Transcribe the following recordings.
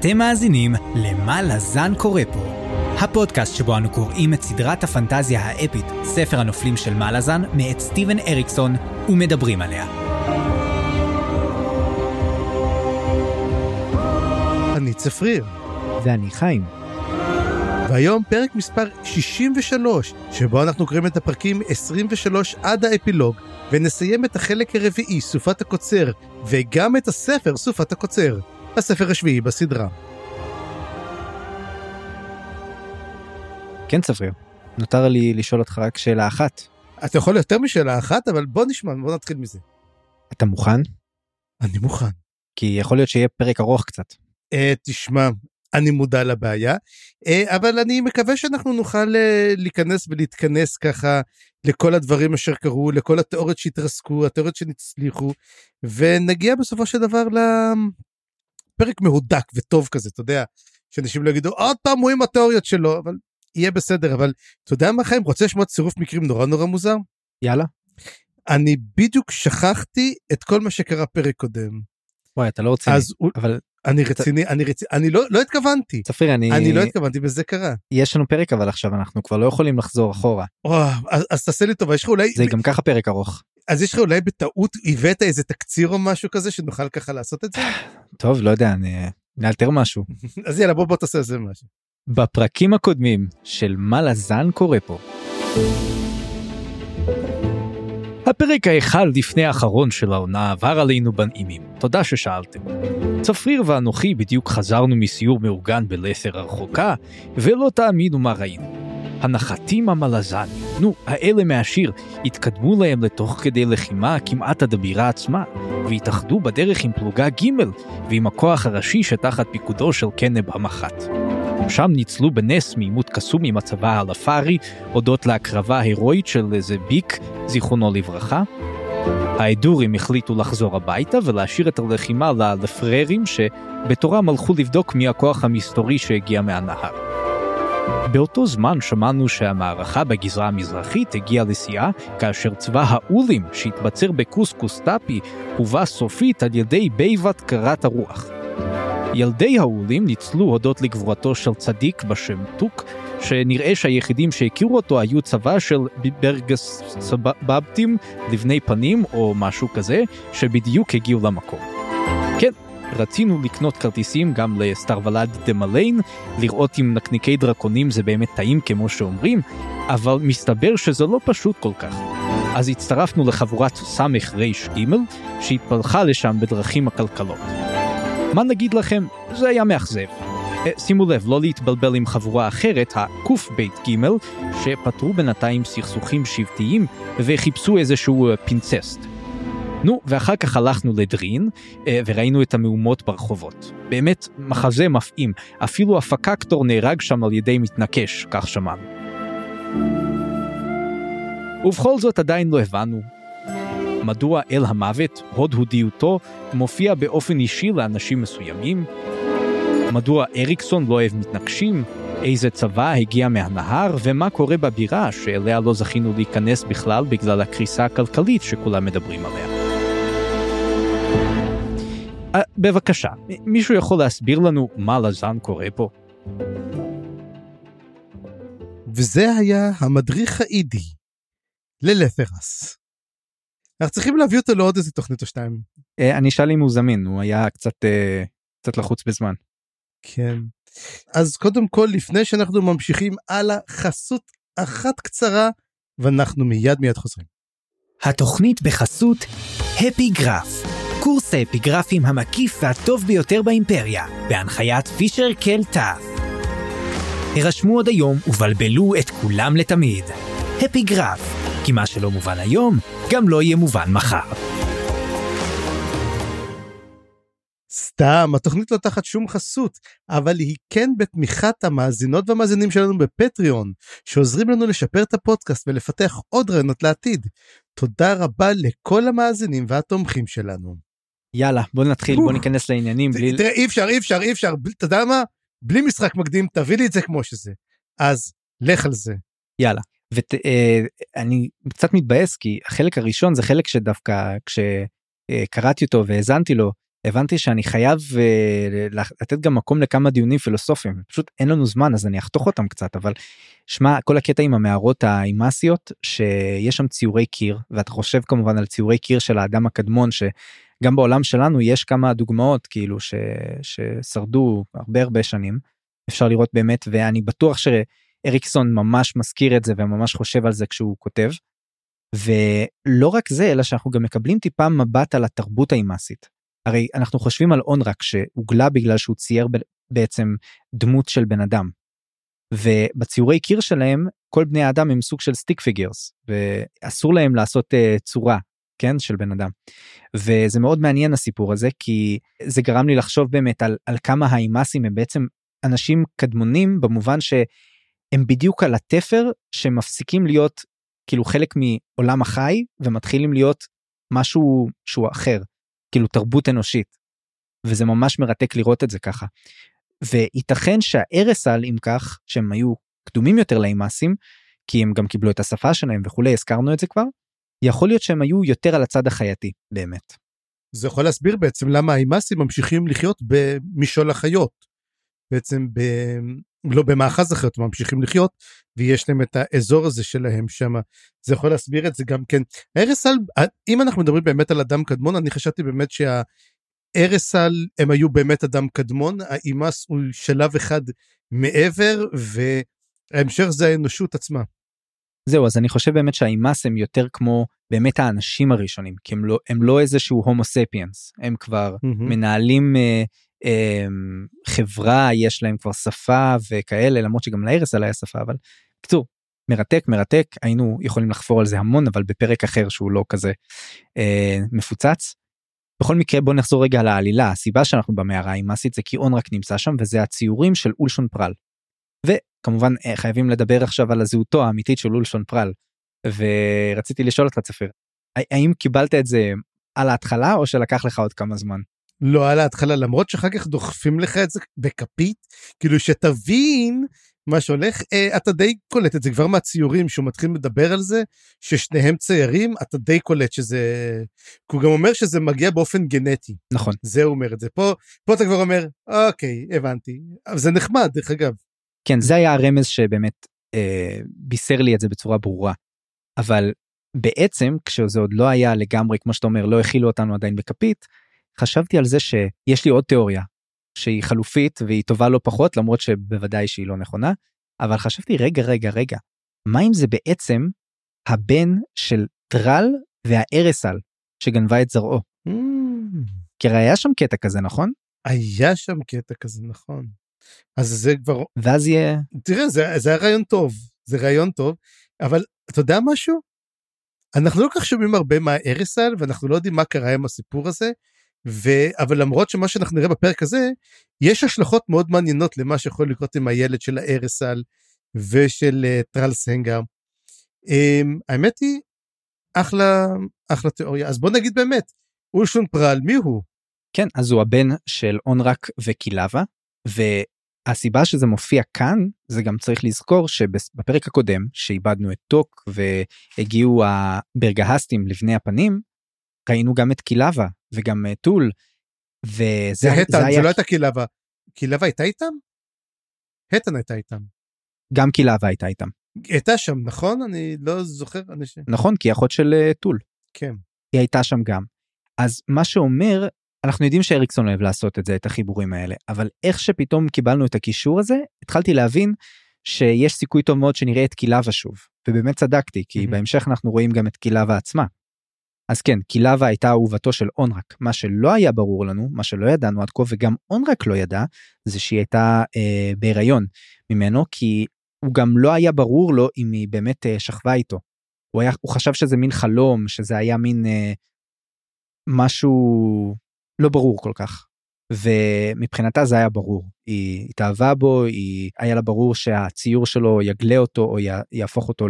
אתם מאזינים למה לזן קורא פה, הפודקאסט שבו אנו קוראים את סדרת הפנטזיה האפית, ספר הנופלים של מה לזן, מאת סטיבן אריקסון, ומדברים עליה. אני צפריר. ואני חיים. והיום פרק מספר 63, שבו אנחנו קוראים את הפרקים 23 עד האפילוג, ונסיים את החלק הרביעי, סופת הקוצר, וגם את הספר סופת הקוצר, הספר השביעי בסדרה. כן צפריר, נותר לי לשאול אותך רק שאלה אחת. אתה יכול יותר משאלה אחת, אבל בוא נשמע, בוא נתחיל מזה. אתה מוכן? אני מוכן. כי יכול להיות שיהיה פרק ארוך קצת. תשמע, אני מודע לבעיה, אבל אני מקווה שאנחנו נוכל להיכנס ולהתכנס ככה לכל הדברים אשר קרו, לכל התיאוריות שהתרסקו, התיאוריות שנצליחו, ונגיע בסופו של דבר לפרק מהודק וטוב כזה, אתה יודע, שאנשים לא יגידו, עוד פעם הוא עם התיאוריות שלו, אבל יהיה בסדר, אבל אתה יודע מה חיים, רוצה לשמוע צירוף מקרים נורא נורא מוזר? יאללה. אני בדיוק שכחתי את כל מה שקרה פרק קודם. וואי, אתה לא רוצה, אבל... אני רציני, אני לא התכוונתי. צפיר, אני לא התכוונתי, וזה קרה. יש לנו פרק, אבל עכשיו אנחנו כבר לא יכולים לחזור אחורה. אז תעשה לי טובה, יש לך אולי... זה גם ככה פרק ארוך. אז יש לך אולי בטעות, הבאת איזה תקציר או משהו כזה, שנוכל ככה לעשות את זה? טוב, לא יודע, נאלתר משהו. אז יאללה, בוא תעשה איזה משהו. בפרקים הקודמים של מה לזן קורה פה. הפרק האחד לפני האחרון של העונה עבר עלינו בנעימים. תודה ששאלתם. צפריר ואנוכי בדיוק חזרנו מסיור מאורגן בלסר הרחוקה, ולא תאמינו מה ראינו. הנחתים המלזן, האלה מהשיר, התקדמו להם לתוך כדי לחימה כמעט עד הבירה עצמה, והתאחדו בדרך עם פלוגה ג' ועם הכוח הראשי שתחת פיקודו של קנב המחת. שם ניצלו בנס מעימות קסום עם הצבא הלפארי, הודות להקרבה הירואית של איזה ביק, זיכרונו לברכה. האדורים החליטו לחזור הביתה ולהשאיר את הלחימה ללפררים שבתורם הלכו לבדוק מי הכוח המסתורי שהגיע מהנהר. באותו זמן שמענו שהמערכה בגזרה המזרחית הגיעה לשיאה, כאשר צבא האולים שהתבצר בקוסקוס טאפי הובא סופית על ידי ביבת קרת הרוח. ילדי האולים ניצלו הודות לגבורתו של צדיק בשם טוק, שנראה שהיחידים שהכירו אותו היו צבא של ברגס סבבטים לבני פנים או משהו כזה, שבדיוק הגיעו למקום. כן, רצינו לקנות כרטיסים גם לסטרוולד דמליין, לראות אם נקניקי דרקונים זה באמת טעים כמו שאומרים, אבל מסתבר שזה לא פשוט כל כך. אז הצטרפנו לחבורת סמך רייש גימל, שהתפלחה לשם בדרכים הכלכלות. מה נגיד לכם? זה היה מאכזב. שימו לב, לא להתבלבל עם חבורה אחרת, הקוף בית גימל, שפתרו בינתיים סכסוכים שבטיים וחיפשו איזשהו פינצסט. ואחר כך הלכנו לדרין וראינו את המהומות ברחובות. באמת מחזה מפעים, אפילו הפקקטור נהרג שם על ידי מתנקש, כך שמענו. ובכל זאת עדיין לא הבנו. מדוע אל המוות, הוד הודיותו, מופיע באופן אישי לאנשים מסוימים? מדוע אריקסון לא אוהב מתנגשים? איזה צבא הגיע מהנהר? ומה קורה בבירה שאליה לא זכינו להיכנס בכלל בגלל הקריסה הכלכלית שכולם מדברים עליה? בבקשה, מישהו יכול להסביר לנו מה לזן קורה פה? וזה היה המדריך האידי ללפרס. אנחנו צריכים להביא אותו לעוד איזה תוכנית או שתיים. אני שאל אם הוא זמין, הוא היה קצת לחוץ בזמן. כן. אז קודם כל, לפני שאנחנו ממשיכים הלאה, חסות אחת קצרה, ואנחנו מיד חוזרים. התוכנית בחסות האפיגרף, קורס האפיגרפים המקיף והטוב ביותר באימפריה, בהנחיית פישר קלטף. הרשמו עוד היום ובלבלו את כולם לתמיד. האפיגרף, כי מה שלא מובן היום, גם לא יהיה מובן מחר. סתם, התוכנית לא תחת שום חסות, אבל היא כן בתמיכת המאזינות והמאזינים שלנו בפטריון, שעוזרים לנו לשפר את הפודקאסט ולפתח עוד רעיונות לעתיד. תודה רבה לכל המאזינים והתומכים שלנו. יאללה, בוא נתחיל, בוא ניכנס לעניינים. תראה, אי אפשר, אתה יודע מה? בלי משחק מקדים, תביא לי את זה כמו שזה. אז, לך על זה. יאללה. ואני קצת מתבאס, כי החלק הראשון זה חלק שדווקא כשקראתי אותו והזנתי לו, הבנתי שאני חייב לתת גם מקום לכמה דיונים פילוסופיים, פשוט אין לנו זמן, אז אני אחתוך אותם קצת, אבל שמע, כל הקטע עם המערות האימאסיות, שיש שם ציורי קיר, ואתה חושב כמובן על ציורי קיר של האדם הקדמון, שגם בעולם שלנו יש כמה דוגמאות, כאילו, ששרדו הרבה שנים, אפשר לראות באמת, ואני בטוח שאריקסון ממש מזכיר את זה, וממש חושב על זה כשהוא כותב, ולא רק זה, אלא שאנחנו גם מקבלים טיפה מבט על התרבות האימאסית. הרי אנחנו חושבים על אונרק שהוגלה בגלל שהוא צייר בעצם דמות של בן אדם. ובציורי קיר שלהם, כל בני האדם הם סוג של סטיק פיגרס, ואסור להם לעשות צורה, כן, של בן אדם. וזה מאוד מעניין הסיפור הזה, כי זה גרם לי לחשוב באמת על כמה האימאסים הם בעצם אנשים קדמונים, במובן שהם בדיוק על התפר, שמפסיקים להיות כאילו חלק מעולם החי, ומתחילים להיות משהו שהוא אחר. כאילו תרבות אנושית, וזה ממש מרתק לראות את זה ככה, וייתכן שהארסל אם כך, שהם היו קדומים יותר לאימאסים, כי הם גם קיבלו את השפה שלהם וכולי, הזכרנו את זה כבר, יכול להיות שהם היו יותר על הצד החייתי, באמת. זה יכול להסביר בעצם למה האימאסים ממשיכים לחיות במשול החיות, בעצם לא במאחז החיות, ממשיכים לחיות, ויש להם את האזור הזה שלהם שם, זה יכול להסביר את זה גם כן. הארסל, אם אנחנו מדברים באמת על אדם קדמון, אני חשבתי באמת שהארסל, הם היו באמת אדם קדמון, האימאס הוא שלב אחד מעבר, וההמשך זה האנושות עצמה. זהו, אז אני חושב באמת שהאימאס הם יותר כמו באמת האנשים הראשונים, כי הם לא איזשהו הומו ספיאנס, הם כבר מנהלים... חברה, יש להם כבר שפה וכאלה, למרות שגם לארס עליי השפה, אבל קצור, מרתק, היינו יכולים לחפור על זה המון, אבל בפרק אחר שהוא לא כזה מפוצץ. בכל מקרה בואו נחזור רגע על העלילה, הסיבה שאנחנו במערה האימאסית זה כי אונרק נמצא שם, וזה הציורים של אולשון פרל, וכמובן חייבים לדבר עכשיו על הזהותו האמיתית של אולשון פרל, ורציתי לשאול אותך צפיר, האם קיבלת את זה על ההתחלה, או שלקח לך עוד כמה זמן? לא על ההתחלה, למרות שאחר כך דוחפים לך את זה בכפית, כאילו שתבין מה שהולך, אתה די קולט את זה, כבר מהציורים שהוא מתחיל לדבר על זה, ששניהם ציירים, אתה די קולט שזה, הוא גם אומר שזה מגיע באופן גנטי. נכון. זה אומר את זה, פה אתה כבר אומר, אוקיי, הבנתי, אבל זה נחמד, דרך אגב. כן, זה היה הרמז שבאמת בישר לי את זה בצורה ברורה, אבל בעצם, כשזה עוד לא היה לגמרי, כמו שאתה אומר, לא הכילו אותנו עדיין בכפית, חשבתי על זה שיש לי עוד תיאוריה, שהיא חלופית והיא טובה לא פחות, למרות שבוודאי שהיא לא נכונה, אבל חשבתי, רגע, מה אם זה בעצם הבן של טרל והארסל, שגנבה את זרעו? כי היה שם קטע כזה, נכון? היה שם קטע כזה, נכון. אז זה כבר... ואז יהיה... תראה, זה היה רעיון טוב, אבל אתה יודע משהו? אנחנו לא כך שומעים הרבה מהארסל, ואנחנו לא יודעים מה קרה עם הסיפור הזה, אבל למרות שמה שאנחנו נראה בפרק הזה, יש השלכות מאוד מעניינות למה שיכול לקרות עם הילד של הארסל ושל טרל סנגר. האמת היא, אחלה תיאוריה. אז בוא נגיד באמת, אולשון פרל, מי הוא? כן, אז הוא הבן של אונרק וקילבה, והסיבה שזה מופיע כאן, זה גם צריך לזכור שבפרק הקודם, שאיבדנו את טוק והגיעו הברגהסטים לבני הפנים, ראינו גם את קילבה, וגם טול, וזה היתן, זה לא הייתה קילבה, קילבה הייתה איתם? היתן הייתה איתם. גם קילבה הייתה איתם. הייתה שם, נכון? אני לא זוכר. נכון, כי אחות של טול. כן. היא הייתה שם גם. אז מה שאומר, אנחנו יודעים שאריקסון אוהב לעשות את זה, את החיבורים האלה, אבל איך שפתאום קיבלנו את הקישור הזה, התחלתי להבין שיש סיכוי טוב מאוד שנראה את קילבה שוב, ובאמת צדקתי, כי בהמשך אנחנו רואים גם את קילבה עצמה. אז כן, קילבה הייתה אהובתו של אונרק, מה שלא היה ברור לנו, מה שלא ידענו עד כה, וגם אונרק לא ידע, זה שהיא הייתה בהיריון ממנו, כי הוא גם לא היה ברור לו אם היא באמת שכבה איתו. הוא חשב שזה מין חלום, שזה היה מין משהו לא ברור כל כך, ומבחינתה זה היה ברור. היא התאהבה בו, היה לה ברור שהציור שלו יגלה אותו, או יהפוך אותו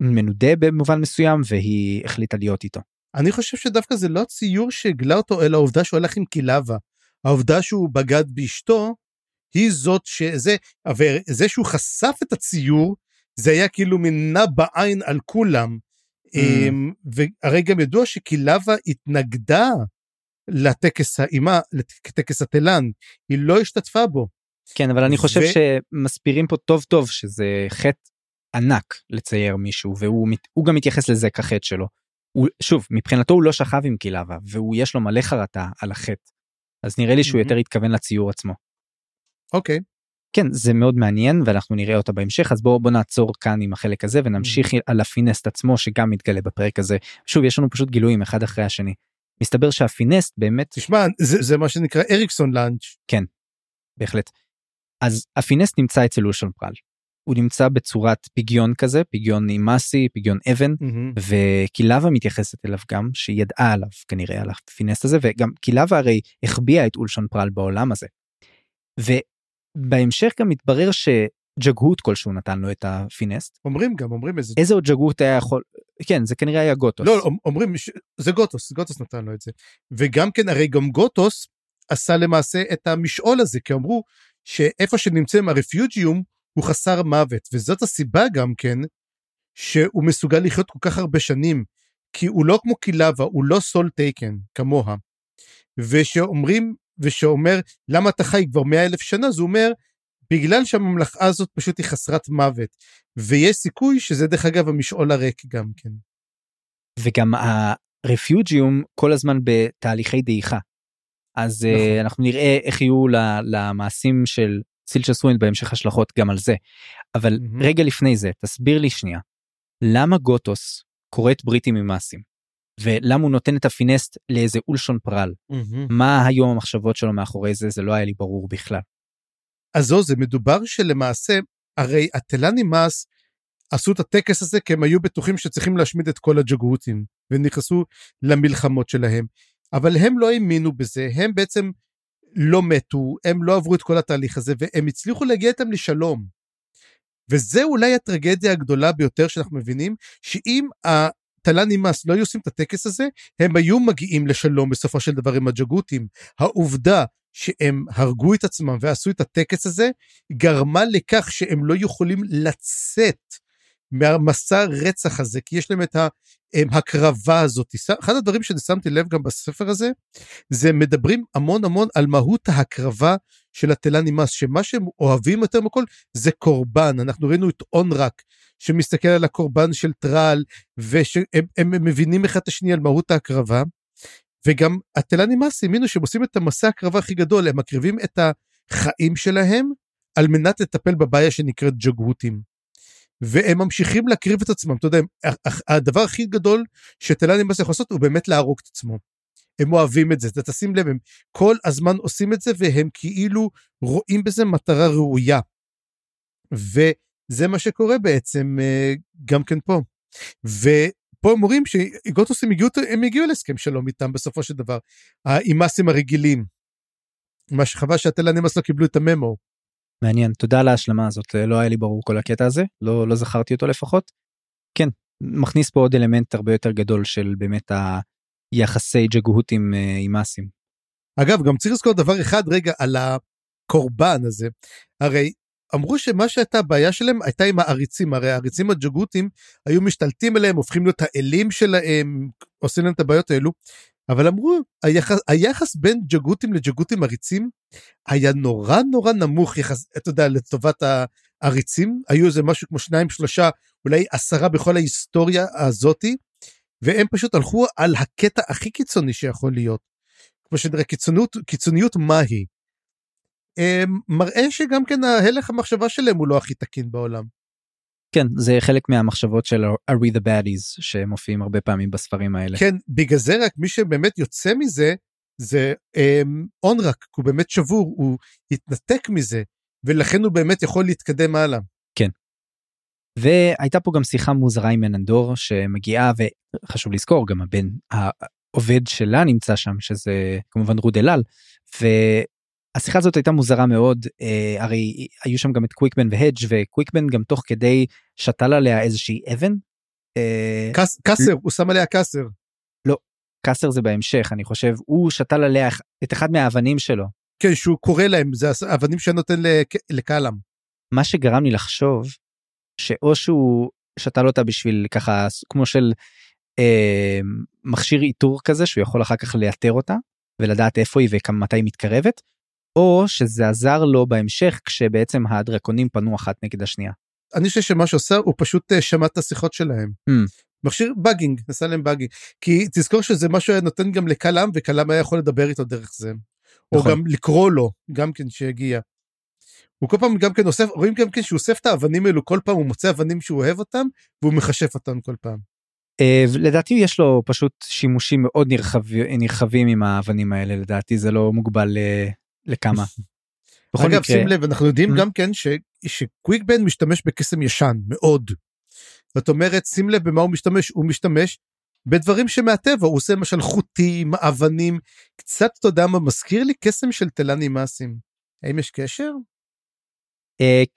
למנודה במובן מסוים, והיא החליטה להיות איתו. אני חושב שדווקא זה לא ציור שהגלה אותו, אלא העובדה שהוא הלך עם קילבה. העובדה שהוא בגד באשתו, היא זאת זה שהוא חשף את הציור, זה היה כאילו מנה בעין על כולם. והרי גם ידוע שקילבה התנגדה לטקס האימה, לטקס התלן, היא לא השתתפה בו. כן, אבל אני חושב שמספירים פה טוב טוב שזה חטא ענק לצייר מישהו, והוא גם מתייחס לזה כחטא שלו. שוב, מבחינתו הוא לא שכב עם קילבה, והוא יש לו מלא חרטה על החטא, אז נראה לי שהוא יותר התכוון לציור עצמו. אוקיי. כן, זה מאוד מעניין, ואנחנו נראה אותה בהמשך, אז בואו נעצור כאן עם החלק הזה, ונמשיך על הפינסט עצמו, שגם מתגלה בפרק הזה. שוב, יש לנו פשוט גילויים אחד אחרי השני. מסתבר שהפינסט באמת... תשמע, זה מה שנקרא אריקסון לאנץ'. כן, בהחלט. אז הפינסט נמצא אצל לושון פרל. הוא נמצא בצורת פיגיון כזה, פיגיון מסי, פיגיון אבן, וקילבה מתייחסת אליו גם, שהיא ידעה עליו כנראה על הפינסט הזה, וגם קילבה הרי החביאה את לושון פרל בעולם הזה. ובהמשך גם מתברר שג'גהות כלשהו נתן לו את הפינסט. אומרים איזה עוד ג'גהות היה יכול... כן, זה כנראה היה גוטוס. לא, אומרים, זה גוטוס, גוטוס נתן לו את זה. וגם כן, הרי גם גוטוס עשה למעשה את המשעול הזה, כי אמרו שאיפה שנמצאים הרפיוג'יום, הוא חסר מוות, וזאת הסיבה גם כן, שהוא מסוגל לחיות כל כך הרבה שנים, כי הוא לא כמו קילבה, הוא לא סול טייקן, כמוה. ושאומר, למה אתה חי כבר 100,000 שנה, אז הוא אומר, בגלל שהממלכה הזאת פשוט היא חסרת מוות, ויש סיכוי שזה דרך אגב המשעול הריק גם כן. וגם הרפיוג'יום כל הזמן בתהליכי דעיכה, אז נכון. אנחנו נראה איך יהיו למעשים של סילשה סווינד בהמשך השלכות גם על זה, אבל רגע לפני זה, תסביר לי שנייה, למה גוטוס קוראת בריטים עם מעשים? ולמה הוא נותן את הפינסט לאיזה אולשון פרל? מה היום המחשבות שלו מאחורי זה? זה לא היה לי ברור בכלל. אז זה מדובר שלמעשה, הרי הטלני מאס עשו את הטקס הזה, כי הם היו בטוחים שצריכים להשמיד את כל הג'גהותים, ונכנסו למלחמות שלהם, אבל הם לא האמינו בזה, הם בעצם לא מתו, הם לא עברו את כל התהליך הזה, והם הצליחו להגיע איתם לשלום, וזה אולי הטרגדיה הגדולה ביותר שאנחנו מבינים, שאם תלני מס לא היו עושים את הטקס הזה, הם היו מגיעים לשלום בסופו של דבר עם הג'גהותים. העובדה שהם הרגו את עצמם ועשו את הטקס הזה, גרמה לכך שהם לא יכולים לצאת מהמסע הרצח הזה, כי יש להם את ההקרבה הזאת. אחד הדברים ששמתי לב גם בספר הזה, זה מדברים המון המון על מהות ההקרבה של התלני מס, שמה שהם אוהבים יותר מכל זה קורבן. אנחנו ראינו את אונרק, שמסתכל על הקורבן של טרל, ושהם מבינים אחד השני על מהות ההקרבה, וגם הטלני מס האמינו שהם עושים את המסע ההקרבה הכי גדול, הם מקריבים את החיים שלהם, על מנת לטפל בבעיה שנקראת ג'גהותים, והם ממשיכים להקריב את עצמם, אתה יודע, הדבר הכי גדול, שטלני מס יכול לעשות, הוא באמת להרוג את עצמו, הם אוהבים את זה, אתה תשים לב, הם כל הזמן עושים את זה, והם כאילו רואים בזה מטרה ראויה, זה מה שקורה בעצם גם כן פה. ופה הם אומרים שגוטוס הם הגיעו להסכם שלום איתם בסופו של דבר. האימאסים הרגילים. מה שחווה שהטלני מס לא קיבלו את הממו. מעניין, תודה על ההשלמה הזאת. לא היה לי ברור כל הקטע הזה. לא זכרתי אותו לפחות. כן, מכניס פה עוד אלמנט הרבה יותר גדול של באמת היחסי ג'גהות עם אימאסים. אגב, גם צריך לזכור דבר אחד רגע על הקורבן הזה. הרי אמרו שמה שהייתה הבעיה שלהם הייתה עם העריצים, הרי העריצים הג'גהותים היו משתלטים עליהם, הופכים להיות האלים שלהם, עושים להם את הבעיות האלו, אבל אמרו, היחס בין ג'גהותים לג'גהותים עריצים, היה נורא נמוך, יחס, אתה יודע, לטובת העריצים, היו איזה משהו כמו 2-3, אולי 10 בכל ההיסטוריה הזאתי, והם פשוט הלכו על הקטע הכי קיצוני שיכול להיות, כמו שנראה, קיצוניות מהי, מראה שגם כן ההלך המחשבה שלהם הוא לא הכי תקין בעולם. כן, זה חלק מהמחשבות של Are We The Baddies, שמופיעים הרבה פעמים בספרים האלה. כן, בגלל זה רק מי שבאמת יוצא מזה, זה אונרק, הוא באמת שבור, הוא התנתק מזה, ולכן הוא באמת יכול להתקדם הלאה. כן. והייתה פה גם שיחה מוזרה עם אנדור, שמגיעה, וחשוב לזכור, גם הבן העובד שלה נמצא שם, שזה כמובן רודלל, השיחה הזאת הייתה מוזרה מאוד, הרי היו שם גם את קוויקבן והדג' וקוויקבן גם תוך כדי שתל עליה איזושהי אבן. קסר, הוא שם עליה קסר. לא, קסר זה בהמשך, אני חושב, הוא שתל עליה את אחד מהאבנים שלו. כן, שהוא קורא להם, זה האבנים שנותן לקלם. מה שגרם לי לחשוב, שאו שהוא שתל אותה בשביל ככה, כמו של מכשיר איתור כזה, שהוא יכול אחר כך לאתר אותה, ולדעת איפה היא ומתי היא מתקרבת, או שזה עזר לו בהמשך כשבעצם הדרקונים פנו אחת נגד השנייה. אני חושב שמה שעושה הוא פשוט שמע את השיחות שלהם. מכשיר בגינג, נסע להם בגינג, כי תזכור שזה משהו היה נותן גם לקלם, וקלם היה יכול לדבר איתו דרך זה. או גם לקרוא לו, גם כן שהגיע. הוא כל פעם גם כן אוסף, רואים גם כן שהוא אוסף את האבנים האלו, כל פעם הוא מוצא אבנים שהוא אוהב אותם, והוא מחשף אותם כל פעם. לדעתי יש לו פשוט שימושים מאוד נרחבים עם האבנים האלה, לדעתי זה לא מוגבל לכמה. אגב, שים לב, אנחנו יודעים גם כן שקוויקבן משתמש בקסם ישן, מאוד. זאת אומרת, שים לב במה הוא משתמש, הוא משתמש בדברים שמהטבע, הוא עושה למשל חוטים, אבנים, קצת תודה מה מזכיר לי קסם של תלני מאסים. האם יש קשר?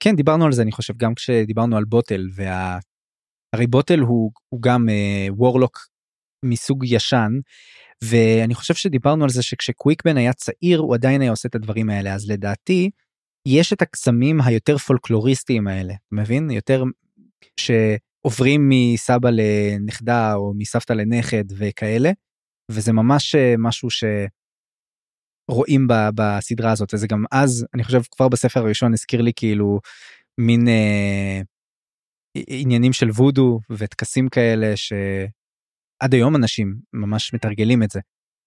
כן, דיברנו על זה, אני חושב, גם כשדיברנו על בוטל, הרי בוטל הוא גם וורלוק מסוג ישן, ואני חושב שדיברנו על זה שכשקוויקבן היה צעיר, הוא עדיין היה עושה את הדברים האלה, אז לדעתי, יש את הקסמים היותר פולקלוריסטיים האלה, מבין? יותר שעוברים מסבא לנכדה, או מסבתא לנכד וכאלה, וזה ממש משהו שרואים בסדרה הזאת, וזה גם אז, אני חושב כבר בספר הראשון, הזכיר לי כאילו מין עניינים של וודו וטקסים כאלה שעד היום אנשים ממש מתרגלים את זה.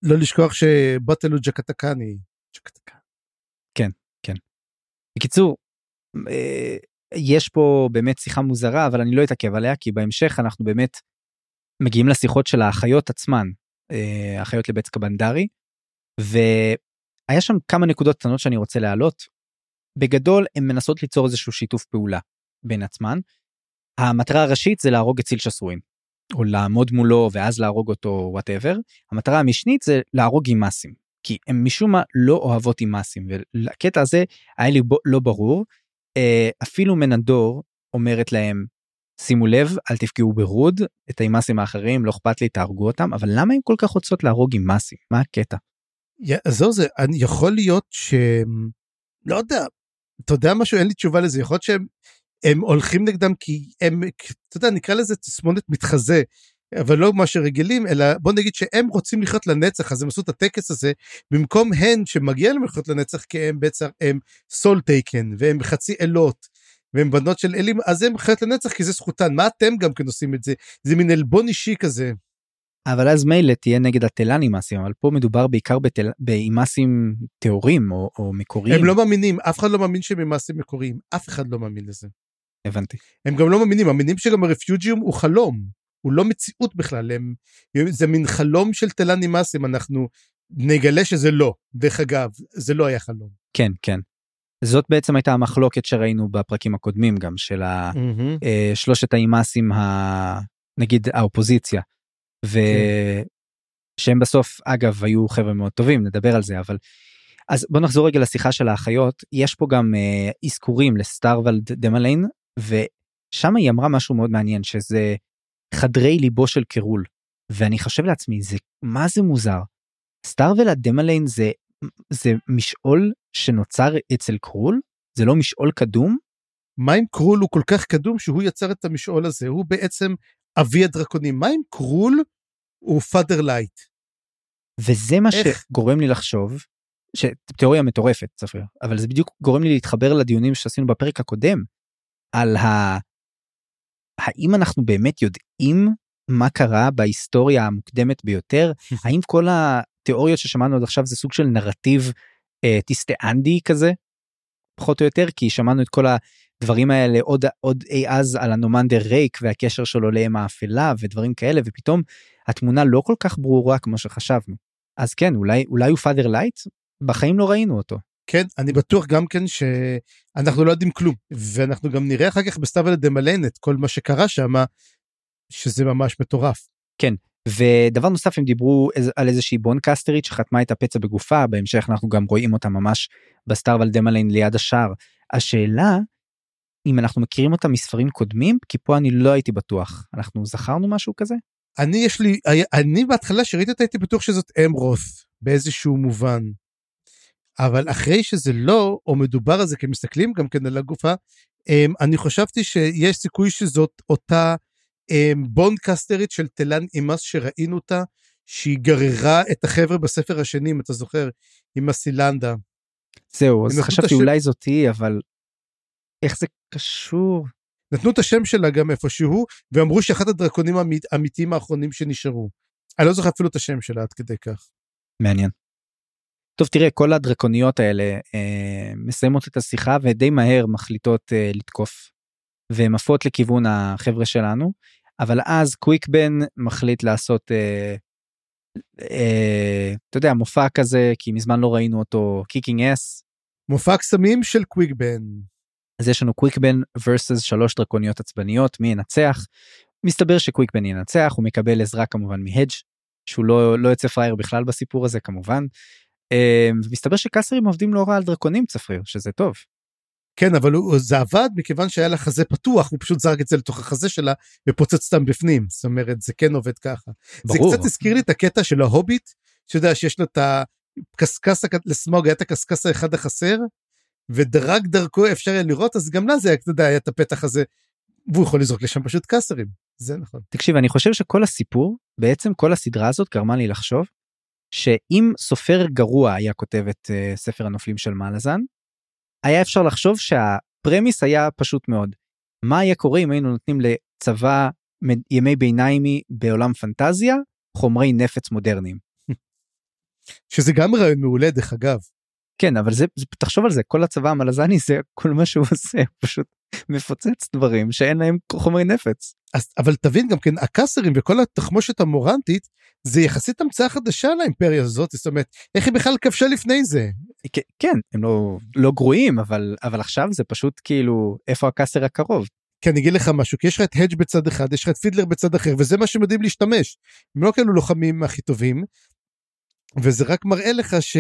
לא לשכוח שבטל הוא ג'קטקני. כן, כן. בקיצור, יש פה באמת שיחה מוזרה, אבל אני לא אתעכב עליה, כי בהמשך אנחנו באמת מגיעים לשיחות של האחיות עצמן, האחיות לבית קבנדרי, והיה שם כמה נקודות קטנות שאני רוצה להעלות. בגדול הן מנסות ליצור איזשהו שיתוף פעולה בין עצמן, המטרה הראשית זה להרוג את ציל שסורים, או לעמוד מולו ואז להרוג אותו, whatever. המטרה המשנית זה להרוג עם מסים, כי הם משום מה לא אוהבות עם מסים, ולקטע הזה היה לי לא ברור, אפילו מנדור אומרת להם, שימו לב, אל תפגעו ברוד, את המסים האחרים, לא אכפת לי, תהרגו אותם, אבל למה הם כל כך רוצות להרוג עם מסים? מה הקטע? זהו זה, יכול להיות לא יודע, אתה יודע משהו, אין לי תשובה לזה, יכול להיות הם הולכים נגדם כי הם, אתה יודע, נקרא לזה תסמונת מתחזה, אבל לא מה שרגילים, אלא בוא נגיד שהם רוצים לחיות לנצח, אז הם עשו את הטקס הזה, במקום הן שמגיע להם לחיות לנצח, כי הם בעצם, הם סול טייקן, והם חצי אלות, והם בנות של אלים, אז הם חיות לנצח כי זה זכותן, מה אתם גם כן עושים את זה? זה מין אלבון אישי כזה. אבל אז מילא תהיה נגד הטלני מאסים, אבל פה מדובר בעיקר באימאסים תיאורים, או מקוריים. הם לא מאמינים, אף אחד לא מאמין שהם אימאסים מקוריים, אף אחד לא מאמין לזה. הבנתי. הם גם לא מאמינים שגם הרפיוג'יום הוא חלום, הוא לא מציאות בכלל, זה מין חלום של תלני מאסים, אנחנו נגלה שזה לא, דרך אגב, זה לא היה חלום. כן, כן. זאת בעצם הייתה המחלוקת שראינו בפרקים הקודמים גם, של שלושת האימאסים, נגיד האופוזיציה, ושהם בסוף, אגב, היו חבר'ה מאוד טובים, נדבר על זה, אבל אז בואו נחזור רגע לשיחה של האחיות, יש פה גם אזכורים לסטארוולד דמליין, ושם היא אמרה משהו מאוד מעניין, שזה חדרי ליבו של קירול, ואני חושב לעצמי, מה זה מוזר? סטארוולד דמליין זה משעול שנוצר אצל קירול? זה לא משעול קדום? מה אם קירול הוא כל כך קדום שהוא יצר את המשעול הזה? הוא בעצם אבי הדרקונים. מה אם קירול הוא פאדר לייט? וזה מה שגורם לי לחשוב, שתיאוריה מטורפת, ספריה, אבל זה בדיוק גורם לי להתחבר לדיונים שעשינו בפרק הקודם, על האם אנחנו באמת יודעים מה קרה בהיסטוריה המוקדמת ביותר, האם כל התיאוריות ששמענו עד עכשיו זה סוג של נרטיב טיסטאנדי כזה, פחות או יותר, כי שמענו את כל הדברים האלה עוד אי אז על הנומנדר רייק, והקשר שלו לאם האפלה ודברים כאלה, ופתאום התמונה לא כל כך ברורה כמו שחשבנו. אז כן, אולי הוא פאדר לייט, בחיים לא ראינו אותו. כן, אני בטוח גם כן שאנחנו לא יודעים כלום, ואנחנו גם נראה אחר כך בסטארוולד דמליין את כל מה שקרה שם, שזה ממש מטורף. כן, ודבר נוסף, הם דיברו על איזושהי בונקסטרית שחתמה את הפצע בגופה, בהמשך אנחנו גם רואים אותה ממש בסטארוולד דמליין ליד השער. השאלה, אם אנחנו מכירים אותה מספרים קודמים, כי פה אני לא הייתי בטוח, אנחנו זכרנו משהו כזה? אני בהתחלה שראיתי אותה הייתי בטוח שזאת אמרות, באיזשהו מובן. אבל אחרי שזה לא, או מדובר על זה, כי מסתכלים גם כן על הגופה, אני חשבתי שיש סיכוי שזאת אותה בונדקסטרית של תלן אימס שראינו אותה, שהיא גררה את החבר'ה בספר השני, אם אתה זוכר, עם הסילנדה. זהו, אז חשבתי אולי זאתי, אבל איך זה קשור? נתנו את השם שלה גם איפשהו, ואמרו שאחת הדרקונים האמיתיים האחרונים שנשארו. אני לא זוכר אפילו את השם שלה עד כדי כך. מעניין. טוב, תראה, כל הדרקוניות האלה מסיימות את השיחה, ודי מהר מחליטות לתקוף, והן עפות לכיוון החבר'ה שלנו, אבל אז קוויקבן מחליט לעשות, אתה יודע, מופע כזה, כי מזמן לא ראינו אותו, קיקינג אס. מופע קסמים של קוויקבן. אז יש לנו קוויקבן versus 3 דרקוניות עצבניות, מי ינצח? מסתבר שקוויקבן ינצח, הוא מקבל עזרה כמובן מהדג' שהוא לא יוצא פרייר בכלל בסיפור הזה כמובן, ומסתבר שקסרים עובדים לא רע על דרקונים צפריר, שזה טוב. כן, אבל זה עבד מכיוון שהיה לה חזה פתוח, הוא פשוט זרק את זה לתוך החזה שלה, ופוצץ סתם בפנים, זאת אומרת, זה כן עובד ככה. ברור. זה קצת הזכיר לי את הקטע של ההוביט, שיודע שיש לו את הקסקס, לסמוג היה את הקסקס האחד החסר, ודרק דרכו אפשר היה לראות, אז גם לה זה היה את הפתח הזה, והוא יכול לזרוק לשם פשוט קסרים, זה נכון. תקשיב, אני חושב שכל הסיפור, בעצם כל הסדרה הזאת גרמה לי לחשוב, שאם סופר גרוע היה כותב את ספר הנופלים של מאלזן, היה אפשר לחשוב שהפרמיס היה פשוט מאוד. מה היה קורה אם היינו נותנים לצבא ימי ביניימי בעולם פנטזיה, חומרי נפץ מודרניים? שזה גם רעיון מעולה דרך אגב. כן, אבל תחשוב על זה, כל הצבא המלזני זה כל מה שהוא עושה, פשוט מפוצץ דברים שאין להם חומרי נפץ. אבל תבין גם כן, הקסרים וכל התחמושת המורנטית, זה יחסית המצאה חדשה לאימפריה הזאת, זאת אומרת, איך היא בכלל כבשה לפני זה? כן, הם לא גרועים, אבל עכשיו זה פשוט כאילו, איפה הקסר הקרוב? כי אני אגיד לך משהו, כי יש לך את הדג' בצד אחד, יש לך את פידלר בצד אחר, וזה מה שהם יודעים להשתמש. הם לא כאלו לוחמים הכי טובים, וזה רק מראה לך ש...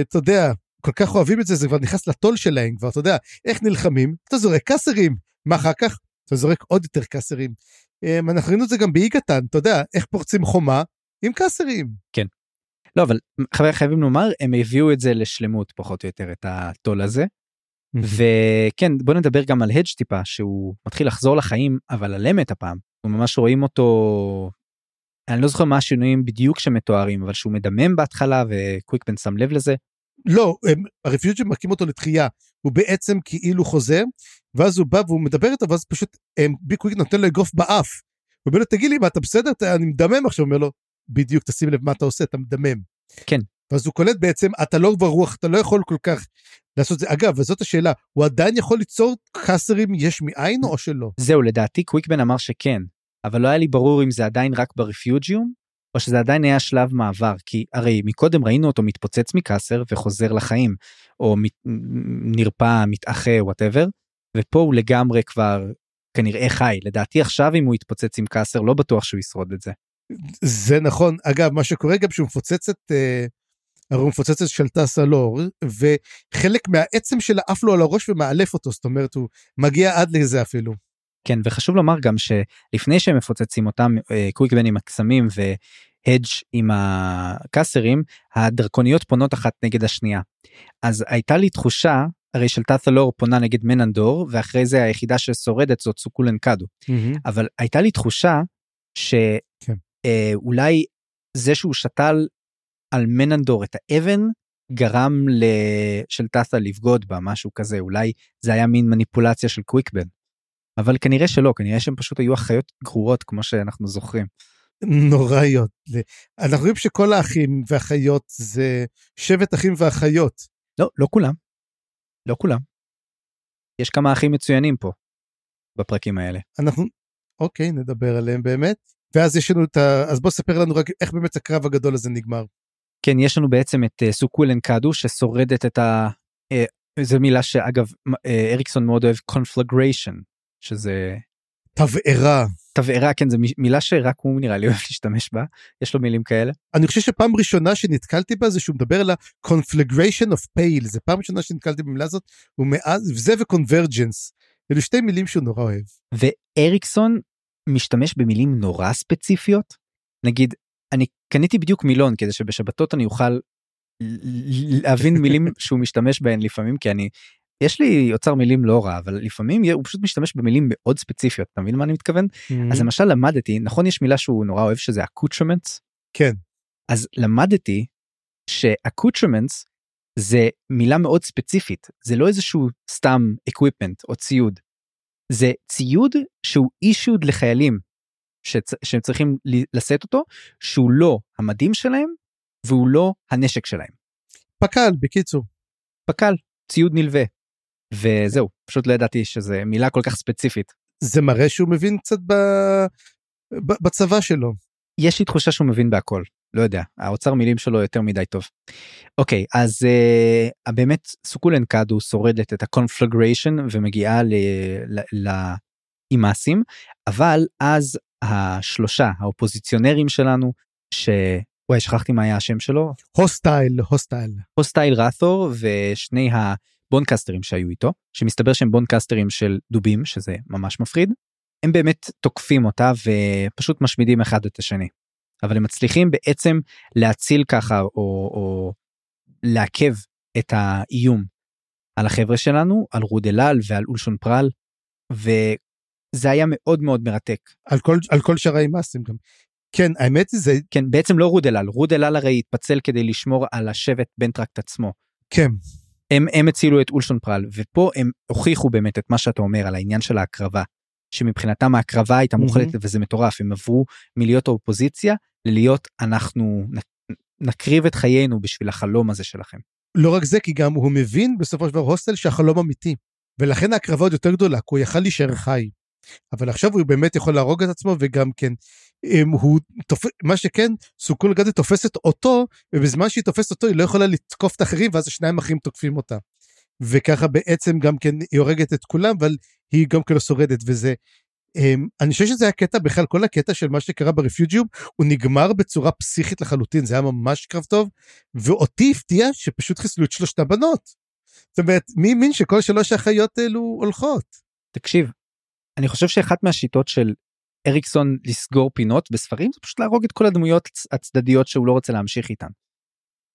אתה יודע, כל כך אוהבים את זה, זה כבר נכנס לטול שלהם, כבר אתה יודע, איך נלחמים, אתה זורק קסרים, מה אחר כך? אתה זורק עוד יותר קסרים, אנחנו ראינו את זה גם באי קטן, אתה יודע, איך פורצים חומה עם קסרים. כן, לא, אבל חייבים לומר, הם הביאו את זה לשלמות פחות או יותר, את הטול הזה, וכן, בוא נדבר גם על הדג' טיפה, שהוא מתחיל לחזור לחיים, אבל על אמת הפעם, וממש רואים אותו... אני לא זוכר מה השינויים בדיוק שמתוארים, אבל שהוא מדמם בהתחלה, וקוויקבן שם לב לזה. לא, הרפיוג'ים מקים אותו לתחייה, הוא בעצם כאילו חוזר, ואז הוא בא והוא מדבר איתו, ואז פשוט בי קוויק נותן לו אגרוף באף, הוא אומר לו, תגיד לי מה, אתה בסדר? אני מדמם עכשיו, הוא אומר לו, בדיוק תשים לב מה אתה עושה, אתה מדמם. כן. ואז הוא קולט בעצם, אתה לא ברוח, אתה לא יכול כל כך לעשות זה. אגב, וזאת השאלה, הוא עדיין יכול ליצור קסרים יש מאין או שלא? זהו, לדעתי, קוויקבן אמר שכן. אבל לא היה לי ברור אם זה עדיין רק ברפיוג'יום, או שזה עדיין היה שלב מעבר, כי הרי מקודם ראינו אותו מתפוצץ מקסר וחוזר לחיים, או נרפא, מתאחה, whatever, ופה הוא לגמרי כבר כנראה חי, לדעתי עכשיו אם הוא יתפוצץ עם קסר, לא בטוח שהוא ישרוד את זה. זה נכון, אגב, מה שקורה גם שהוא מפוצץ את, הרי הוא מפוצץ את שלטה סלור, וחלק מהעצם שלה עף לו על הראש ומאלף אותו, זאת אומרת, הוא מגיע עד לזה אפילו. כן, וחשוב לומר גם שלפני שהם מפוצצים אותם, קוויקבן עם הקסמים והדג' עם הקסרים, הדרקוניות פונות אחת נגד השנייה. אז הייתה לי תחושה, הרי של טאת'לור פונה נגד מננדור, ואחרי זה היחידה ששורדת זאת סוקולן קאדו. אבל הייתה לי תחושה, שאולי זה שהוא שתל על מננדור את האבן, גרם של טאת'ל לבגוד בה, משהו כזה, אולי זה היה מין מניפולציה של קוויקבן. אבל כנראה שלא, כנראה שהם פשוט היו אחיות גרועות, כמו שאנחנו זוכרים. נוראיות. אנחנו רואים שכל האחים והאחיות זה שבט אחים ואחיות. לא, לא כולם. לא כולם. יש כמה אחים מצוינים פה, בפרקים האלה. אנחנו, אוקיי, נדבר עליהם באמת. ואז יש לנו אז בוא ספר לנו רק איך באמת הקרב הגדול הזה נגמר. כן, יש לנו בעצם את סוקולן קאדו, ששורדת את זו מילה שאגב, אריקסון מאוד אוהב, conflagration. שזה... תבערה. תבערה, כן, זו מילה שרק הוא נראה לי אוהב להשתמש בה, יש לו מילים כאלה. אני חושב שפעם ראשונה שנתקלתי בה, זה שהוא מדבר על ה-conflagration of pale, זה פעם ראשונה שנתקלתי במילה הזאת, וזה ו-convergence, אלו שתי מילים שהוא נורא אוהב. ואריקסון משתמש במילים נורא ספציפיות, נגיד, אני קניתי בדיוק מילון, כדי שבשבתות אני אוכל להבין מילים שהוא משתמש בהן לפעמים, כי אני... יש לי אוצר מילים לא רע, אבל לפעמים הוא פשוט משתמש במילים מאוד ספציפיות, אתה מבין מה אני מתכוון? אז למשל למדתי, נכון יש מילה שהוא נורא אוהב, שזה accoutrement, כן. אז למדתי ש-accoutrements זה מילה מאוד ספציפית, זה לא איזשהו סתם equipment או ציוד, זה ציוד שהוא issued לחיילים, שהם צריכים לשאת אותו, שהוא לא המדים שלהם, והוא לא הנשק שלהם. פקל, בקיצור. פקל, ציוד נלווה. וזהו, פשוט לא ידעתי שזה מילה כל כך ספציפית. זה מראה שהוא מבין קצת בצבא שלו. יש לי תחושה שהוא מבין בהכל, לא יודע, האוצר מילים שלו יותר מדי טוב. אוקיי, אז באמת סוקולן קאדו שורדת את הקונפלגריישן ומגיעה לאימאסים, אבל אז השלושה האופוזיציונרים שלנו, וואי, שכחתי מה היה השם שלו? הוסטייל. הוסטייל ראת'ור ושני הבונקסטרים שהיו איתו, שמסתבר שהם בונקסטרים של דובים, שזה ממש מפחיד, הם באמת תוקפים אותה ופשוט משמידים אחד את השני. אבל הם מצליחים בעצם להציל ככה, או לעכב את האיום על החבר'ה שלנו, על רודלל ועל אולשון פרל, וזה היה מאוד מאוד מרתק. על כל שרי מסים גם. כן, האמת זה... כן, בעצם לא רודלל, רודלל הרי התפצל כדי לשמור על השבט בן טרקט עצמו. כן. הם הצילו את אולשון פרל, ופה הם הוכיחו באמת את מה שאתה אומר על העניין של ההקרבה. שמבחינתם ההקרבה הייתה מוחלטת, וזה מטורף, הם עברו מלהיות האופוזיציה, ללהיות אנחנו נקריב את חיינו בשביל החלום הזה שלכם. לא רק זה, כי גם הוא מבין בסופו של דבר הוסטל שהחלום אמיתי, ולכן ההקרבה עוד יותר גדולה, כי הוא יכל להישאר חי, אבל עכשיו הוא באמת יכול להרוג את עצמו, וגם כן, מה שכן, סוקול גדי תופסת אותו, ובזמן שהיא תופסת אותו, היא לא יכולה לתקוף את אחרים, ואז השניים אחרים תוקפים אותה. וככה בעצם גם כן היא הורגת את כולם, אבל היא גם כן לא שורדת, וזה, אני חושב שזה היה קטע, בכלל כל הקטע של מה שקרה ברפיוג'יום, הוא נגמר בצורה פסיכית לחלוטין, זה היה ממש קרב טוב, ואותי הפתיע שפשוט חיסלו את שלושת הבנות, זאת אומרת, מי מין שכל שלוש החיות אלו הולכות? תקשיב, אני חושב שאחת מהשיטות של אריקסון לסגור פינות בספרים, זה פשוט להרוג את כל הדמויות הצדדיות שהוא לא רוצה להמשיך איתן,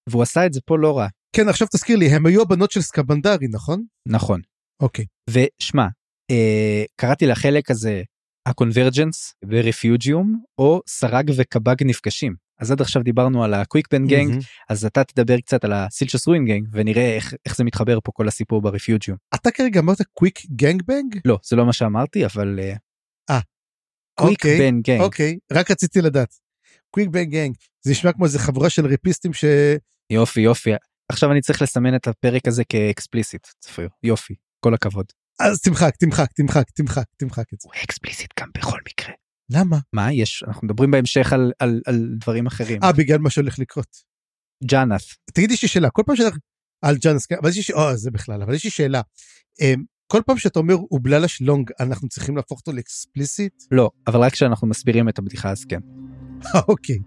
והוא עשה את זה פה לא רע. כן, עכשיו תזכיר לי, הם היו הבנות של סקבנדרי, נכון? נכון. אוקיי. ושמע, קראתי לחלק הזה, הקונברג'נס ורפיוג'יום, או סרג וקבג נפגשים. אז עד עכשיו דיברנו על הקוויקבן גנג, אז אתה תדבר קצת על הסילצ'ס רוין גנג, ונראה איך זה מתחבר פה כל הסיפור ברפיוג'יום. אתה כרגע אמרת קוויק גנג בנג? לא, זה לא מה שאמרתי, אבל... קוויקבן גנג. אוקיי, רק רציתי לדעת. קוויקבן גנג, זה נשמע כמו איזה חבורה של ריפיסטים ש... יופי. עכשיו אני צריך לסמן את הפרק הזה כאקספליסיט, צפוי, יופי, כל הכבוד. אז תמחק את זה. הוא אקספליסיט גם בכל מקרה. למה? מה יש? אנחנו מדברים בהמשך על דברים אחרים. בגלל מה שהולך לקרות. ג'אנת. תגידי ששאלה, כל פעם שאתה, על ג'אנת, אבל יש לי שאלה, כל פעם שאתה אומר, הוא בללש לונג, אנחנו צריכים להפוך אותו לאקספליסיט? לא, אבל רק כשאנחנו מסבירים את הבדיחה, אז כן. אוקיי.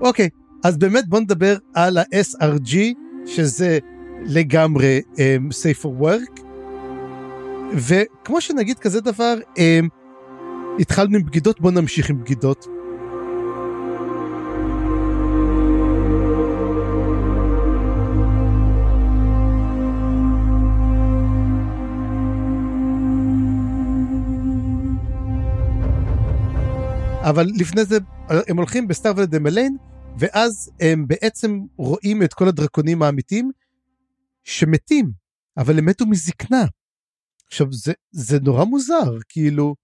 אוקיי, אז באמת בוא נדבר על ה-SRG, שזה לגמרי safe for work, וכמו שנגיד כזה דבר, התחלנו עם בגידות, בוא נמשיך עם בגידות. אבל לפני זה הם הולכים בסטאר ולדמליין, ואז הם בעצם רואים את כל הדרקונים האמיתיים, שמתים, אבל הם מתו מזקנה. עכשיו, זה נורא מוזר, כאילו,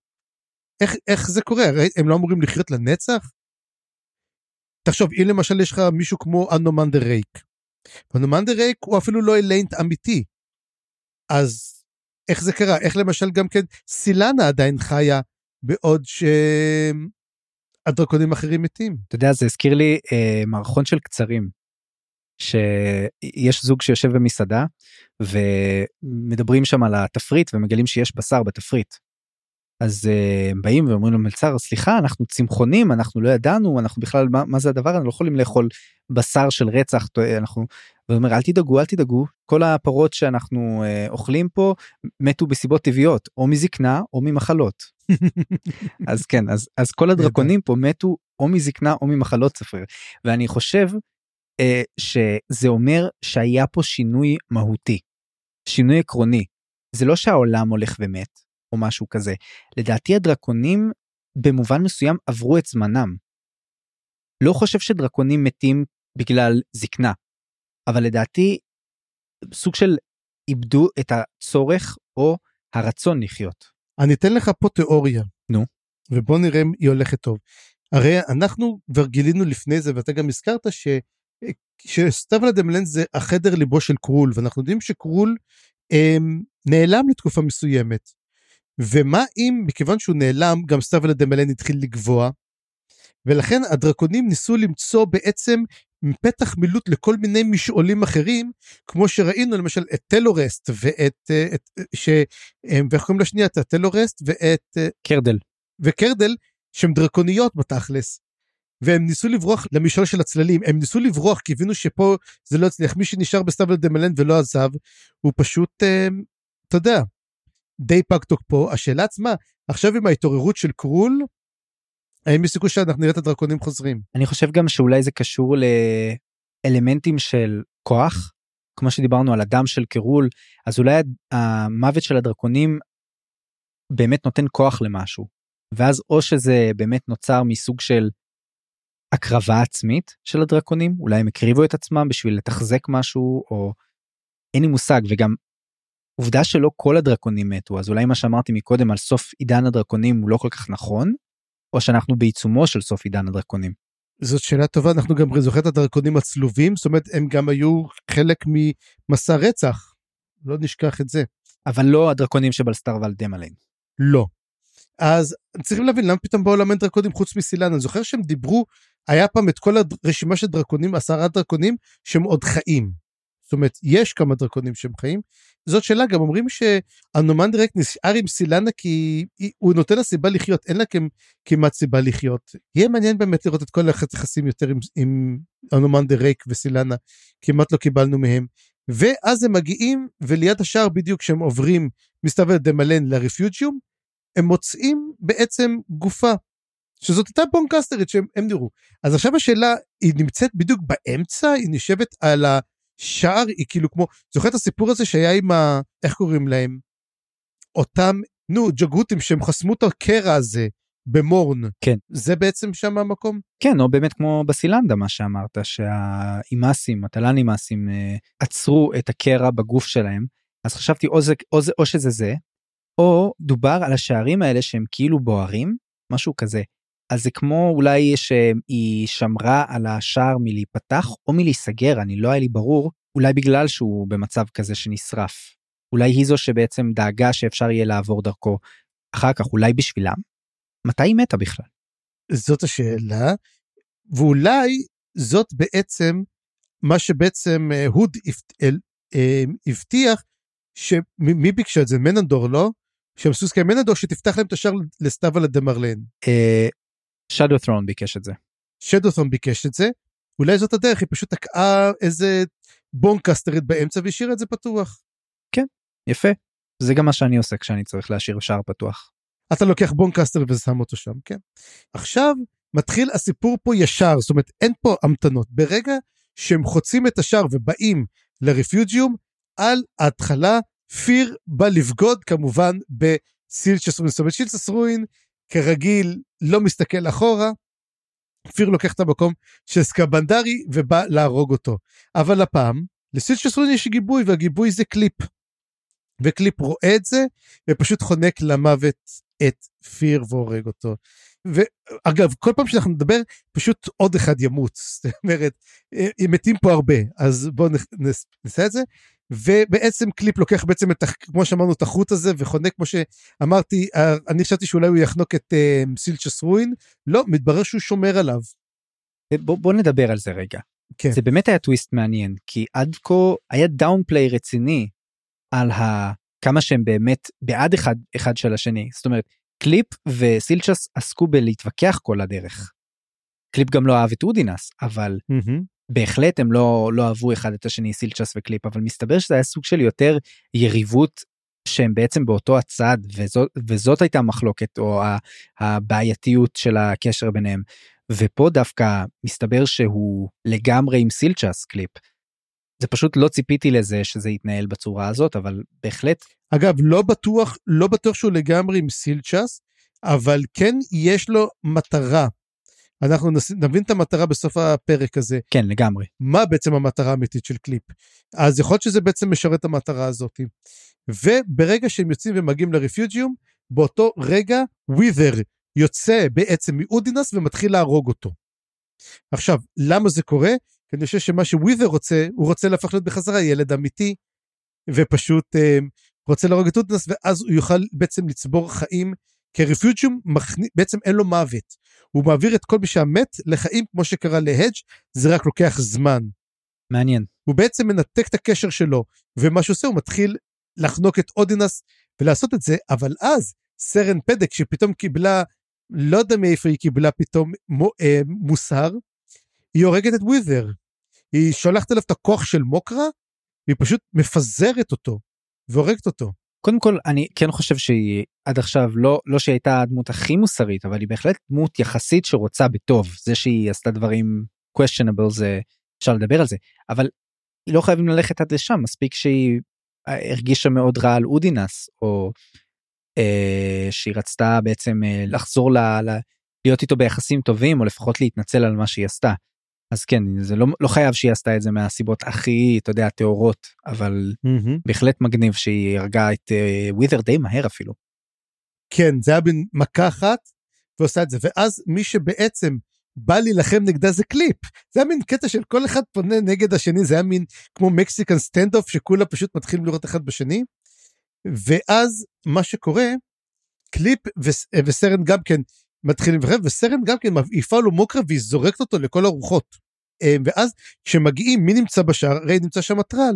איך זה קורה? הם לא אמורים לחיות לנצח? תחשוב, אם למשל יש לך מישהו כמו אנומנדר רייק, ואנומנדר רייק הוא אפילו לא אליינט אמיתי, אז איך זה קרה? איך למשל גם כן סילנה עדיין חיה, בעוד שהדרקונים אחרים מתים. אתה יודע, זה הזכיר לי מערכון של קצרים, שיש זוג שיושב במסעדה, ומדברים שם על התפריט, ומגלים שיש בשר בתפריט. אז הם באים ואומרים למלצר, סליחה, אנחנו צמחונים, אנחנו לא ידענו, אנחנו בכלל, מה זה הדבר? אנחנו לא יכולים לאכול בשר של רצח, אנחנו... ואומר, אל תדאגו, כל הפרות שאנחנו אוכלים פה, מתו בסיבות טבעיות, או מזקנה, או ממחלות. אז כן, אז כל הדרקונים פה מתו או מזקנה או ממחלות ספריות, ואני חושב שזה אומר שהיה פה שינוי מהותי, שינוי עקרוני. זה לא שהעולם הולך ומת, או משהו כזה. לדעתי הדרקונים במובן מסוים עברו את זמנם. לא חושב שדרקונים מתים בגלל זקנה, אבל לדעתי סוג של איבדו את הצורך או הרצון לחיות. אני אתן לך פה תיאוריה. נו. ובוא נראה אם היא הולכת טוב. הרי אנחנו כבר גילינו לפני זה, ואתה גם הזכרת שסטבלה דמלן זה החדר ליבו של קרול, ואנחנו יודעים שקרול נעלם לתקופה מסוימת. ומה אם, מכיוון שהוא נעלם, גם סטבלה דמלן התחיל לגבוה, ולכן הדרקונים ניסו למצוא בעצם פתח מילוט לכל מיני משעולים אחרים, כמו שראינו למשל את טלורסט ואת ואיך קוראים לשנייה, את הטלורסט ואת קרדל. וקרדל שהם דרקוניות בתכלס. והם ניסו לברוח למשעול של הצללים, הם ניסו לברוח כי הבינו שפה זה לא הצליח, מי שנשאר בסטבלה דמלן ולא עזב, הוא פשוט, אתה יודע, די פג תוקפו. השאלה עצמה, עכשיו עם ההתעוררות של קרול, האם יש סיכוי שאנחנו נראה את הדרקונים חוזרים? אני חושב גם שאולי זה קשור לאלמנטים של כוח, כמו שדיברנו על הדם של קרול, אז אולי המוות של הדרקונים באמת נותן כוח למשהו, ואז או שזה באמת נוצר מסוג של הקרבה עצמית של הדרקונים, אולי הם הקריבו את עצמם בשביל לתחזק משהו, או אין לי מושג, וגם עובדה שלא כל הדרקונים מתו, אז אולי מה שאמרתי מקודם על סוף עידן הדרקונים הוא לא כל כך נכון, או שאנחנו בעיצומו של סוף עידן הדרקונים? זאת שאלה טובה, אנחנו גם זוכרים את הדרקונים הצלובים, זאת אומרת, הם גם היו חלק ממסע רצח, לא נשכח את זה. אבל לא הדרקונים שבלסטרוול דמלין. לא. אז צריכים להבין, למה פתאום בעולם אין דרקונים חוץ מסילן? אני זוכר שהם דיברו, היה פעם את כל הרשימה של דרקונים, 10 דרקונים, שהם עוד חיים. זאת אומרת, יש כמה דרקונים שהם חיים, זאת שאלה, גם אומרים שהנומן דירקט נשאר עם סילנה, כי הוא נותן לה סיבה לחיות, אין לה כמעט סיבה לחיות, יהיה מעניין באמת לראות את כל היחסים יותר עם הנומן דירקט וסילנה, כמעט לא קיבלנו מהם, ואז הם מגיעים, וליד השאר בדיוק כשהם עוברים, מסתבר דמלן לרפיוג'יום, הם מוצאים בעצם גופה, שזאת הייתה בונקסטרית שהם נראו, אז עכשיו השאלה, היא נמצאת בדיוק באמצע, היא נשבת על ה שער, היא כאילו כמו, זוכר את הסיפור הזה שהיה עם איך קוראים להם? אותם, ג'גותים שהם חסמו את הקרע הזה במורן. כן. זה בעצם שם המקום? כן, או באמת כמו בסילנדה מה שאמרת, שהאימאסים, הטלן אימאסים, עצרו את הקרע בגוף שלהם, אז חשבתי או שזה זה, או דובר על השערים האלה שהם כאילו בוערים, משהו כזה. אז זה כמו אולי שהיא שמרה על השער מלהיפתח או מלהיסגר, אני לא היה לי ברור, אולי בגלל שהוא במצב כזה שנשרף. אולי היא זו שבעצם דאגה שאפשר יהיה לעבור דרכו. אחר כך, אולי בשבילם, מתי היא מתה בכלל? זאת השאלה, ואולי זאת בעצם מה שבעצם הוד הבטיח, שמי ביקשה את זה? מננדור, לא? שמסוסקי מננדור שתפתח להם את השער לסטבלה דמרלין. Shadowthrone ביקש את זה. Shadowthrone ביקש את זה, אולי זאת הדרך, היא פשוט תקעה איזה בונקסטרית באמצע, והשאירה את זה פתוח. כן, יפה. זה גם מה שאני עושה, כשאני צריך להשאיר שער פתוח. אתה לוקח בונקסטרית ושם אותו שם, כן. עכשיו, מתחיל הסיפור פה ישר, זאת אומרת, אין פה המתנות. ברגע שהם חוצים את השער ובאים לרפיוג'יום, על ההתחלה, פיר בא לבגוד, כמובן, בסילצ'סרוין. זאת אומרת, סילצ'סרוין, כרגיל, לא מסתכל אחורה, פיר לוקח את המקום של סקבנדרי, ובא להרוג אותו. אבל הפעם, לסילצ'סרוין יש גיבוי, והגיבוי זה קליפ. וקליפ רואה את זה, ופשוט חונק למוות את פיר, והורג אותו. ואגב, כל פעם שאנחנו נדבר, פשוט עוד אחד ימות. זאת אומרת, הם מתים פה הרבה, אז בואו נעשה את זה. ובעצם קליפ לוקח בעצם, כמו שאמרנו, את החוט הזה, וחונק, כמו שאמרתי, אני חשבתי שאולי הוא יחנוק את סילצ'סרוין, לא, מתברר שהוא שומר עליו. בוא נדבר על זה רגע. כן. זה באמת היה טוויסט מעניין, כי עד כה היה דאונפליי רציני, על כמה שהם באמת בעד אחד של השני, זאת אומרת, קליפ וסילצ'ס עסקו בלהתווכח כל הדרך. קליפ גם לא אהב את אודינס, אבל... בהחלט הם לא אהבו אחד את השני, סילצ'ס וקליפ, אבל מסתבר שזה היה סוג של יותר יריבות שהם בעצם באותו הצד, וזאת הייתה המחלוקת, או הבעייתיות של הקשר ביניהם, ופה דווקא מסתבר שהוא לגמרי עם סילצ'ס קליפ, זה פשוט לא ציפיתי לזה שזה יתנהל בצורה הזאת, אבל בהחלט. אגב, לא בטוח שהוא לגמרי עם סילצ'ס, אבל כן יש לו מטרה, אנחנו נבין את המטרה בסוף הפרק הזה. כן, לגמרי. מה בעצם המטרה האמיתית של קליפ? אז יכול להיות שזה בעצם משרת את המטרה הזאת. וברגע שהם יוצאים ומגיעים לרפיוג'יום, באותו רגע ווית'ר יוצא בעצם מאודינס ומתחיל להרוג אותו. עכשיו, למה זה קורה? כי אני חושב שמה שווית'ר רוצה, הוא רוצה להפך להיות בחזרה ילד אמיתי, ופשוט רוצה להרוג את אודינס, ואז הוא יוכל בעצם לצבור חיים, כי הרפיוג'יום בעצם אין לו מוות, הוא מעביר את כל מי שהמת לחיים כמו שקרה להדג', זה רק לוקח זמן. מעניין. הוא בעצם מנתק את הקשר שלו, ומה שעושה הוא מתחיל לחנוק את אודינס ולעשות את זה, אבל אז סרן פדק שפתאום קיבלה, לא יודע מאיפה היא קיבלה פתאום מוסר, היא הורגת את ווית'ר, היא שולחת אליו את הכוח של מוקרה, והיא פשוט מפזרת אותו, והורגת אותו. קודם כל, אני כן חושב שהיא עד עכשיו, לא שהיא הייתה הדמות הכי מוסרית, אבל היא בהחלט דמות יחסית שרוצה בטוב, זה שהיא עשתה דברים questionable, זה אפשר לדבר על זה, אבל לא חייבים ללכת עד לשם, מספיק שהיא הרגישה מאוד רע על אודינס, או שהיא רצתה בעצם לחזור להיות איתו ביחסים טובים, או לפחות להתנצל על מה שהיא עשתה, אז כן, זה לא חייב שהיא עשתה את זה מהסיבות הכי, אתה יודע, תיאוריות, אבל בהחלט מגניב שהיא הרגה את ווית'ר די מהר אפילו. כן, זה היה בין מכה אחת, ועושה את זה, ואז מי שבעצם בא להילחם נגדה זה קליפ, זה היה מין קטע של כל אחד פונה נגד השני, זה היה מין כמו מקסיקן סטנד-אוף, שכולה פשוט מתחילים לראות אחד בשני, ואז מה שקורה, קליפ וסרן גם כן, מתחילים וחב, וסרן גם כן מעיפה לו מוקרה, והיא זורקת אותו לכל הרוחות, ואז כשמגיעים, מי נמצא בשער? הרי נמצא שם טרל,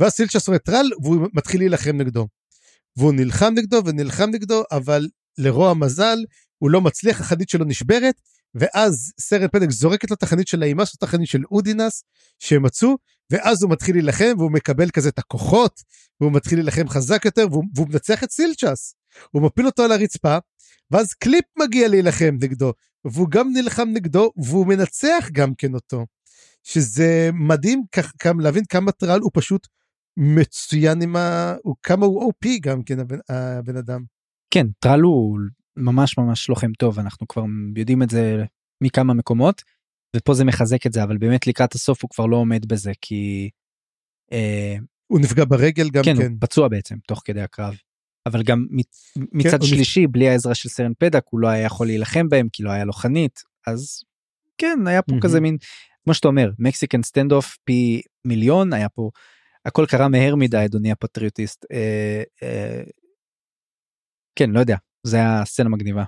ואז סילצ'ס רואה טרל, והוא מתחיל להילחם נגדו, והוא נלחם נגדו, אבל לרוע מזל, הוא לא מצליח, החנית שלו נשברת, ואז סרן פדק זורקת לו תחנית של האימס, תחנית של אודינס, שהם מצאו, ואז הוא מתחיל להילחם, והוא מקבל כזה את הכוחות, והוא מתחיל להילחם חזק יותר, והוא מנצח את סילצ'ס, הוא מפיל אותו על הרצפה, ואז קליפ מגיע להילחם נגדו, והוא גם נלחם נגדו, והוא מנצח גם כן אותו, שזה מדהים להבין כמה טרל הוא פשוט מצוין עם כמה הוא OP גם כן הבן אדם. כן, טרל הוא ממש ממש לוחם טוב, אנחנו כבר יודעים את זה מכמה מקומות, ופה זה מחזק את זה, אבל באמת לקראת הסוף הוא כבר לא עומד בזה, כי הוא נפגע ברגל גם כן. כן, הוא פצוע בעצם תוך כדי הקרב. אבל גם מצד שלישי, בלי העזרה של סרן פדק, הוא לא היה יכול להילחם בהם, כי לא היה לו חנית, אז כן, היה פה כזה מין, כמו שאתה אומר, מקסיקן סטנד-אוף פי מיליון, היה פה, הכל קרה מהר מדי, אדוני הפטריוטיסט, כן, לא יודע, זה היה סצנה מגניבה.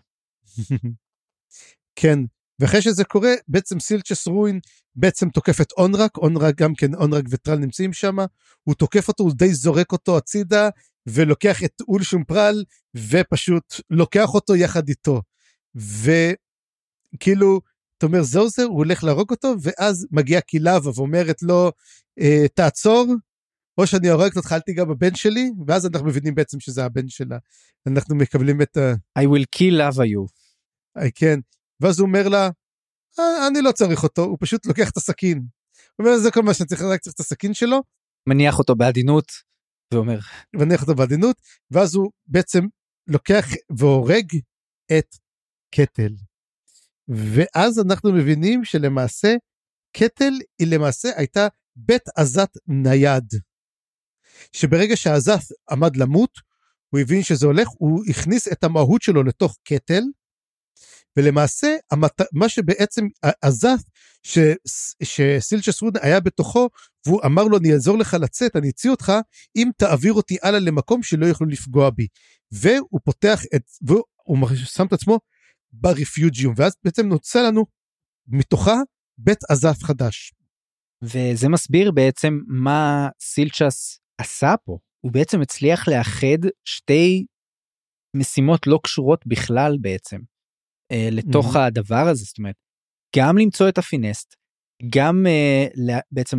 כן, ואחרי שזה קורה, בעצם סילצ'ס רוין, בעצם תוקף את אונרק גם כן, אונרק וטרל נמצאים שם, הוא תוקף אותו, הוא די זורק אותו הצידה, ולוקח את אולשום פרל, ופשוט לוקח אותו יחד איתו, וכאילו, אתה אומר זהו זה, הוא הולך להרוג אותו, ואז מגיעה קילאבה, ואומרת לו, תעצור, או שאני הורגת אותך, אל תיגע בבן שלי, ואז אנחנו מבינים בעצם שזה הבן שלה, אנחנו מקבלים את I will kill love you, כן, ואז הוא אומר לה, אני לא צריך אותו, הוא פשוט לוקח את הסכין, הוא אומר, זה כל מה שאני צריך, רק צריך את הסכין שלו, מניח אותו בעדינות, ואומר, מניח אותו בעדינות, ואז הוא בעצם לוקח והורג את קטל, ואז אנחנו מבינים שלמעשה, קטל היא למעשה הייתה בית עזת נייד, שברגע שהעזת עמד למות, הוא הבין שזה הולך, הוא הכניס את המהות שלו לתוך קטל, ולמעשה, מה שבעצם עזת, שסילצ'ס רון היה בתוכו, והוא אמר לו, אני אעזור לך לצאת, אני אציא אותך, אם תעביר אותי הלאה למקום שלא יוכלו לפגוע בי. והוא פותח את, והוא שם את עצמו ברפיוג'יום, ואז בעצם נוצא לנו מתוכה בית עזף חדש. וזה מסביר בעצם מה סילצ'ס עשה פה. הוא בעצם הצליח לאחד שתי משימות לא קשורות בכלל בעצם, לתוך הדבר הזה, זאת אומרת, גם למצוא את הפינסט, גם בעצם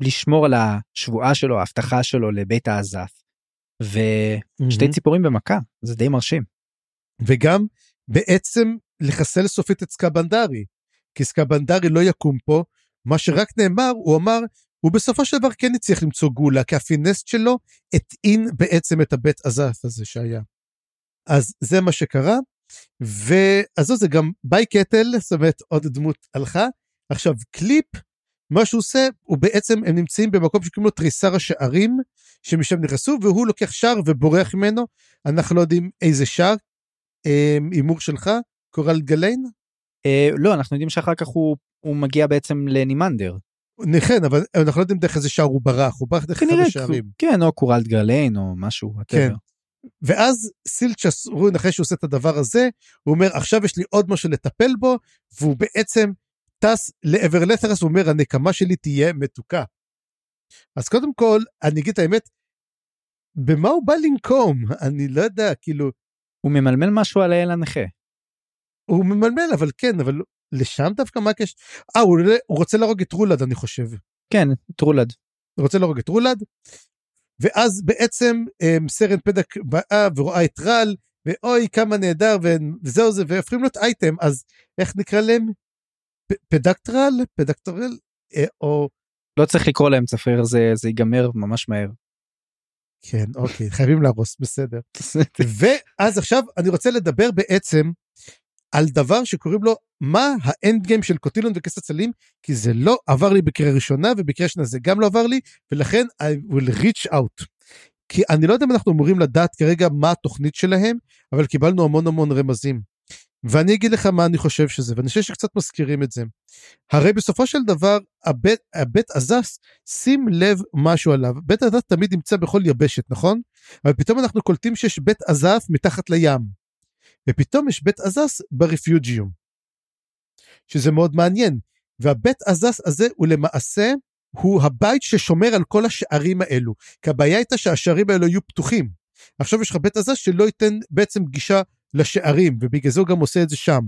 לשמור על השבועה שלו, ההבטחה שלו לבית העזף, ושתי ציפורים במכה, זה די מרשים. וגם בעצם לחסל סופית את סקבנדרי, כי סקבנדרי לא יקום פה, מה שרק נאמר, הוא אמר, הוא בסופו של דבר כן יצליח למצוא גולה, כי הפינס שלו התאין בעצם את הבית עזף הזה שהיה. אז זה מה שקרה, ואז זה גם ביי קטל, זאת אומרת עוד דמות הלכה, עכשיו קליפ, מה שהוא עושה, הוא בעצם, הם נמצאים במקום שקוראים לו תריסר השערים, שמשם נכנסו, והוא לוקח שער ובורח ממנו, אנחנו לא יודעים איזה שער, אימור שלך, קורל גליין? לא, אנחנו יודעים שאחר כך הוא מגיע בעצם לנימנדר. נכן, אבל אנחנו לא יודעים דרך איזה שער הוא ברח דרך אחד השערים. כן, או קורל גליין, או משהו, כן. ואז סילצ'ס, אחרי שהוא עושה את הדבר הזה, הוא אומר, עכשיו יש לי עוד משהו לטפל בו, והוא בעצם טס לעבר לתרס, הוא אומר, הנקמה שלי תהיה מתוקה. אז קודם כל, אני אגיד את האמת, במה הוא בא לנקום? אני לא יודע, כאילו... הוא ממלמל משהו על האל הנכה. הוא ממלמל, אבל כן, אבל לשם דווקא מה קש... הוא רוצה להרוג את רולד, אני חושב. כן, רולד. הוא רוצה להרוג את רולד, ואז בעצם סרן פדק באה ורואה את רל, ואוי, כמה נהדר, וזהו זה, והפכים לו את אייטם, אז איך נקרא להם? פדקטרל? פדקטרל? או... לא צריך לקרוא להם צפר, זה ייגמר ממש מהר. כן, אוקיי, חייבים להרוס, בסדר. ואז עכשיו אני רוצה לדבר בעצם על דבר שקוראים לו מה האנד גיים של קוטילון וכסצלים, כי זה לא עבר לי בקריאה ראשונה, ובקריאה שנה זה גם לא עבר לי, ולכן I will reach out. כי אני לא יודע אם אנחנו אמורים לדעת כרגע מה התוכנית שלהם, אבל קיבלנו המון רמזים. ואני אגיד לך מה אני חושב שזה, ואני חושב שקצת מזכירים את זה. הרי בסופו של דבר, הבית עזס, שים לב משהו עליו. בית עזס תמיד נמצא בכל יבשת, נכון? אבל פתאום אנחנו קולטים שיש בית עזף מתחת לים. ופתאום יש בית עזס ברפיוג'יום. שזה מאוד מעניין. והבית עזס הזה הוא למעשה, הוא הבית ששומר על כל השערים האלו. כי הבעיה הייתה שהשערים האלו יהיו פתוחים. עכשיו יש לך בית עזס שלא ייתן בעצם גישה לשערים, ובגלל זה הוא גם עושה את זה שם.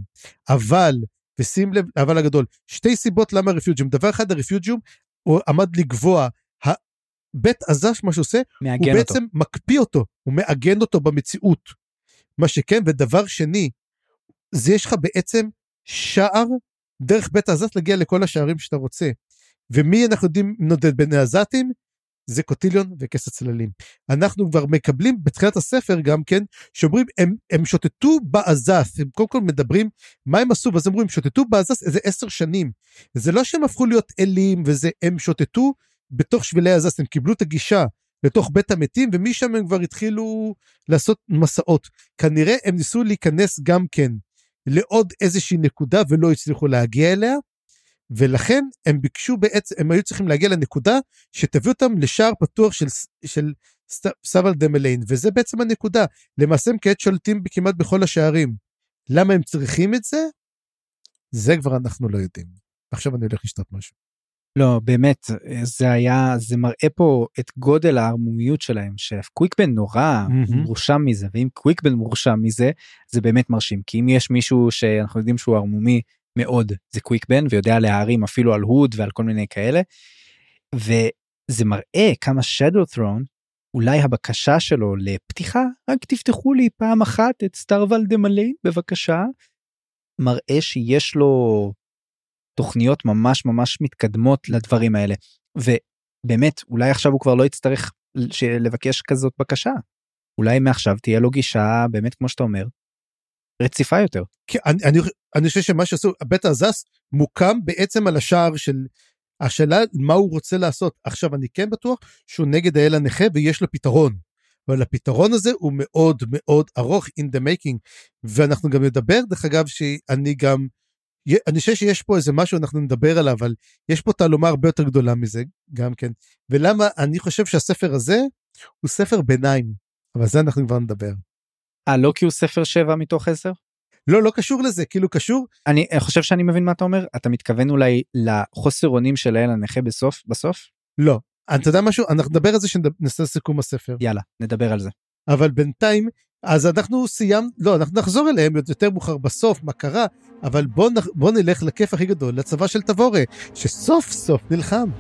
אבל, ושים לב, אבל הגדול, שתי סיבות למה הרפיוג'יום. דבר אחד, הרפיוג'יום, הוא עמד לגבוה, בית עזס, מה שעושה, הוא בעצם מקפיא אותו, הוא מעגן אותו במציאות. מה שכן, ודבר שני, זה יש לך בעצם שער, דרך בית עזס להגיע לכל השערים שאתה רוצה. ומי אנחנו יודעים נודד בין העזתים? זה קוטיליון וכס הצללים. אנחנו כבר מקבלים בתחילת הספר גם כן, שאומרים, הם שוטטו בעזס, הם קודם כל מדברים, מה הם עשו, ואז אומרים, שוטטו בעזס איזה 10 שנים, זה לא שהם הפכו להיות אלים, וזה הם שוטטו בתוך שבילי עזס, הם קיבלו את הגישה לתוך בית המתים, ומשם הם כבר התחילו לעשות מסעות, כנראה הם ניסו להיכנס גם כן, לעוד איזושהי נקודה, ולא הצליחו להגיע אליה, ולכן הם ביקשו בעצם, הם היו צריכים להגיע לנקודה שתביא אותם לשער פתוח של סבל דמליין, וזה בעצם הנקודה, למעשה הם כעת שולטים כמעט בכל השערים, למה הם צריכים את זה? זה כבר אנחנו לא יודעים, עכשיו אני הולך לשתות משהו. לא, באמת, זה מראה פה את גודל ההרמוניות שלהם, שקוויקבן נורא מורשם מזה, ואם קוויקבן מורשם מזה, זה באמת מרשים, כי אם יש מישהו שאנחנו יודעים שהוא הרמומי, מאוד, זה קוויקבן, ויודע להערים אפילו על הוד ועל כל מיני כאלה, וזה מראה כמה Shadow Throne, אולי הבקשה שלו לפתיחה, רק תפתחו לי פעם אחת את סטארוול דמליין, בבקשה, מראה שיש לו תוכניות ממש מתקדמות לדברים האלה, ובאמת, אולי עכשיו הוא כבר לא יצטרך לבקש כזאת בקשה, אולי מעכשיו תהיה לו גישה, באמת כמו שאתה אומר, רציפה יותר. כי אני חושב שמה שעשו, הבית עזס מוקם בעצם על השער של, השאלה מה הוא רוצה לעשות, עכשיו אני כן בטוח שהוא נגד האל הנכה ויש לו פתרון, אבל הפתרון הזה הוא מאוד ארוך in the making, ואנחנו גם נדבר דרך אגב אני חושב שיש פה איזה משהו אנחנו נדבר עליו, אבל יש פה תעלומה הרבה יותר גדולה מזה גם כן, ולמה אני חושב שהספר הזה הוא ספר ביניים, אבל זה אנחנו כבר נדבר. לא כי הוא ספר 7/10? לא קשור לזה, כאילו קשור. אני חושב שאני מבין מה אתה אומר, אתה מתכוון אולי לחוסר אונים של האל הנכה בסוף? לא, אתה יודע משהו, אנחנו נדבר על זה כשנעשה סיכום הספר. יאללה, נדבר על זה. אבל בינתיים, אז אנחנו אנחנו נחזור אליהם יותר מאוחר בסוף, מה קרה, אבל בוא נלך לכיף הכי גדול, לצבא של תבורה, שסוף סוף נלחם.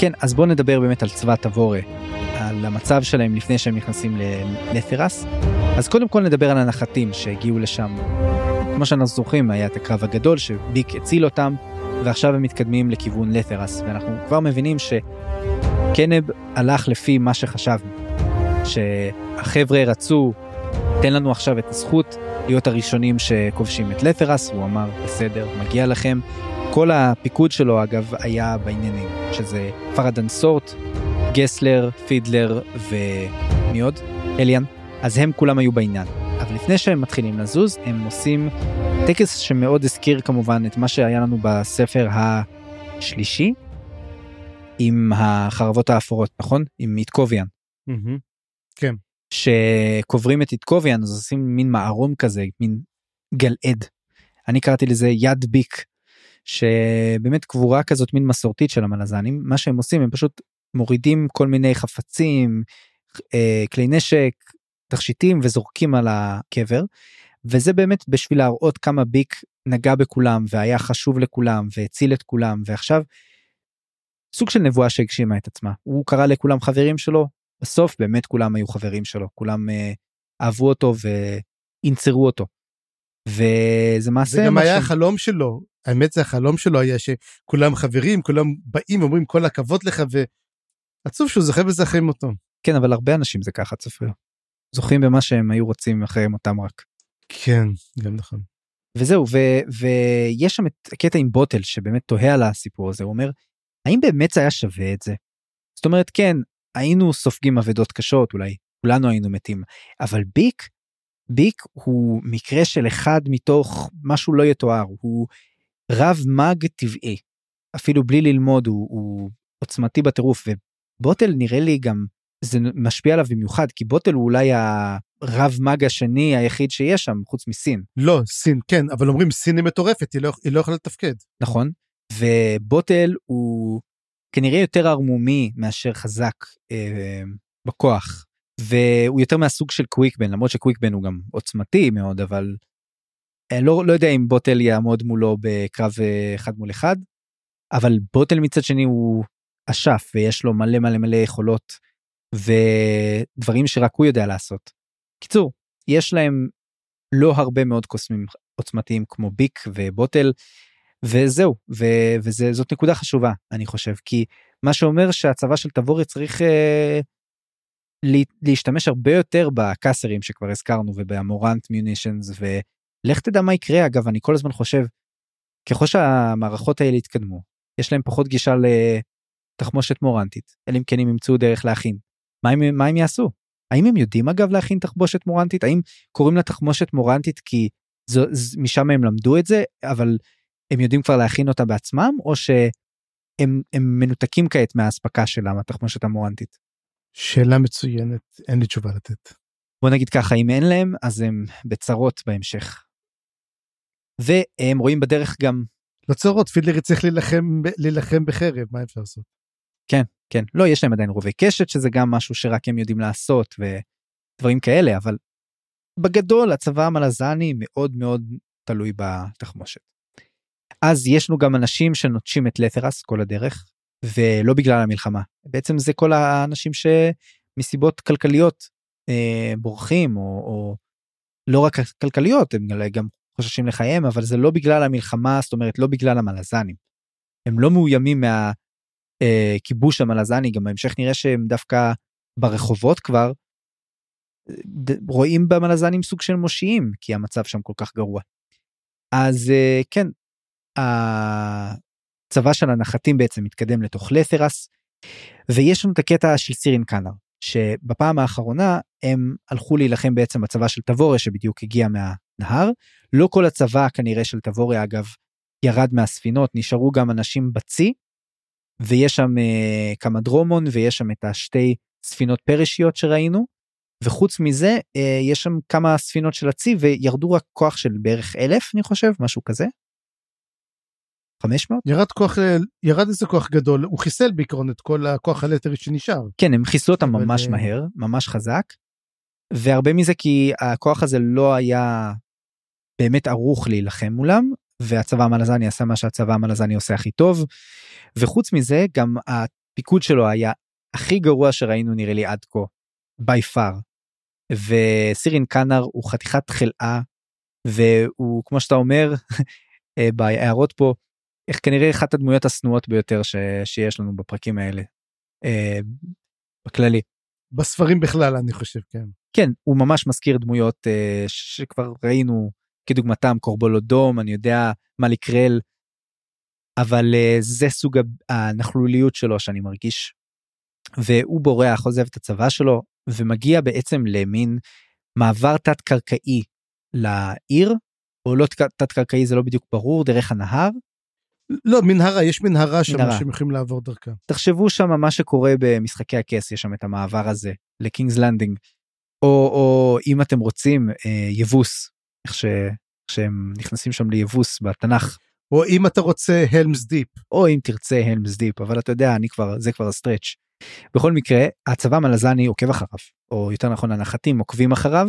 כן, אז בואו נדבר באמת על צבא תבורה, על המצב שלהם לפני שהם נכנסים לנתרס. אז קודם כל נדבר על הנחתים שהגיעו לשם. כמו שאנחנו זוכרים, היה את הקרב הגדול שביק הציל אותם, ועכשיו הם מתקדמים לכיוון לתרס, ואנחנו כבר מבינים שקנב הלך לפי מה שחשבנו, שהחבר'ה רצו, תן לנו עכשיו את הזכות להיות הראשונים שכובשים את לתרס, הוא אמר, בסדר, מגיע לכם. כל הפיקוד שלו, אגב, היה בעניינים, שזה פרדן סורט, גסלר, פידלר ומי עוד? אליאן. אז הם כולם היו בעניין. אבל לפני שהם מתחילים לזוז, הם עושים טקס שמאוד הזכיר כמובן את מה שהיה לנו בספר השלישי, עם החרבות האפורות, נכון? עם איתקוביאן. כן. שקוברים את איתקוביאן, אז עושים מין מערום כזה, מין גלעד. אני קראתי לזה יד ביק, שבאמת קבורה כזאת מין מסורתית של המלזנים. מה שהם עושים, הם פשוט מורידים כל מיני חפצים, כלי נשק, תכשיטים, וזורקים על הקבר, וזה באמת בשביל להראות כמה ביק נגע בכולם, והיה חשוב לכולם, והציל את כולם, ועכשיו, סוג של נבואה שהגשימה את עצמה. הוא קרא לכולם חברים שלו, בסוף באמת כולם היו חברים שלו, כולם אהבו אותו ואינצרו אותו. וזה מעשה... זה גם היה החלום שלו, האמת זה החלום שלו היה שכולם חברים, כולם באים, אומרים כל הכבוד לך, ועצוב שהוא זכה בזה אחרי מותו. כן, אבל הרבה אנשים זה ככה, צפוי. זוכרים במה שהם היו רוצים אחרי מותם רק. כן, גם נכון. וזהו, ויש שם את הקטע עם בוטל, שבאמת תוהה על הסיפור הזה, הוא אומר, האם באמת זה היה שווה את זה? זאת אומרת, כן, היינו סופגים עבדות קשות, אולי כולנו היינו מתים, אבל ביק הוא מקרה של אחד מתוך משהו לא יתואר, הוא רב מג טבעי, אפילו בלי ללמוד, הוא עוצמתי בטירוף, ובוטל נראה לי גם, זה משפיע עליו במיוחד, כי בוטל הוא אולי הרב מג השני היחיד שיש שם, חוץ מסין. לא, סין, כן, אבל אומרים סין היא מטורפת, היא לא יכולה לתפקד. נכון, ובוטל הוא כנראה יותר ערמומי מאשר חזק בכוח, והוא יותר מהסוג של קוויקבן, למרות שקוויקבן הוא גם עוצמתי מאוד, אבל לא יודע אם בוטל יעמוד מולו בקרב אחד מול אחד, אבל בוטל מצד שני הוא אשף, ויש לו מלא מלא מלא יכולות, ודברים שרק הוא יודע לעשות. קיצור, יש להם לא הרבה מאוד קוסמים עוצמתיים כמו ביק ובוטל, וזהו, וזאת נקודה חשובה, אני חושב, כי מה שאומר שהצבא של תבורי צריך להשתמש הרבה יותר בקסרים שכבר הזכרנו, ובאמורנט מיונישנס, ולך תדע מה יקרה, אגב, אני כל הזמן חושב, ככל שהמערכות האלה התקדמו, יש להם פחות גישה לתחמושת מורנטית, אלא אם כן הם ימצאו דרך להכין. מה הם יעשו? האם הם יודעים אגב להכין תחמושת מורנטית? האם קוראים לה תחמושת מורנטית כי משם הם למדו את זה, אבל הם יודעים כבר להכין אותה בעצמם, או שהם מנותקים כעת מההספקה שלה, מהתחמושת המורנטית? שאלה מצוינת, אין לי תשובה לתת. בוא נגיד ככה, אם אין להם, אז הם בצרות בהמשך. והם רואים בדרך גם... לא צרות, פידלר צריך להילחם בחרב, מה אפשר לעשות? כן. כן, לא, יש להם עדיין רובי קשת, שזה גם משהו שרק הם יודעים לעשות, ודברים כאלה, אבל בגדול, הצבא המלזני מאוד מאוד תלוי בתחמושת. אז ישנו גם אנשים שנוטשים את לתרס כל הדרך, ולא בגלל המלחמה. בעצם זה כל האנשים שמסיבות כלכליות בורחים, או לא רק כלכליות, הם גם חוששים לחיים, אבל זה לא בגלל המלחמה, זאת אומרת, לא בגלל המלזנים. הם לא מאוימים כיבוש המלזני, גם בהמשך נראה שהם דווקא ברחובות כבר, רואים במלזנים סוג של מושיעים, כי המצב שם כל כך גרוע. אז כן, הצבא של הנחתים בעצם מתקדם לתוך לתרס, ויש לנו את הקטע של סירין קאנר, שבפעם האחרונה הם הלכו להילחם בעצם בצבא של תבורי, שבדיוק הגיע מהנהר, לא כל הצבא כנראה של תבורי אגב, ירד מהספינות, נשארו גם אנשים בצי, ויש שם כמה דרומון, ויש שם את השתי ספינות פרשיות שראינו, וחוץ מזה, יש שם כמה ספינות של הצי, וירדו רק כוח של בערך 1,000, אני חושב, משהו כזה. 500? ירד איזה כוח גדול, הוא חיסל בעיקרון את כל הכוח הלטרי שנשאר. כן, הם חיסלו אותם ממש מהר, ממש חזק, והרבה מזה כי הכוח הזה לא היה באמת ערוך להילחם מולם, והצבא המלזני עשה מה שהצבא המלזני עושה הכי טוב, וחוץ מזה גם הפיקוד שלו היה הכי גרוע שראינו נראה לי עד כה, בי פאר, וסירין קאנר הוא חתיכת חלאה, והוא כמו שאתה אומר, בהערות פה, כנראה אחת הדמויות הסנועות ביותר שיש לנו בפרקים האלה, בכללי. בספרים בכלל אני חושב, כן. כן, הוא ממש מזכיר דמויות שכבר ראינו כדוגמתם, קורבולודום, אני יודע מה לקרל, אבל זה סוג הנכלוליות שלו שאני מרגיש, והוא בורח, עוזב את הצבא שלו, ומגיע בעצם למין מעבר תת-קרקעי לעיר, או לא תת-קרקעי, זה לא בדיוק ברור, דרך הנהר. לא, מנהרה, יש מנהרה שם שהם יכולים לעבור דרכה. תחשבו שם מה שקורה במשחקי הכס, יש שם את המעבר הזה, לקינגס לנדינג, או אם אתם רוצים, יבוס, כשהם נכנסים שם ליבוס בתנ"ך. או אם אתה רוצה הלמס דיפ. או אם תרצה הלמס דיפ, אבל אתה יודע, זה כבר הסטרץ'. בכל מקרה, הצבא המלזני עוקב אחריו, או יותר נכון, הנחתים עוקבים אחריו,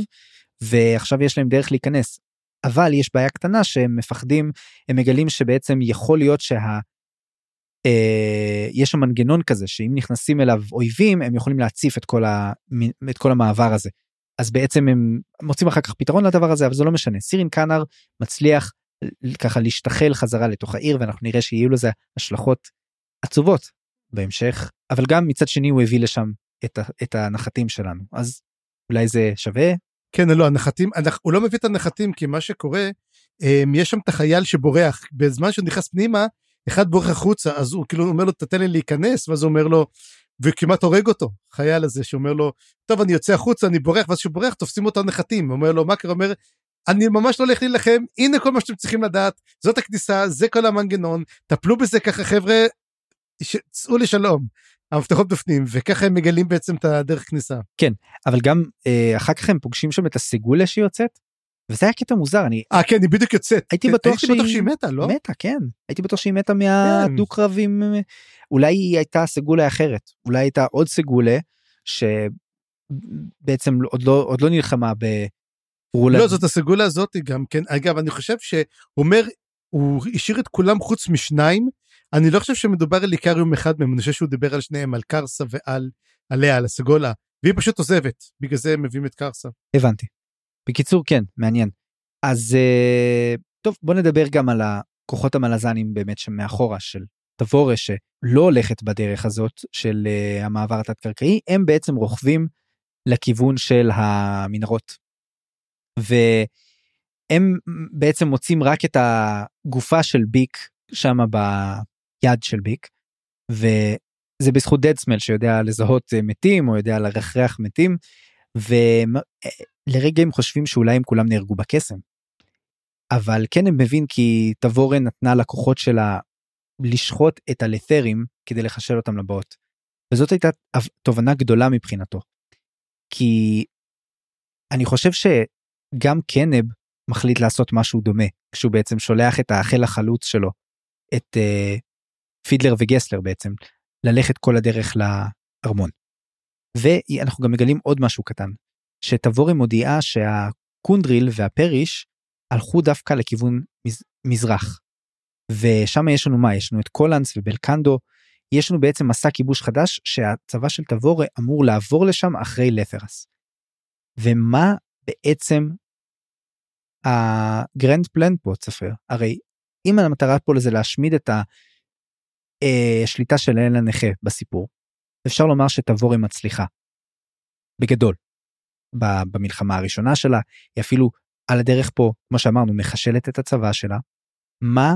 ועכשיו יש להם דרך להיכנס. אבל יש בעיה קטנה שהם מפחדים, הם מגלים שבעצם יכול להיות יש המנגנון כזה, שאם נכנסים אליו אויבים, הם יכולים להציף את כל המעבר הזה. אז בעצם הם מוצאים אחר כך פתרון לדבר הזה, אבל זה לא משנה. סירין קאנר מצליח ככה להשתחל חזרה לתוך העיר, ואנחנו נראה שיהיו לזה השלכות עצובות בהמשך, אבל גם מצד שני הוא הביא לשם את הנחתים שלנו, אז אולי זה שווה? כן, לא, הנחתים, הוא לא מביא את הנחתים, כי מה שקורה, יש שם את החייל שבורח, בזמן שהוא נכנס פנימה, אחד בורח החוצה, אז הוא כאילו אומר לו, תתן לי להיכנס, ואז הוא אומר לו, וכמעט הורג אותו, חייל הזה, שאומר לו, טוב, אני יוצא החוצה, אני בורח, ואז שהוא בורח, תופסים אותו הנחתים, הוא אומר לו, מה קרה, אומר, אני ממש לא הולך להילחם, הנה כל מה שאתם צריכים לדעת, זאת הכניסה, זה כל המנגנון, תפלו בזה ככה חבר'ה, צאו לשלום, המפתחות בפנים, וככה הם מגלים בעצם את הדרך כניסה. כן, אבל גם אחר כך הם פוגשים שם את הסגולה שיוצאת, וזה היה קטע מוזר, כן, היא בדיוק יוצאת. הייתי בטוח שהיא מתה, לא? מתה, כן. הייתי בטוח שהיא מתה מהדוקרבים, אולי היא הייתה סגולה אחרת, אולי הייתה עוד סגולה, שבעצם עוד לא נלחמה לא, זאת הסגולה הזאת גם, כן, אגב, אני חושב הוא השאיר את כולם חוץ משניים, אני לא חושב שמדובר על איקריום אחד מהם, אני חושב שהוא דיבר על שניהם, על קרסה ועל עליה, על הסגולה, והיא פשוט עוזבת, בגלל זה הם מביאים את קרסה. הבנתי. בקיצור, כן, מעניין. אז טוב, בוא נדבר גם על הכוחות המלזנים באמת שמאחורה של תבורה, שלא הולכת בדרך הזאת של המעבר התת-קרקעי, הם בעצם רוכבים לכיוון של המנהרות. והם בעצם מוצאים רק את הגופה של ביק, שם ביד של ביק, וזה בזכות דדסמל שיודע לזהות מתים, או יודע לרחרח מתים, ולרגע הם חושבים שאולי הם כולם נהרגו בקסם, אבל כן הם מבין כי תבורן נתנה לקוחות שלה לשחוט את הלת'רים, כדי לחשל אותם לבאות, וזאת הייתה תובנה גדולה מבחינתו, כי אני חושב שגם קנב מחליט לעשות משהו דומה, כשהוא בעצם שולח את האחל החלוץ שלו, את פידלר וגסלר בעצם, ללכת כל הדרך לארמון. ואנחנו גם מגלים עוד משהו קטן, שתבורם מודיעה שהקונדריל והפריש, הלכו דווקא לכיוון מזרח, ושם יש לנו מה? יש לנו את קולנס ובלקנדו, יש לנו בעצם מסע כיבוש חדש, שהצבא של תבורם אמור לעבור לשם אחרי לת'רס. ומה בעצם הגרנד פלן פה צפר? הרי אם המטרה פה לזה להשמיד את השליטה של אל הנכה בסיפור, אפשר לומר שתבור עם הצליחה, בגדול, במלחמה הראשונה שלה, היא אפילו על הדרך פה, כמו שאמרנו, מחשלת את הצבא שלה, מה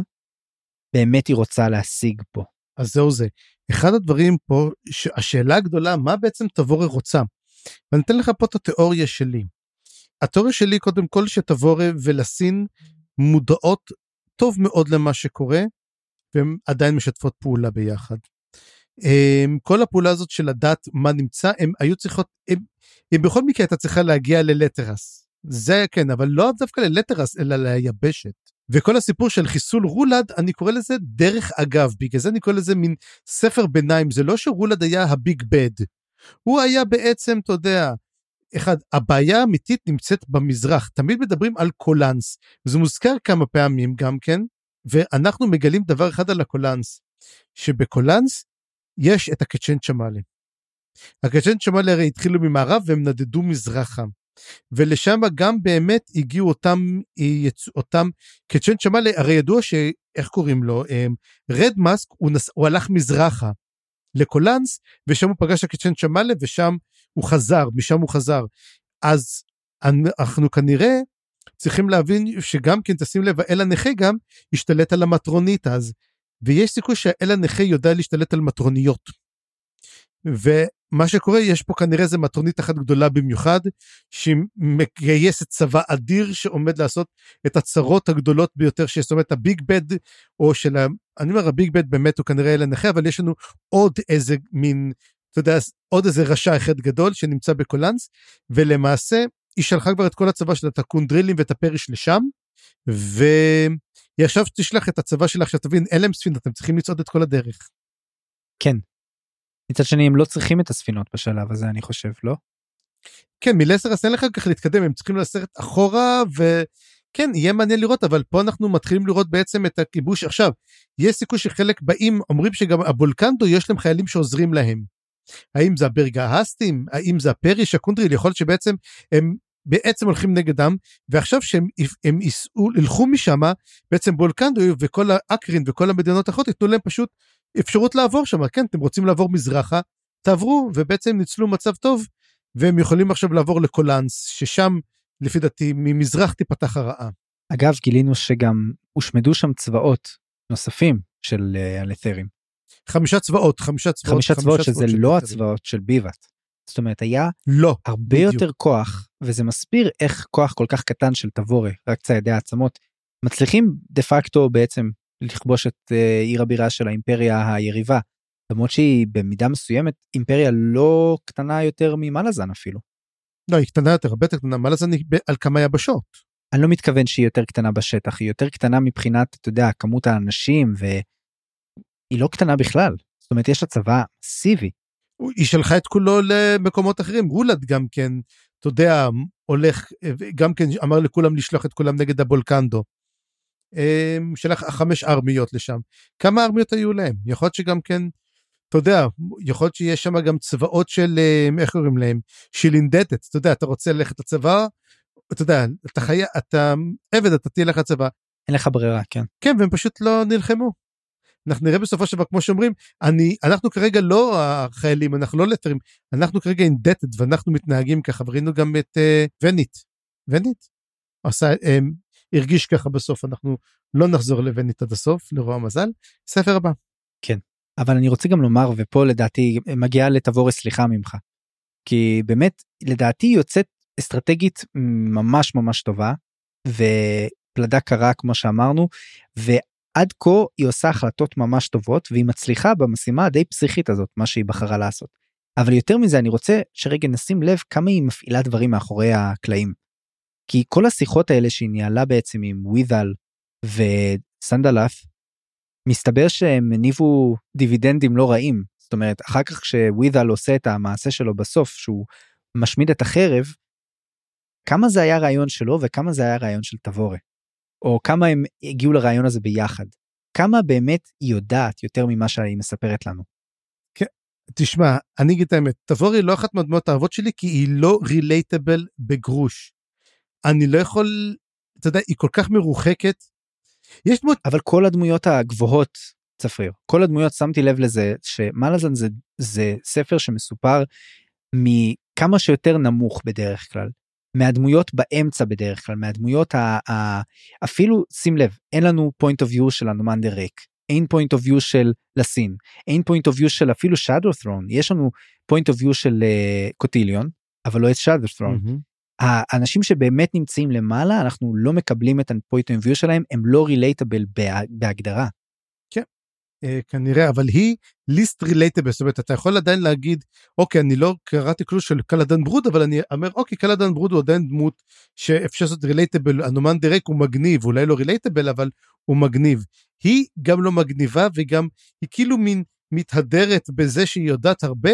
באמת היא רוצה להשיג פה? אז זהו זה, אחד הדברים פה, השאלה הגדולה, מה בעצם תבור היא רוצה? ואני אתן לך פה את התיאוריה שלי. התיאוריה שלי קודם כל שתבורה ולסין מודעות טוב מאוד למה שקורה, והן עדיין משתפות פעולה ביחד. כל הפעולה הזאת של לדעת מה נמצא, הן היו צריכות, אם בכל מקרה הייתה צריכה להגיע ללת'רס. זה היה כן, אבל לא דווקא ללת'רס, אלא ליבשת. וכל הסיפור של חיסול רולד, אני קורא לזה דרך אגב, בגלל זה אני קורא לזה מין ספר ביניים, זה לא שרולד היה הביג בד. הוא היה בעצם, אתה יודע, אחד, הבעיה האמיתית נמצאת במזרח, תמיד מדברים על קולנס, וזה מוזכר כמה פעמים גם כן, ואנחנו מגלים דבר אחד על הקולנס, שבקולנס יש את הקצ'ן צ'מאלי. הקצ'ן צ'מאלי הרי התחילו ממערב והם נדדו מזרחה. ולשם גם באמת הגיעו אותם קצ'ן צ'מאלי, הרי ידוע שאיך קוראים לו, רד מסק, הוא הלך מזרחה לקולנס, ושם הוא פגש הקצ'ן צ'מאלי, ושם הוא חזר, משם הוא חזר. אז אנחנו כנראה צריכים להבין שגם כן תשים לב, האל הנכה גם השתלט על המטרונית אז, ויש סיכוי שהאל הנכה יודע להשתלט על מטרוניות. ומה שקורה, יש פה כנראה זה מטרונית אחת גדולה במיוחד, שמגייסת צבא אדיר שעומד לעשות את הצרות הגדולות ביותר, שיש אומרת הביג בד, או של, אני אומר הביג בד באמת הוא כנראה אל הנכה, אבל יש לנו עוד איזה מין, אתה יודע, עוד איזה רשע אחד גדול שנמצא בקולנס, ולמעשה היא שלחה כבר את כל הצבא של הקונדרילים ואת הפריש לשם, והיא עכשיו תשלח את הצבא שלך, שתבין, אין להם ספינות, אתם צריכים לצעוד את כל הדרך. כן. מצד שני, הם לא צריכים את הספינות בשלב הזה, אני חושב, לא? כן, מלסר אסן לך כך להתקדם, הם צריכים לסרט אחורה, וכן, יהיה מעניין לראות, אבל פה אנחנו מתחילים לראות בעצם את הכיבוש. עכשיו, יש סיכוי שחלק באים, אומרים שגם הבולקנדו יש להם חיילים שעוזרים להם. האם זה הברגהסטים, האם זה הפריש, הקונדריל, יכול להיות שבעצם הם בעצם הולכים נגדם, ועכשיו שהם ילכו משם, בעצם בולקנדו וכל האקרין וכל המדינות האחרות, יתנו להם פשוט אפשרות לעבור שם, כן, אתם רוצים לעבור מזרחה, תעברו, ובעצם ניצלו מצב טוב, והם יכולים עכשיו לעבור לקולנס, ששם, לפי דעתי, ממזרח תיפתח הרעה. אגב, גילינו שגם הושמדו שם צבאות נוספים של הלת'רים. 5 צבאות, שזה לא הצבאות של ביבט. זאת אומרת, היה הרבה יותר כוח, וזה מסביר איך כוח כל כך קטן של תבורי, רק ציידי העצמות, מצליחים דה פקטו בעצם לכבוש את עיר הבירה של האימפריה היריבה, למרות שהיא במידה מסוימת, אימפריה לא קטנה יותר ממלאזן אפילו. לא, היא קטנה יותר, הרבה יותר קטנה, מלאזן היא על כמה יבשות. אני לא מתכוון שהיא יותר קטנה בשטח, היא יותר קטנה מבחינת, אתה יודע, כמות האנשים ו... היא לא קטנה בכלל, זאת אומרת יש הצבא סיבי. היא שלחה את כולו למקומות אחרים, רולד גם כן, אתה יודע, הולך, גם כן אמר לכולם לשלוח את כולם נגד הבולקנדו, שלח 5 ארמיות לשם, כמה ארמיות היו להם? יכול להיות שגם כן, אתה יודע, יכול להיות שיש שם גם צבאות של, איך קוראים להם, שילינדטת, אתה יודע, אתה רוצה ללכת לצבא, אתה יודע, אתה עבד, אתה תלך לצבא. אין לך ברירה, כן. כן, והם פשוט לא נלחמו. אנחנו נראה בסופו של דבר, כמו שאומרים, אנחנו כרגע לא החיילים, אנחנו לא לטרים, אנחנו כרגע אינדטד, ואנחנו מתנהגים ככה, וראינו גם את ונית, הרגיש ככה בסוף, אנחנו לא נחזור לוונית עד הסוף, לרוע מזל, ספר הבא. כן, אבל אני רוצה גם לומר, ופה לדעתי מגיעה לתבור סליחה ממך, כי באמת, לדעתי יוצאת אסטרטגית ממש ממש טובה, ופלדה קרה כמו שאמרנו, עד כה היא עושה החלטות ממש טובות, והיא מצליחה במשימה הדי פסיכית הזאת, מה שהיא בחרה לעשות. אבל יותר מזה, אני רוצה שרגע נשים לב כמה היא מפעילה דברים מאחורי הקלעים. כי כל השיחות האלה שהיא ניהלה בעצם עם ווידל וסנדלף, מסתבר שהם הניבו דיבידנדים לא רעים. זאת אומרת, אחר כך כשווידל עושה את המעשה שלו בסוף, שהוא משמיד את החרב, כמה זה היה רעיון שלו וכמה זה היה רעיון של תבורה. או כמה הם הגיעו לרעיון הזה ביחד, כמה באמת היא יודעת יותר ממה שהיא מספרת לנו. כן, תשמע, אני אגיד את האמת, תבורי לא אחת מהדמות האהבות שלי, כי היא לא רילייטבל בגרוש. אני לא יכול, אתה יודע, היא כל כך מרוחקת. יש דמות... אבל כל הדמויות הגבוהות, צפריר, כל הדמויות, שמתי לב לזה, שמלאזן זה ספר שמסופר מכמה שיותר נמוך בדרך כלל. מהדמויות באמצע בדרך כלל, מהדמויות אפילו, שים לב, אין לנו point of view של הנומנדר ריק, אין point of view של לסין, אין point of view של אפילו shadow throne, יש לנו point of view של קוטיליון, אבל לא את shadow throne. האנשים שבאמת נמצאים למעלה, אנחנו לא מקבלים את ה-point of view שלהם, הם לא relatable בהגדרה. כן, כנראה, אבל היא least relatable, זאת אומרת, אתה יכול עדיין להגיד, אוקיי, אני לא קראתי כלום של קלדן ברוד, אבל אני אומר, אוקיי, קלדן ברוד הוא עדיין דמות שאפשר לעשות relatable, הנומן דירק הוא מגניב, אולי לא relatable, אבל הוא מגניב. היא גם לא מגניבה, וגם היא כאילו מין מתהדרת בזה שהיא יודעת הרבה,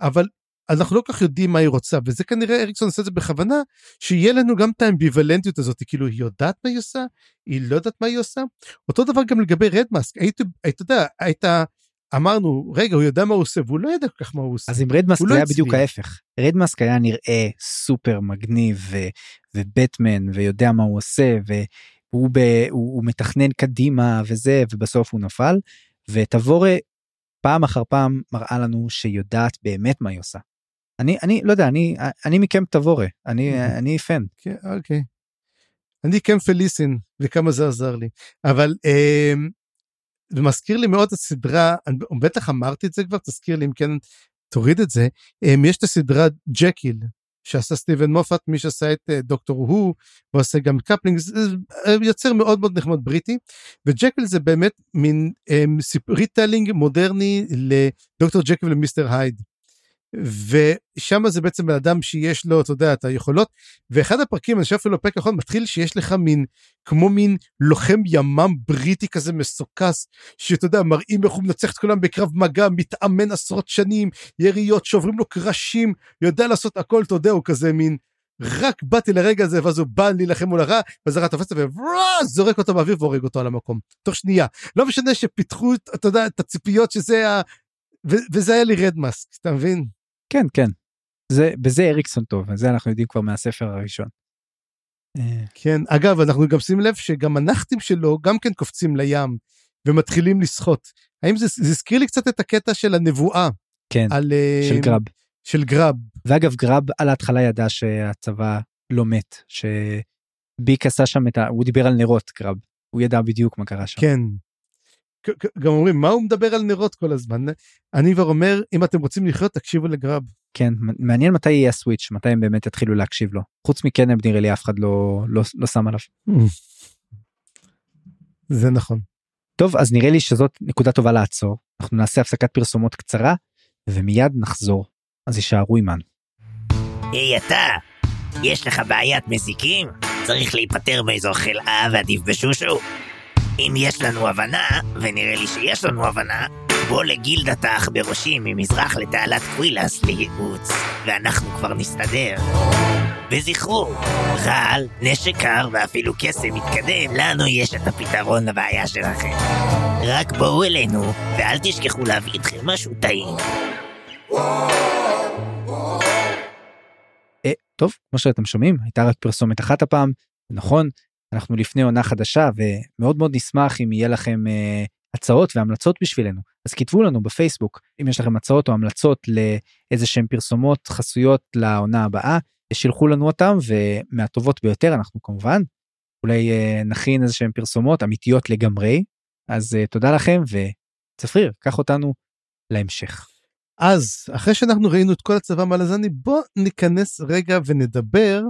אבל אנחנו לא כך יודעים מה היא רוצה, וזה כנראה אריקסון עושה את זה בכוונה, שיהיה לנו גם את האמביוולנטיות הזאת, כאילו היא יודעת מה היא עושה, היא לא יודעת מה היא עושה. אותו דבר גם לגבי רדמאסק, היית, אתה יודע, אמרנו, רגע, הוא יודע מה הוא עושה, והוא לא ידע כל כך מה הוא עושה. אז עם רדמאסק היה בדיוק ההפך. רדמאסק היה נראה סופר מגניב, ובטמן, ויודע מה הוא עושה, והוא מתכנן קדימה, וזה, ובסוף הוא נפל, ותבורה פעם אחר פעם מראה לנו שיודעת באמת מה היא עושה. אני לא יודע, אני מכם תבורה, אני פן. אוקיי. אני קם פליסין, וכמה זה עזר לי. אבל ומזכיר לי מאוד הסדרה, בטח אמרתי את זה כבר, תזכיר לי אם כן תוריד את זה, יש את הסדרה ג'קיל, שעשה סטיבן מופת, מי שעשה את דוקטור הו, ועשה גם קפלינג, יוצר מאוד מאוד נחמד בריטי, וג'קיל זה באמת מין ריטלינג מודרני לדוקטור ג'קיל ולמיסטר הייד, ושם זה בעצם בן אדם שיש לו, אתה יודע, את היכולות, ואחד הפרקים, אני חושב אפילו פרק האחרון, מתחיל שיש לך מין, כמו מין לוחם ימם בריטי כזה מסוכס, שאתה יודע, מראים איך הוא מנצח את כולם בקרב מגע, מתאמן עשרות שנים, יריות, שוברים לו קרשים, יודע לעשות הכל, אתה יודע, הוא כזה מין, רק באתי לרגע הזה, ואז הוא בא להילחם מול הרע, ואז הרע תופס וזורק אותו באוויר, והורג אותו על המקום, תוך שנייה, לא משנה שפיתחו, אתה יודע, את הציפיות שזה וזה היה לי רדמאסק, אתה מבין? כן, כן. בזה אריקסון טוב, זה אנחנו יודעים כבר מהספר הראשון. כן, אגב, אנחנו גם שים לב שגם הנחתים שלו גם כן קופצים לים, ומתחילים לשחות. האם זה הזכיר לי קצת את הקטע של הנבואה? כן, של גרב. של גרב. ואגב, גרב על ההתחלה ידע שהצבא לא מת, שביק עשה שם את הוא דיבר על נרות, גרב. הוא ידע בדיוק מה קרה שם. כן. גם אומרים, מה הוא מדבר על נרות כל הזמן? אני כבר אומר, אם אתם רוצים לחיות, תקשיבו לגרב. כן, מעניין מתי יהיה הסוויץ', מתי הם באמת יתחילו להקשיב לו. חוץ מכן, נראה לי אף אחד לא שם עליו. זה נכון. טוב, אז נראה לי שזאת נקודה טובה לעצור. אנחנו נעשה הפסקת פרסומות קצרה, ומיד נחזור. אז יישארו אימן. היי אתה, יש לך בעיית מזיקים? צריך להיפטר מאיזו חלאה ועדיף בשושו. אם יש לנו הבנה, ונראה לי שיש לנו הבנה, בוא לגילדת האחברושים ממזרח לתעלת קווילס לייעוץ, ואנחנו כבר נסתדר. וזכרו, רעל, נשק קר ואפילו קסם מתקדם, לנו יש את הפתרון לבעיה שלכם. רק בואו אלינו, ואל תשכחו להביא אתכם משהו טעים. טוב, כמו שאתם שומעים, הייתה רק פרסומת אחת הפעם, נכון? אנחנו לפני עונה חדשה, ומאוד מאוד נשמח אם יהיה לכם הצעות והמלצות בשבילנו. אז כתבו לנו בפייסבוק, אם יש לכם הצעות או המלצות לאיזה שהן פרסומות חסויות לעונה הבאה, שילחו לנו אותם, ומהטובות ביותר אנחנו כמובן, אולי נכין איזה שהן פרסומות אמיתיות לגמרי, אז תודה לכם, וצפריר, קח אותנו להמשך. אז, אחרי שאנחנו ראינו את כל הצבא מלזני, בוא ניכנס רגע ונדבר,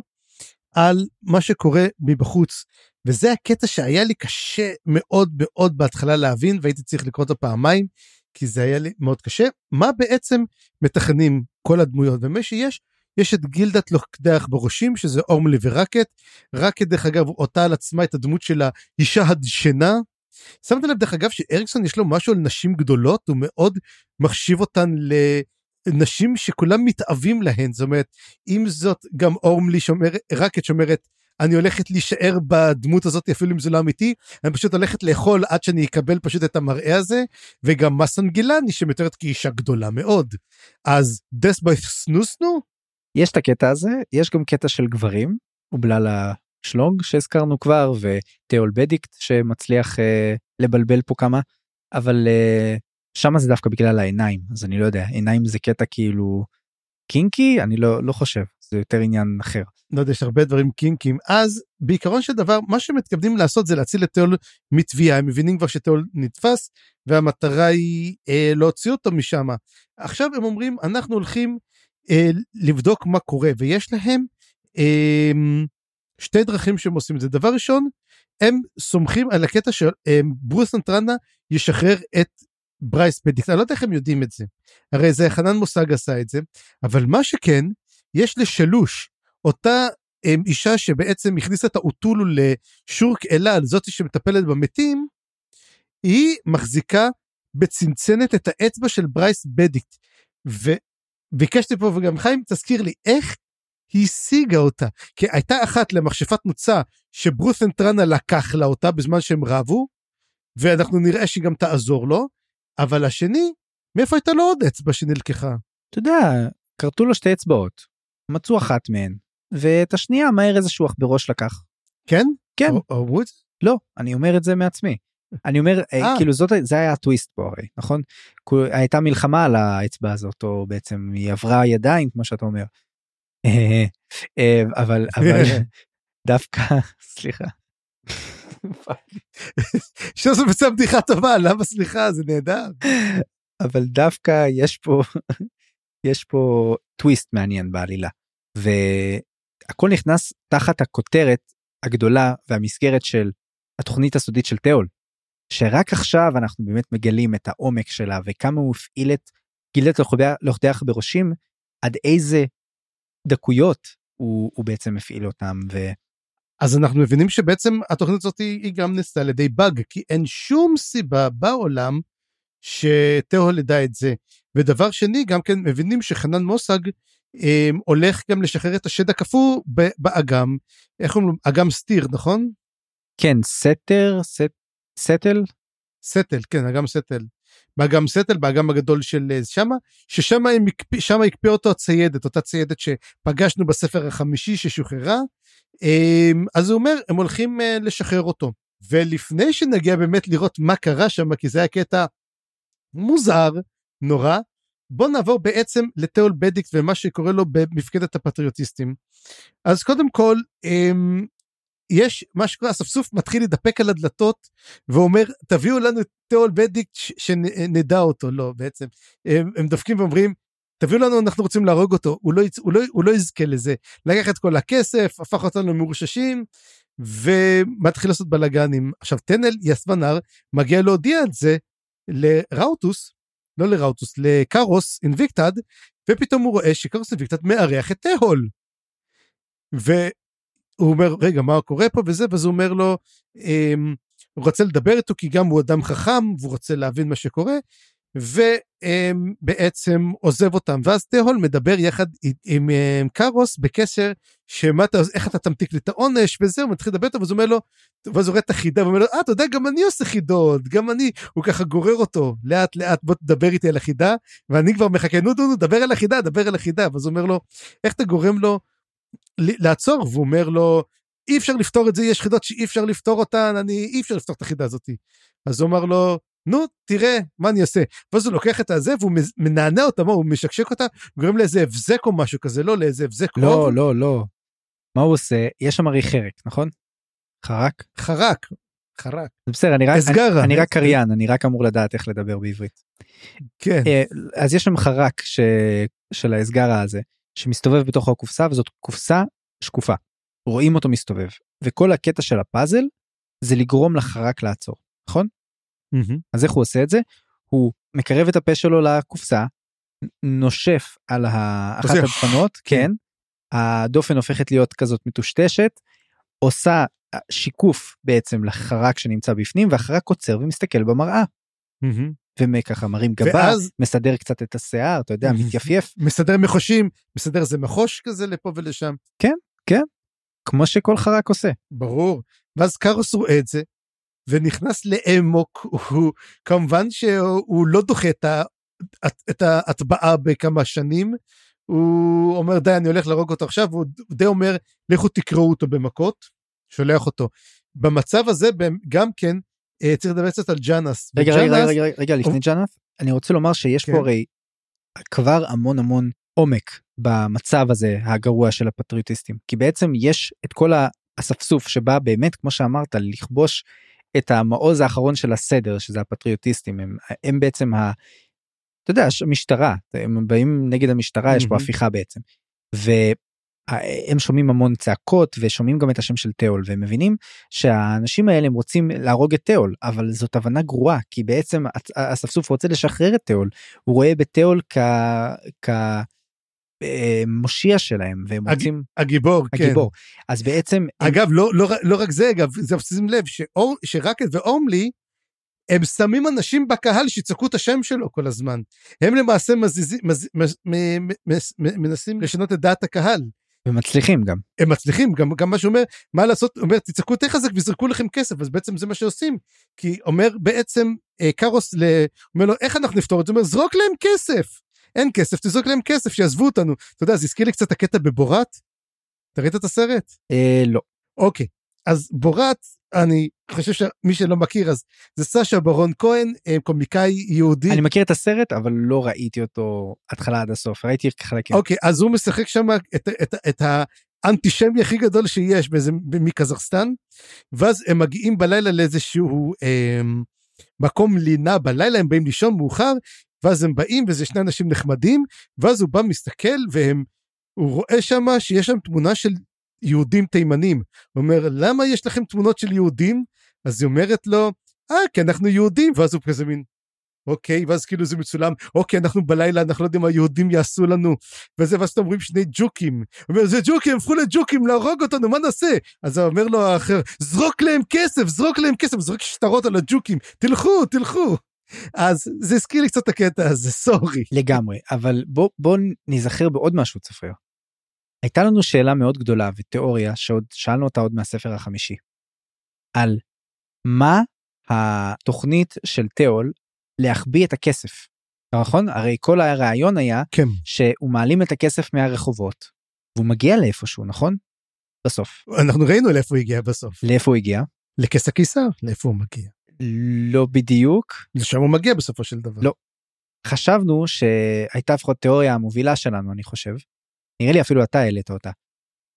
על מה שקורה מבחוץ, וזה הקטע שהיה לי קשה מאוד מאוד בהתחלה להבין, והייתי צריך לקרוא אותו פעמיים, כי זה היה לי מאוד קשה, מה בעצם מתכנים כל הדמויות, ומה שיש, יש את גילדת לוכדי האחברושים, שזה אורמלי ורקט, רקט דרך אגב אותה על עצמה את הדמות של האישה הדשנה, שמת לב דרך אגב שאריקסון יש לו משהו על נשים גדולות, הוא מאוד מחשיב אותן נשים שכולם מתאבים להן, זאת אומרת, אם זאת גם אורמלי שאומרת, רקט שאומרת, אני הולכת להישאר בדמות הזאת, אפילו אם זה לא אמיתי, אני פשוט הולכת לאכול עד שאני אקבל פשוט את המראה הזה, וגם מסנגילני שמתארת כאישה גדולה מאוד. אז דס בי סנוסנו? יש את הקטע הזה, יש גם קטע של גברים, ובללה שלונג שהזכרנו כבר, ותיאול בדיקט שמצליח לבלבל פה כמה, אבל שם זה דווקא בגלל העיניים, אז אני לא יודע, עיניים זה קטע כאילו קינקי, אני לא חושב, זה יותר עניין אחר. לא יודע, יש הרבה דברים קינקים, אז בעיקרון של דבר, מה שמתכוונים לעשות זה להציל את תיאול מתביעה, הם מבינים כבר שתיאול נתפס, והמטרה היא להוציא אותו משם. עכשיו הם אומרים, אנחנו הולכים לבדוק מה קורה, ויש להם שתי דרכים שהם עושים, זה דבר ראשון, הם סומכים על הקטע של ברוס אנטרנה ישחרר את ברייס בדיקט, אני לא יודע איך הם יודעים את זה, הרי זה חנן מושג עשה את זה, אבל מה שכן, יש לשלוש, אותה אישה שבעצם הכניסה את האוטולו לשורק אלה, זאת שמטפלת במתים, היא מחזיקה בצנצנת את האצבע של ברייס בדיקט, וביקשתי פה וגם חיים, תזכיר לי, איך היא השיגה אותה, כי הייתה אחת למחשפת מוצא, שברוס אנטרנה לקח לה אותה בזמן שהם רבו, ואנחנו נראה שהיא גם תעזור לו, אבל השני, מאיפה הייתה לו עוד אצבע שנלקחה? אתה יודע, קרתו לו שתי אצבעות, מצאו אחת מהן, ואת השנייה מהר איזשהו אח בראש לקח. כן? כן. או לא, אני אומר את זה מעצמי. אני אומר, כאילו זה היה הטוויסט פה הרי, נכון? הייתה מלחמה על האצבע הזאת, או בעצם היא עברה ידיים, כמו שאתה אומר. אבל דווקא, סליחה. שזה בסדר בדיחה טובה, למה סליחה? זה נהדר. אבל דווקא יש פה טוויסט מעניין בעלילה, והכל נכנס תחת הכותרת הגדולה והמסגרת של התוכנית הסודית של תיאול, שרק עכשיו אנחנו באמת מגלים את העומק שלה, וכמה הוא הפעיל את גילדת לוחדך בראשים, עד איזה דקויות הוא בעצם הפעיל אותם. אז אנחנו מבינים שבעצם התוכנית הזאת היא גם נסתה על ידי בג, כי אין שום סיבה בעולם שתיאול ידע את זה. ודבר שני, גם כן מבינים שחנן מוסג הולך גם לשחרר את השד הכפור באגם, איך אומרים, אגם סתיר, נכון? כן, סטל? סטל, כן, אגם סטל. באגם סטל, באגם הגדול של שמה, ששמה הקפיאה אותו הציידת, אותה ציידת שפגשנו בספר החמישי ששוחררה, אז הוא אומר, הם הולכים לשחרר אותו. ולפני שנגיע באמת לראות מה קרה שם, כי זה היה קטע מוזר, נורא, בוא נעבור בעצם לתיאול בדיקט ומה שקורה לו במפקדת הפטריוטיסטים. אז קודם כל, יש מה שקורה, הספסוף מתחיל לדפק על הדלתות, ואומר, תביאו לנו את תיאול בדיקט שנדע אותו, לא בעצם, הם דופקים ואומרים, תביאו לנו, אנחנו רוצים להרוג אותו, הוא לא יזכה לזה, לקח את כל הכסף, הפך אותנו למורששים, ומתחיל לעשות בלגנים. עכשיו טנל יסוונר, מגיע להודיע את זה, לקארוס אינביקטד, ופתאום הוא רואה שקארוס אינביקטד מארח את תיאול, והוא אומר, רגע, מה קורה פה וזה, ואז הוא אומר לו, הוא רוצה לדבר איתו, כי גם הוא אדם חכם, והוא רוצה להבין מה שקורה, ובעצם עוזב אותם, ואז תיאול מדבר יחד עם קארוס בקשר, איך אתה תמתיק לי את העונש, וזהו, הוא מתחיל לדבר איתו, ואז הוא אומר לו, ואז הוא רואה את החידה, ואומר לו, אתה יודע, גם אני עושה חידות, גם אני, הוא ככה גורר אותו, לאט לאט, בוא תדבר איתי על החידה, ואני כבר מחכה, נו, דבר על החידה, ואז הוא אומר לו, איך אתה גורם לו לעצור, והוא אומר לו, אי אפשר לפתור את זה, יש חידות שאי אפשר לפתור אותן, אי אפשר לפתור את החידה הזאת. אז הוא אמר לו, נו, תראה מה אני אעשה. ואז הוא לוקח את הזה, והוא מנענע אותה, הוא משקשק אותה, גורם לאיזה הבזק או משהו כזה, לא לאיזה הבזק. לא. מה הוא עושה? יש שם הרי חרק, נכון? חרק. בסדר, אני רק קריין, אני רק אמור לדעת איך לדבר בעברית. כן. אז יש שם חרק של ההסגרה הזה, שמסתובב בתוך הקופסה, וזאת קופסה שקופה. רואים אותו מסתובב. וכל הקטע של הפאזל, זה לגרום לחרק לעצור, נכון? אז איך הוא עושה את זה? הוא מקרב את הפה שלו לקופסה, נושף על אחת הדפנות, כן, הדופן הופכת להיות כזאת מטושטשת, עושה שיקוף בעצם לחרק שנמצא בפנים, והחרק עוצר ומסתכל במראה, וככה מרים גבה, מסדר קצת את השיער, אתה יודע, מתייפייף, מסדר מחושים, מסדר זה מחוש כזה לפה ולשם, כן, כמו שכל חרק עושה, ברור, ואז קארוס רואה את זה, ונכנס לאמוק, הוא, כמובן שהוא לא דוחה את ההטבעה בכמה שנים, הוא אומר, די, אני הולך להרוג אותו עכשיו, הוא די אומר, לכו תקראו אותו במכות, שולח אותו. במצב הזה, גם כן, צריך לדבר קצת על ג'אנס. רגע, לפני ג'אנס, אני רוצה לומר שיש פה הרי כבר המון עומק במצב הזה, הגרוע של הפטריוטיסטים, כי בעצם יש את כל הספסוף שבא באמת, כמו שאמרת, לכבוש את המעוז האחרון של הסדר, שזה הפטריוטיסטים, הם בעצם, אתה יודע, המשטרה, הם באים נגד המשטרה, יש פה הפיכה בעצם, והם שומעים המון צעקות, ושומעים גם את השם של תיאול, והם מבינים שהאנשים האלה, הם רוצים להרוג את תיאול, אבל זאת הבנה גרועה, כי בעצם הספסוף רוצה לשחרר את תיאול, הוא רואה בתיאול מושיע שלהם, והם רוצים הגיבור, כן. אז בעצם אגב, הם... לא רק זה, אגב, זה עושים לב, שרקט ואורמלי, הם שמים אנשים בקהל, שיצקו את השם שלו כל הזמן, הם למעשה מנסים לשנות את דעת הקהל, ומצליחים גם. הם מצליחים, גם מה שאומר, מה לעשות, אומר, תצעקו יותר חזק, וזרקו לכם כסף, אז בעצם זה מה שעושים, כי אומר בעצם, קארוס אומר לו, איך אנחנו נפתור את זה? הוא אומר, זרוק להם כסף. אין כסף, תזרוק להם כסף, שיעזבו אותנו. אתה יודע, זה הזכיר לי קצת הקטע בבורת. אתה ראית את הסרט? לא. אוקיי, אז בורת, אני חושב שמי שלא מכיר, אז זה סשה ברון כהן, קומיקאי יהודי. אני מכיר את הסרט, אבל לא ראיתי אותו התחלה עד הסוף, ראיתי חלקים. אוקיי, אז הוא משחק שם את האנטישמי הכי גדול שיש, מקזחסטן, ואז הם מגיעים בלילה לאיזשהו מקום לינה בלילה, הם באים לישון מאוחר, ואז הם באים, וזה שני אנשים נחמדים, ואז הוא בא מסתכל, והוא רואה שם שיש שם תמונה של יהודים תימנים. הוא אומר, למה יש לכם תמונות של יהודים? אז היא אומרת לו, כי אנחנו יהודים, ואז הוא כזה מין, אוקיי, ואז כאילו זה מצולם, אוקיי, אנחנו בלילה, אנחנו לא יודעים מה יהודים יעשו לנו, וזה, ואז אתם אומרים שני ג'וקים, הוא אומר, זה ג'וקים, הפכו לג'וקים, להרוג אותנו, מה נעשה? אז הוא אומר לו האחר, זרוק להם כסף, זרוק להם כסף, זרוק שטרות על הג'וקים, תלכו, תלכו. אז זה הזכיר לי קצת הקטע, זה סורי. לגמרי, אבל בוא נזכר בעוד משהו צפריר. הייתה לנו שאלה מאוד גדולה ותיאוריה, שעוד שאלנו אותה עוד מהספר החמישי, על מה התוכנית של תיאול להחביא את הכסף, נכון? הרי כל הרעיון היה, כן. שהוא מעלים את הכסף מהרחובות, והוא מגיע לאיפשהו, נכון? בסוף. אנחנו ראינו לאיפה הוא הגיע בסוף. לאיפה הוא הגיע? לכס הקיסר, לאיפה הוא מגיע. לא בדיוק. לשם הוא מגיע בסופו של דבר. לא. חשבנו שהייתה לפחות תיאוריה המובילה שלנו, אני חושב, נראה לי אפילו אתה העלית אותה,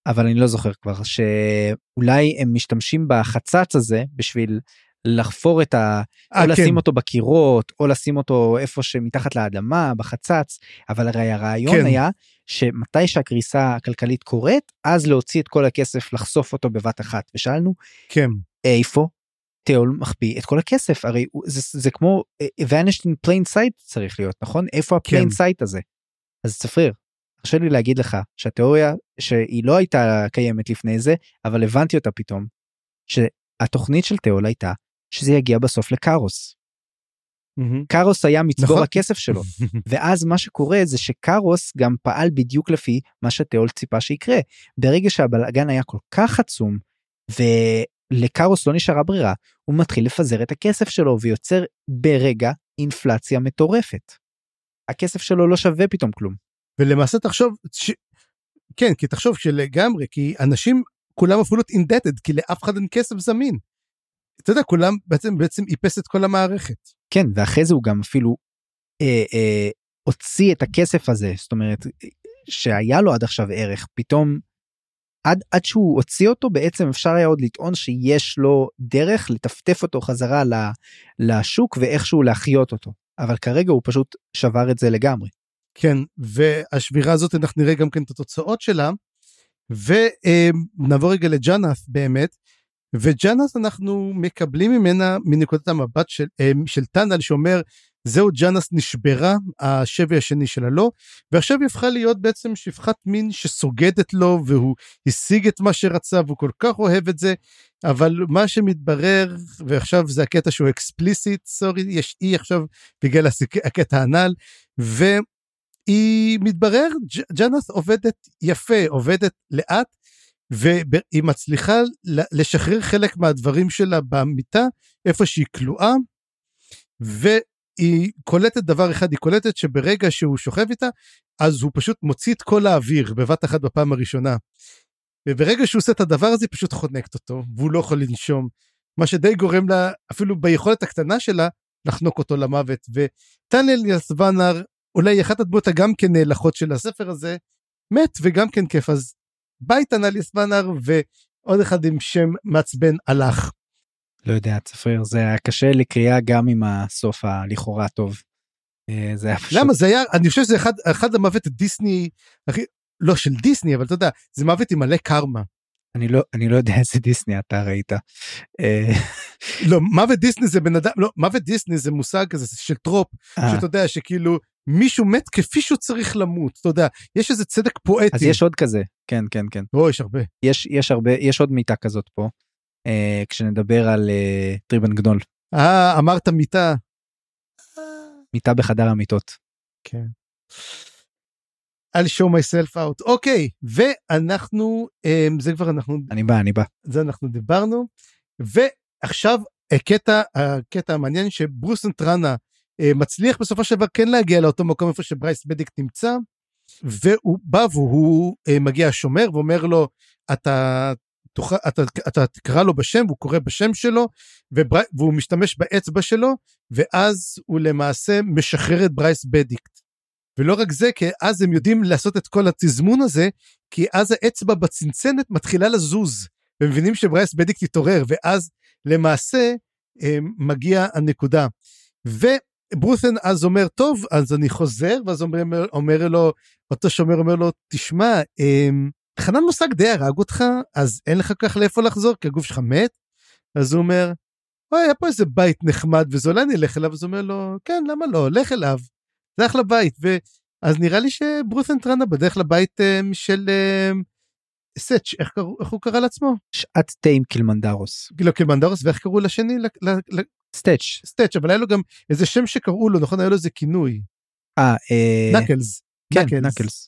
אבל אני לא זוכר כבר, שאולי הם משתמשים בחצץ הזה, בשביל לחפור את ה... או לשים אותו בקירות, או לשים אותו איפה שמתחת לאדמה, בחצץ, אבל הרי הרעיון היה, שמתי שהקריסה הכלכלית קורית, אז להוציא את כל הכסף, לחשוף אותו בבת אחת, ושאלנו, איפה תיאול מחביא את כל הכסף, הרי זה כמו, vanished in plain sight צריך להיות, נכון? איפה ה-plain sight הזה? אז צפריר, חשב לי להגיד לך שהתיאוריה שהיא לא הייתה קיימת לפני זה, אבל הבנתי אותה פתאום, שהתוכנית של תיאול הייתה שזה יגיע בסוף לקארוס. קארוס היה מצבור הכסף שלו, ואז מה שקורה זה שקארוס גם פעל בדיוק לפי מה שתיאול ציפה שיקרה. ברגע שהבלגן היה כל כך עצום, ולקארוס לא נשארה ברירה, הוא מתחיל לפזר את הכסף שלו, ויוצר ברגע אינפלציה מטורפת. הכסף שלו לא שווה פתאום כלום. ולמעשה תחשוב, כן, כי תחשוב שלגמרי, כי אנשים כולם הפכו להיות indebted, כי לאף אחד אין כסף זמין. אתה יודע, כולם בעצם איפס את כל המערכת. כן, ואחרי זה הוא גם אפילו הוציא את הכסף הזה, זאת אומרת, שהיה לו עד עכשיו ערך, פתאום, עד שהוא הוציא אותו, בעצם אפשר היה עוד לטעון שיש לו דרך לטפטף אותו חזרה לשוק, ואיכשהו להחיות אותו. אבל כרגע הוא פשוט שבר את זה לגמרי. כן, והשבירה הזאת אנחנו נראה גם כן את התוצאות שלה, ונעבור רגע לג'אנת באמת, וג'אנת אנחנו מקבלים ממנה מנקודת המבט של טנדל שאומר, זהו ג'אנת נשברה, השבי השני שלה לא, ועכשיו היא הפכה להיות בעצם שפחת מין שסוגדת לו, והוא השיג את מה שרצה, והוא כל כך אוהב את זה, אבל מה שמתברר, ועכשיו זה הקטע שהוא אקספליסיט, סורי, יש אי עכשיו בגלל הקטע הנ"ל, היא מתברר, ג'אנת עובדת יפה, עובדת לאט, והיא מצליחה לשחרר חלק מהדברים שלה במיטה, איפה שהיא כלואה, והיא קולטת דבר אחד, היא קולטת שברגע שהוא שוכב איתה, אז הוא פשוט מוציא את כל האוויר, בבת אחת בפעם הראשונה, וברגע שהוא עושה את הדבר הזה, היא פשוט חונקת אותו, והוא לא יכול לנשום, מה שדי גורם לה, אפילו ביכולת הקטנה שלה, לחנוק אותו למוות, וטנל יסבנר, אולי אחת הדמותה גם כן נאלחות של הספר הזה, מת וגם כן כיף, אז ביי תנל יסבנר, ועוד אחד עם שם מצבן הלך. לא יודע, צפריר, זה היה קשה לקריאה גם עם הסוף הלכאורה טוב. זה היה פשוט. למה זה היה, אני חושב שזה אחד המוות דיסני, לא של דיסני, אבל אתה יודע, זה מוות עם מלא קרמה. אני לא יודע איזה דיסני אתה ראית. לא, מוות דיסני זה בן אדם, לא, מוות דיסני זה מושג כזה של טרופ, שאתה יודע שכאילו, מישהו מת כפי שהוא צריך למות, אתה יודע, יש איזה צדק פואטי. אז יש עוד כזה, כן, כן, כן. או, יש הרבה. יש הרבה, יש עוד מיטה כזאת פה, כשנדבר על טריבן גדול. אמרת מיטה. מיטה בחדר המיטות. כן. I'll show myself out. אוקיי, ואנחנו, זה כבר אנחנו... אני בא. זה אנחנו דיברנו, ועכשיו הקטע המעניין שברוס אנטרנה מצליח בסופו של דבר כן להגיע לאותו מקום איפה שברייס בדיק נמצא, והוא בא והוא מגיע השומר ואומר לו, אתה תקרא לו בשם, והוא קורא בשם שלו, והוא משתמש באצבע שלו, ואז הוא למעשה משחרר את ברייס בדיקט. ולא רק זה, כי אז הם יודעים לעשות את כל התזמון הזה, כי אז האצבע בצנצנת מתחילה לזוז, ומבינים שברייס בדיקט יתעורר, ואז למעשה מגיע הנקודה. וברות'ן אז אומר, טוב, אז אני חוזר, ואז אומר לו, אותו שומר אומר לו, תשמע, חנן מושג די הרג אותך, אז אין לך כך לאיפה לחזור, כי הגוף שלך מת, אז הוא אומר, אוי, היה פה איזה בית נחמד, וזה אולי אני אלך אליו, אז הוא אומר לו, כן, למה לא, אלך אליו, זה אחלה בית, אז נראה לי שברוס אנטרנה בדרך לבית של סץ', איך הוא קרא לעצמו? שעת תה עם קילמנדרוס. לא, קילמנדרוס, ואיך קראו לשני? סטץ'. סטץ', אבל היה לו גם איזה שם שקראו לו, נכון, היה לו איזה כינוי. נקלס. כן, נקלס.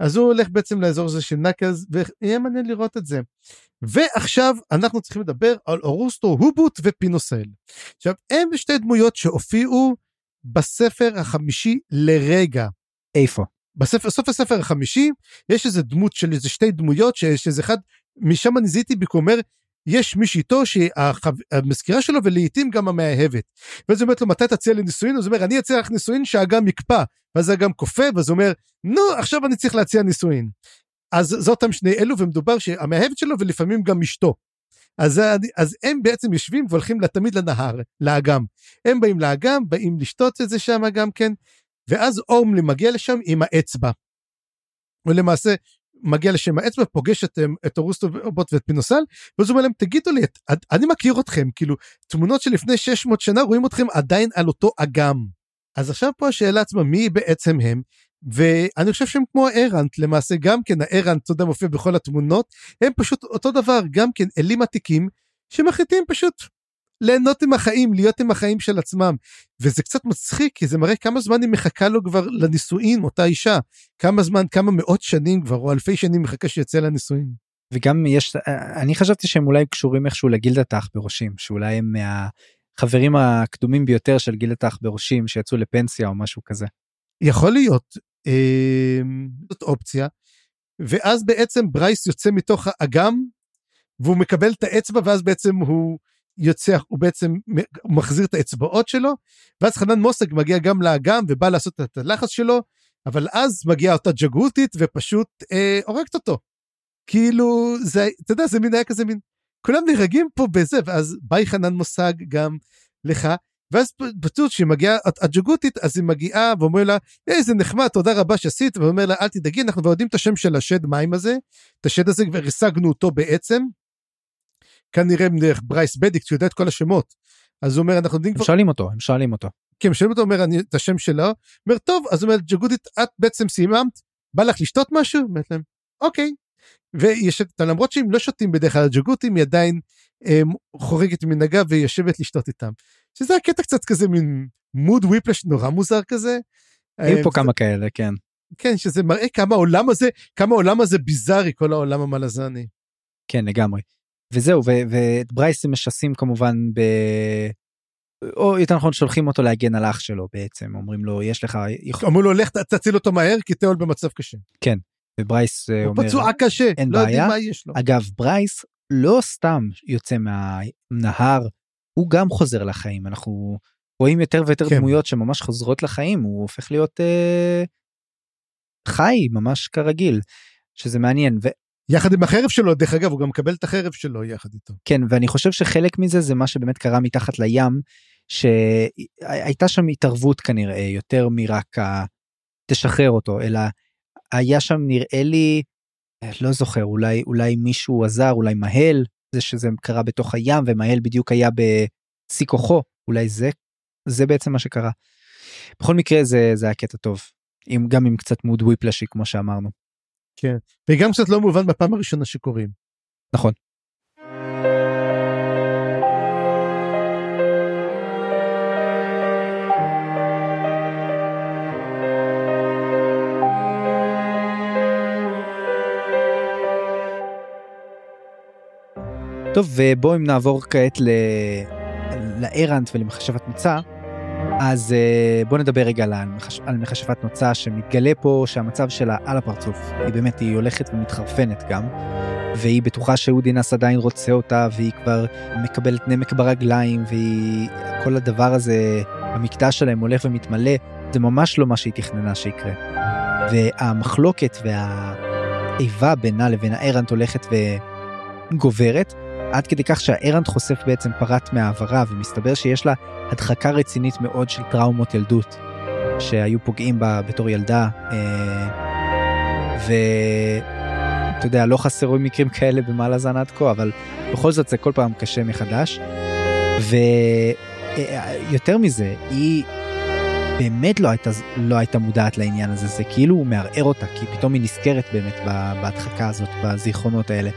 אז הוא הולך בעצם לאזור הזה של נקז, ויהיה מעניין לראות את זה. ועכשיו אנחנו צריכים לדבר על אורוסטו הובוט ופינוסל. עכשיו, הם שתי דמויות שהופיעו בספר החמישי לרגע. איפה? בסוף הספר החמישי, יש איזו דמות של איזה שתי דמויות, שיש איזה אחד, משם אני זיהיתי בקומר, יש מישהי איתו שהמזכירה שלו, ולעיתים גם המאהבת. ואז הוא אומרת לו, מתי תציע לי נישואין? אז הוא אומר, אני אציע לך נישואין שהאגם יקפא. ואז האגם קופא, ואז הוא אומר, נו, עכשיו אני צריך להציע נישואין. אז זאתם שני אלו, ומדובר שהמאהבת שלו, ולפעמים גם אשתו. אז הם בעצם יושבים, והולכים תמיד לנהר, לאגם. הם באים לאגם, באים לשתות את זה שם, גם כן. ואז אורמלי מגיע לשם עם האצבע. ולמעשה, מגיע לשם האצבע, פוגש את אורוסטו הובוט ואת פינוסל, ואז הוא אומר להם, תגידו לי, אני מכיר אתכם, כאילו, תמונות שלפני 600 שנה, רואים אתכם עדיין על אותו אגם. אז עכשיו פה השאלה עצמה, מי בעצם הם, ואני חושב שהם כמו הארנט, למעשה גם כן, הארנט, תודה מופיע בכל התמונות, הם פשוט אותו דבר, גם כן, אלים עתיקים, שמחליטים פשוט ליהנות עם החיים, להיות עם החיים של עצמם, וזה קצת מצחיק, כי זה מראה כמה זמן היא מחכה לו כבר לנישואין, אותה אישה, כמה זמן, כמה מאות שנים כבר, או אלפי שנים מחכה שיצא לנישואין. וגם יש, אני חשבתי שהם אולי קשורים איכשהו לגילדת האחברושים, שאולי הם מהחברים הקדומים ביותר של גילדת האחברושים, שיצאו לפנסיה או משהו כזה. יכול להיות, זאת אופציה, ואז בעצם ברייס יוצא מתוך האגם, והוא מקבל את האצבע, ואז בעצם הוא יוצא, הוא בעצם מחזיר את האצבעות שלו, ואז חנן מוסג מגיע גם לאגם, ובא לעשות את הלחץ שלו, אבל אז מגיעה אותה ג'גותית, ופשוט הורגת אותו. כאילו, זה, אתה יודע, זה מין היה כזה מין, כולם נרגים פה בזה, ואז ביי חנן מוסג גם לך, ואז בצורת שהיא מגיעה, הג'גותית, אז היא מגיעה, ואומר לה, איזה נחמד, תודה רבה שעשית, ואומר לה, אל תדאגי, אנחנו יודעים את השם של השד מים הזה, את השד הזה כבר השגנו אותו בעצם, כאן נראה דרך ברייס בדיקט, שיודע את כל השמות, אז הוא אומר, אנחנו יודעים כבר... הם שואלים אותו. כן, הם שואלים אותו, אומר, את השם שלו, אומר, טוב, אז הוא אומר, ג'גודית, את בעצם סיימת, בא לך לשתות משהו? אומרת להם, אוקיי. וישבת, למרות שהם לא שותים בדרך כלל, ג'גודית, היא עדיין חורגת מנהגה, וישבת לשתות איתם. שזה הקטע קצת כזה, מין מוד וויפלש נורא מוזר כזה. היו פה כמה כאלה, כן. כן, שזה מראה כמה העולם הזה ביזארי, כל העולם המלזני. כן, לגמרי. וזהו, ואת ברייס הם משסים כמובן, או יותר נכון, שולחים אותו להגן על אח שלו בעצם, אומרים לו, יש לך... אומרים לו, לך תציל אותו מהר, כי תהול במצב קשה. כן, וברייס אומר... הוא פצוע קשה, לא יודעים מה יש לו. אגב, ברייס לא סתם יוצא מהנהר, הוא גם חוזר לחיים, אנחנו רואים יותר ויותר דמויות שממש חוזרות לחיים, הוא הופך להיות חי, ממש כרגיל, שזה מעניין, ו... יחד עם החרב שלו, דרך אגב, הוא גם מקבל את החרב שלו יחד איתו. כן, ואני חושב שחלק מזה זה מה שבאמת קרה מתחת לים, שהייתה שם התערבות כנראה, יותר מרק תשחרר אותו, אלא היה שם נראה לי, לא זוכר, אולי מישהו עזר, אולי מהל, זה שזה קרה בתוך הים, ומהל בדיוק היה בשיא כוחו, אולי זה בעצם מה שקרה. בכל מקרה זה הקטע טוב, גם עם קצת מוד וויפלשי כמו שאמרנו. כן, וגם קצת לא מובן בפעם הראשונה שקוראים. נכון. טוב, ובואו אם נעבור כעת לארנט ולמחשבת מוצא, אז בואו נדבר רגע על מחשבת מוצא שמתגלה פה, שהמצב שלה על הפרצוף, היא באמת, היא הולכת ומתחרפנת גם, והיא בטוחה שאודינס עדיין רוצה אותה, והיא כבר מקבלת נמק ברגליים, וכל הדבר הזה, המקדש שלהם הולך ומתמלא, זה ממש לא מה שהיא תכננה שיקרה. והמחלוקת והאיבה בינה לבין הארנט הולכת וגוברת, עד כדי כך שהארנט חושף בעצם פרט מהעברה, ומסתבר שיש לה הדחקה רצינית מאוד של טראומות ילדות, שהיו פוגעים בה בתור ילדה, ואתה יודע, לא חסרו מקרים כאלה במעלה זן עד כה, אבל בכל זאת זה כל פעם קשה מחדש, ויותר מזה, היא באמת לא הייתה מודעת לעניין הזה, זה כאילו הוא מערער אותה, כי פתאום היא נזכרת באמת בהדחקה הזאת, בזיכרונות האלה.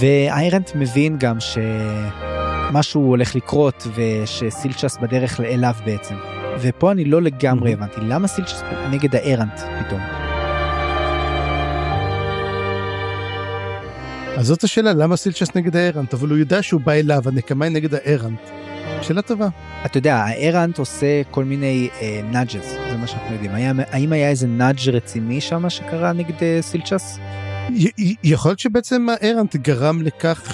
והארנט מבין גם שמשהו הולך לקרות, ושסילצ'ס בדרך לאליו בעצם. ופה אני לא לגמרי הבנתי, למה סילצ'ס נגד הארנט פתאום? אז זאת השאלה, למה סילצ'ס נגד הארנט? אבל הוא יודע שהוא בא אליו, הנקמה היא נגד הארנט. שאלה טובה. אתה יודע, הארנט עושה כל מיני נאג'ז, זה מה שאנחנו יודעים. האם היה איזה נאג' רציני שם שקרה נגד סילצ'ס? יכול להיות שבעצם הארנט גרם לכך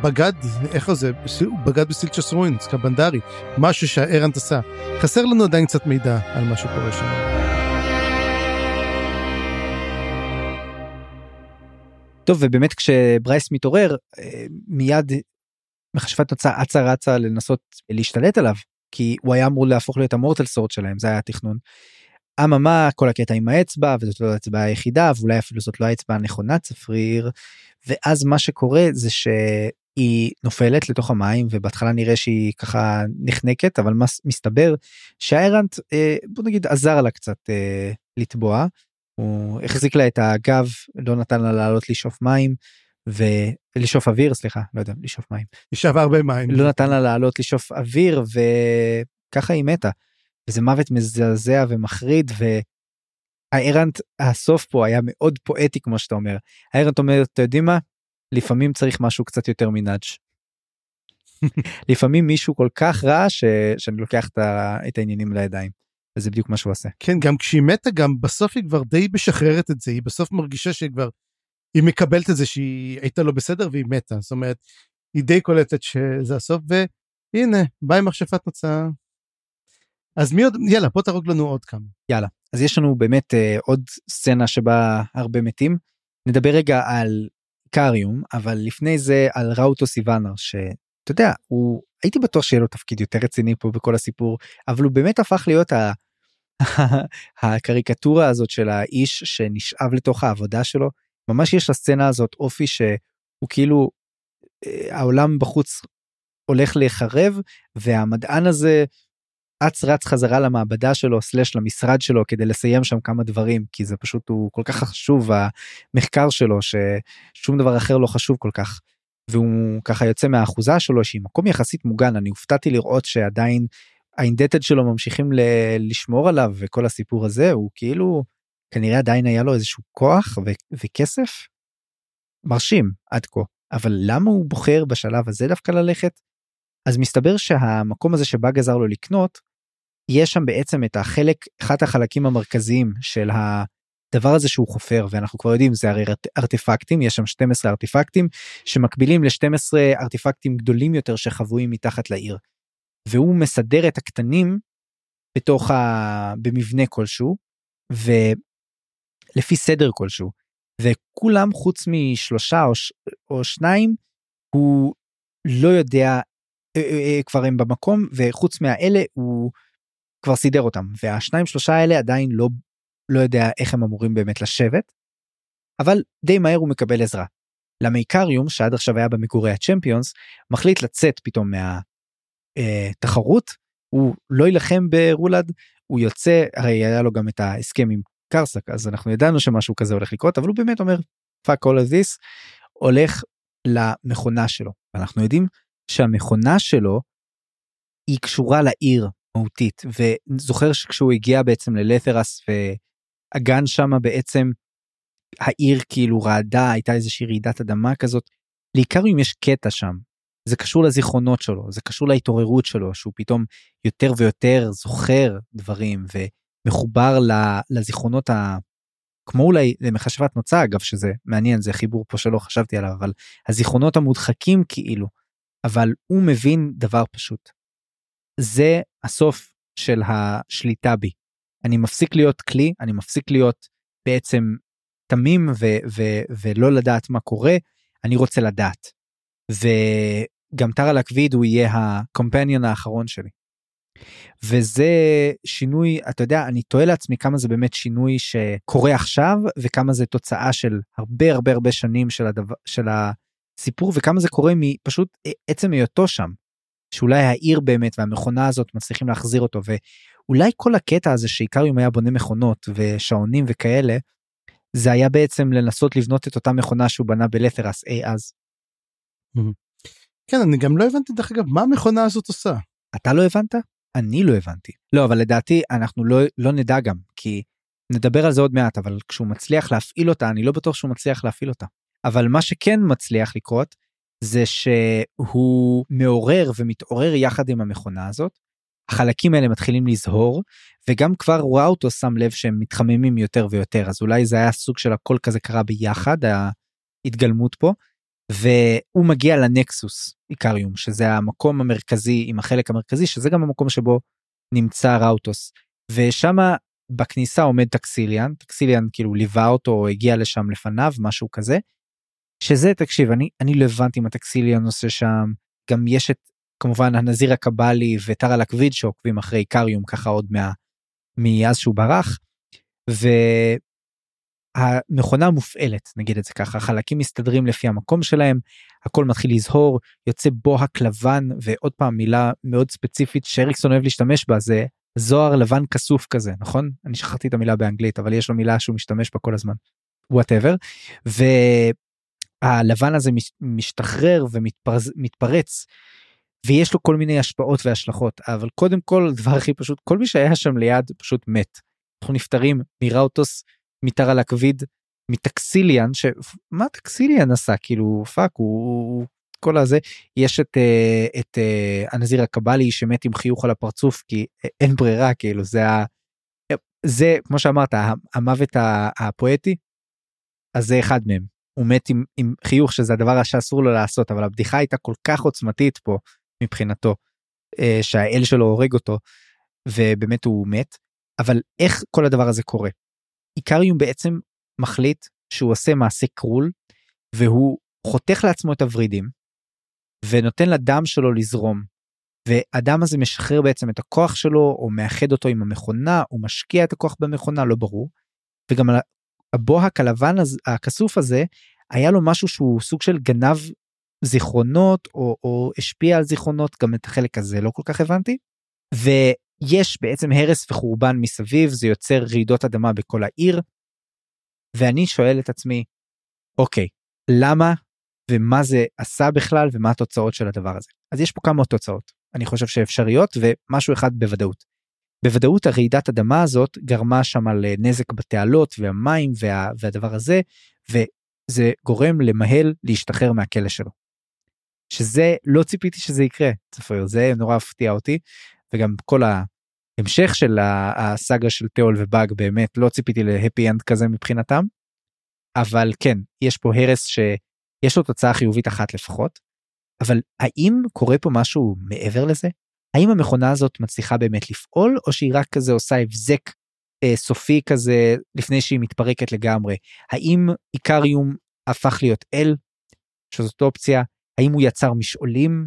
שבגד, איך זה? בגד בסילצ'ס רוינס, כבנדרי, משהו שהארנט עשה. חסר לנו עדיין קצת מידע על מה שקורה שם. טוב, ובאמת כשברייס מתעורר, מיד מחשבת נוצאה עצה-רצה לנסות להשתלט עליו, כי הוא היה אמור להפוך להיות המורטל סורד שלהם, זה היה התכנון. אממה, כל הקטע עם האצבע, וזאת לא האצבע היחידה, ואולי אפילו זאת לא האצבע הנכונה, צפריר, ואז מה שקורה זה שהיא נופלת לתוך המים, ובהתחלה נראה שהיא ככה נחנקת, אבל מסתבר שהארנט, בוא נגיד, עזר לה קצת לטבוע, הוא החזיק לה את הגב, לא נתן לה לעלות לשאוף מים, ולשאוף אוויר, סליחה, לא יודע, לשאוף מים. לשאוף הרבה מים. לא נתן לה לעלות לשאוף אוויר, וככה היא מתה. וזה מוות מזעזע ומחריד, והארנט, הסוף פה היה מאוד פואטי, כמו שאתה אומר. הארנט אומר, אתה יודעים מה? לפעמים צריך משהו קצת יותר מנאג'. לפעמים מישהו כל כך רע, שאני לוקח את העניינים לידיים. וזה בדיוק מה שהוא עושה. כן, גם כשהיא מתה, גם בסוף היא כבר די משחררת את זה, היא בסוף מרגישה שהיא כבר, היא מקבלת את זה שהיא הייתה לא בסדר, והיא מתה, זאת אומרת, היא די קולטת שזה הסוף, והנה, באה עם מחשבת מוצא. אז מי עוד, יאללה, בוא תרוג לנו עוד כמה. יאללה, אז יש לנו באמת עוד סצנה שבה הרבה מתים, נדבר רגע על קריום, אבל לפני זה על ראוטו סיוונר, שאתה יודע, הוא, הייתי בטוח שיהיה לו תפקיד יותר רציני פה בכל הסיפור, אבל הוא באמת הפך להיות הקריקטורה הזאת של האיש שנשאב לתוך העבודה שלו, ממש יש לסצנה הזאת אופי שהוא כאילו, העולם בחוץ הולך להיחרב, והמדען הזה רץ חזרה למעבדה שלו, סלש למשרד שלו, כדי לסיים שם כמה דברים, כי זה פשוט הוא כל כך חשוב, המחקר שלו, ששום דבר אחר לא חשוב כל כך. והוא ככה יוצא מהאחוזה שלו, שהיא מקום יחסית מוגן, אני הופתעתי לראות שעדיין האינדטד שלו ממשיכים לשמור עליו, וכל הסיפור הזה, הוא כאילו, כנראה עדיין היה לו איזשהו כוח וכסף, מרשים עד כה, אבל למה הוא בוחר בשלב הזה דווקא ללכת? אז מסתבר שהמקום הזה שבא גזר לו לקנות, יש שם בעצם את אחד החלקים המרכזיים של הדבר הזה שהוא חופר, ואנחנו כבר יודעים, זה הרי ארטיפקטים, יש שם 12 ארטיפקטים, שמקבילים ל-12 ארטיפקטים גדולים יותר, שחבויים מתחת לעיר, והוא מסדר את הקטנים, במבנה כלשהו, ולפי סדר כלשהו, וכולם חוץ משלושה או שניים, הוא לא יודע, כבר הם במקום, וחוץ מהאלה, הוא כבר סידר אותם, והשניים שלושה האלה עדיין לא יודע איך הם אמורים באמת לשבת, אבל די מהר הוא מקבל עזרה. למייקריום, שעד עכשיו היה במגורי הצ'מפיונס, מחליט לצאת פתאום מהתחרות, הוא לא ילחם ברולד, הוא יוצא, הרי היה לו גם את ההסכם עם קרסק, אז אנחנו ידענו שמשהו כזה הולך לקרות, אבל הוא באמת אומר, fuck all of this, הולך למכונה שלו. אנחנו יודעים שהמכונה שלו, היא קשורה לעיר, מהותית, וזוכר שכשהוא הגיע בעצם ללתרס, והגן שם בעצם העיר כאילו רעדה, הייתה איזושהי רעידת אדמה כזאת, לעיקר אם יש קטע שם, זה קשור לזיכרונות שלו, זה קשור להתעוררות שלו, שהוא פתאום יותר ויותר זוכר דברים, ומחובר לזיכרונות כמו אולי למחשבת נוצה, אגב שזה מעניין, זה חיבור פה שלא חשבתי עליו, אבל הזיכרונות המודחקים כאילו, אבל הוא מבין דבר פשוט. זה הסוף של השליטה בי. אני מפסיק להיות כלי, אני מפסיק להיות בעצם תמים ולא לדעת מה קורה, אני רוצה לדעת. וגם תר על הכביד הוא יהיה הקומפניון האחרון שלי. וזה שינוי, אתה יודע, אני תוהה לעצמי כמה זה באמת שינוי שקורה עכשיו, וכמה זה תוצאה של הרבה הרבה הרבה שנים של הסיפור, וכמה זה קורה מפשוט עצם היותו שם. שאולי העיר באמת והמכונה הזאת מצליחים להחזיר אותו, ואולי כל הקטע הזה שעיקריום היה בונה מכונות ושעונים וכאלה, זה היה בעצם לנסות לבנות את אותה מכונה שהוא בנה בלתרס אי אז. כן, אני גם לא הבנתי דרך אגב מה המכונה הזאת עושה. אתה לא הבנת? אני לא הבנתי. לא, אבל לדעתי אנחנו לא נדע גם, כי נדבר על זה עוד מעט, אבל כשהוא מצליח להפעיל אותה, אני לא בטוח שהוא מצליח להפעיל אותה. אבל מה שכן מצליח לקרות, זה שהוא מעורר ומתעורר יחד עם המכונה הזאת, החלקים האלה מתחילים לזהור, וגם כבר רואה אותו שם לב שהם מתחממים יותר ויותר, אז אולי זה היה סוג של הכל כזה קרה ביחד, ההתגלמות פה, והוא מגיע לנקסוס איקריום, שזה המקום המרכזי עם החלק המרכזי, שזה גם המקום שבו נמצא ראוטוס, ושם בכניסה עומד טקסיליאן, טקסיליאן כאילו ליווה אותו או הגיע לשם לפניו, משהו כזה, שזה, תקשיב, אני לא הבנתי מה טקסיליאן עושה שם, גם יש את כמובן הנזיר הקבלי ותר על הכביד שעוקבים אחרי איקריום ככה עוד מאז שהוא ברח, והמכונה מופעלת, נגיד את זה ככה, החלקים מסתדרים לפי המקום שלהם, הכל מתחיל לזהור, יוצא בו הכלבן, ועוד פעם מילה מאוד ספציפית שאריקסון אוהב להשתמש בה, זה זוהר לבן כסוף כזה, נכון? אני שכחתי את המילה באנגלית, אבל יש לו מילה שהוא משתמש בה כל הזמן, whatever, והלבן הזה משתחרר ומתפרץ, ויש לו כל מיני השפעות והשלכות, אבל קודם כל, דבר הכי פשוט, כל מי שהיה שם ליד פשוט מת. אנחנו נפטרים מראוטוס, מתר על הכביד, מטקסיליאן, מה טקסיליאן עשה? כאילו, פאק, הוא כל הזה, יש את הנזיר הקבלי, שמת עם חיוך על הפרצוף, כי אין ברירה, כאילו, זה כמו שאמרת, המוות הפואטי, אז זה אחד מהם. הוא מת עם חיוך, שזה הדבר שאסור לו לעשות, אבל הבדיחה הייתה כל כך עוצמתית פה, מבחינתו, שהאל שלו הורג אותו, ובאמת הוא מת, אבל איך כל הדבר הזה קורה? איקריום בעצם מחליט שהוא עושה מעשה קרול, והוא חותך לעצמו את הורידים, ונותן לדם שלו לזרום, והדם הזה משחרר בעצם את הכוח שלו, או מאחד אותו עם המכונה, או משקיע את הכוח במכונה, לא ברור, וגם הבוה הכלבן הכסוף הזה, היה לו משהו שהוא סוג של גנב זיכרונות, או השפיע על זיכרונות, גם את החלק הזה לא כל כך הבנתי, ויש בעצם הרס וחורבן מסביב, זה יוצר רעידות אדמה בכל העיר, ואני שואל את עצמי, אוקיי, למה, ומה זה עשה בכלל, ומה התוצאות של הדבר הזה? אז יש פה כמה תוצאות, אני חושב שאפשריות, ומשהו אחד בוודאות. בוודאות הרעידת אדמה הזאת גרמה שם על נזק בתעלות והמים והדבר הזה, וזה גורם למהל להשתחרר מהכלא שלו. שזה, לא ציפיתי שזה יקרה, צפויר, זה נורא הפתיע אותי, וגם כל ההמשך של הסגה של תיאול ובאג, באמת לא ציפיתי להפי אנד כזה מבחינתם, אבל כן, יש פה הרס שיש לו תוצאה חיובית אחת לפחות, אבל האם קורה פה משהו מעבר לזה? האם המכונה הזאת מצליחה באמת לפעול, או שהיא רק כזה עושה הבזק סופי כזה, לפני שהיא מתפרקת לגמרי? האם איקריום הפך להיות אל, שזאת אופציה? האם הוא יצר משעולים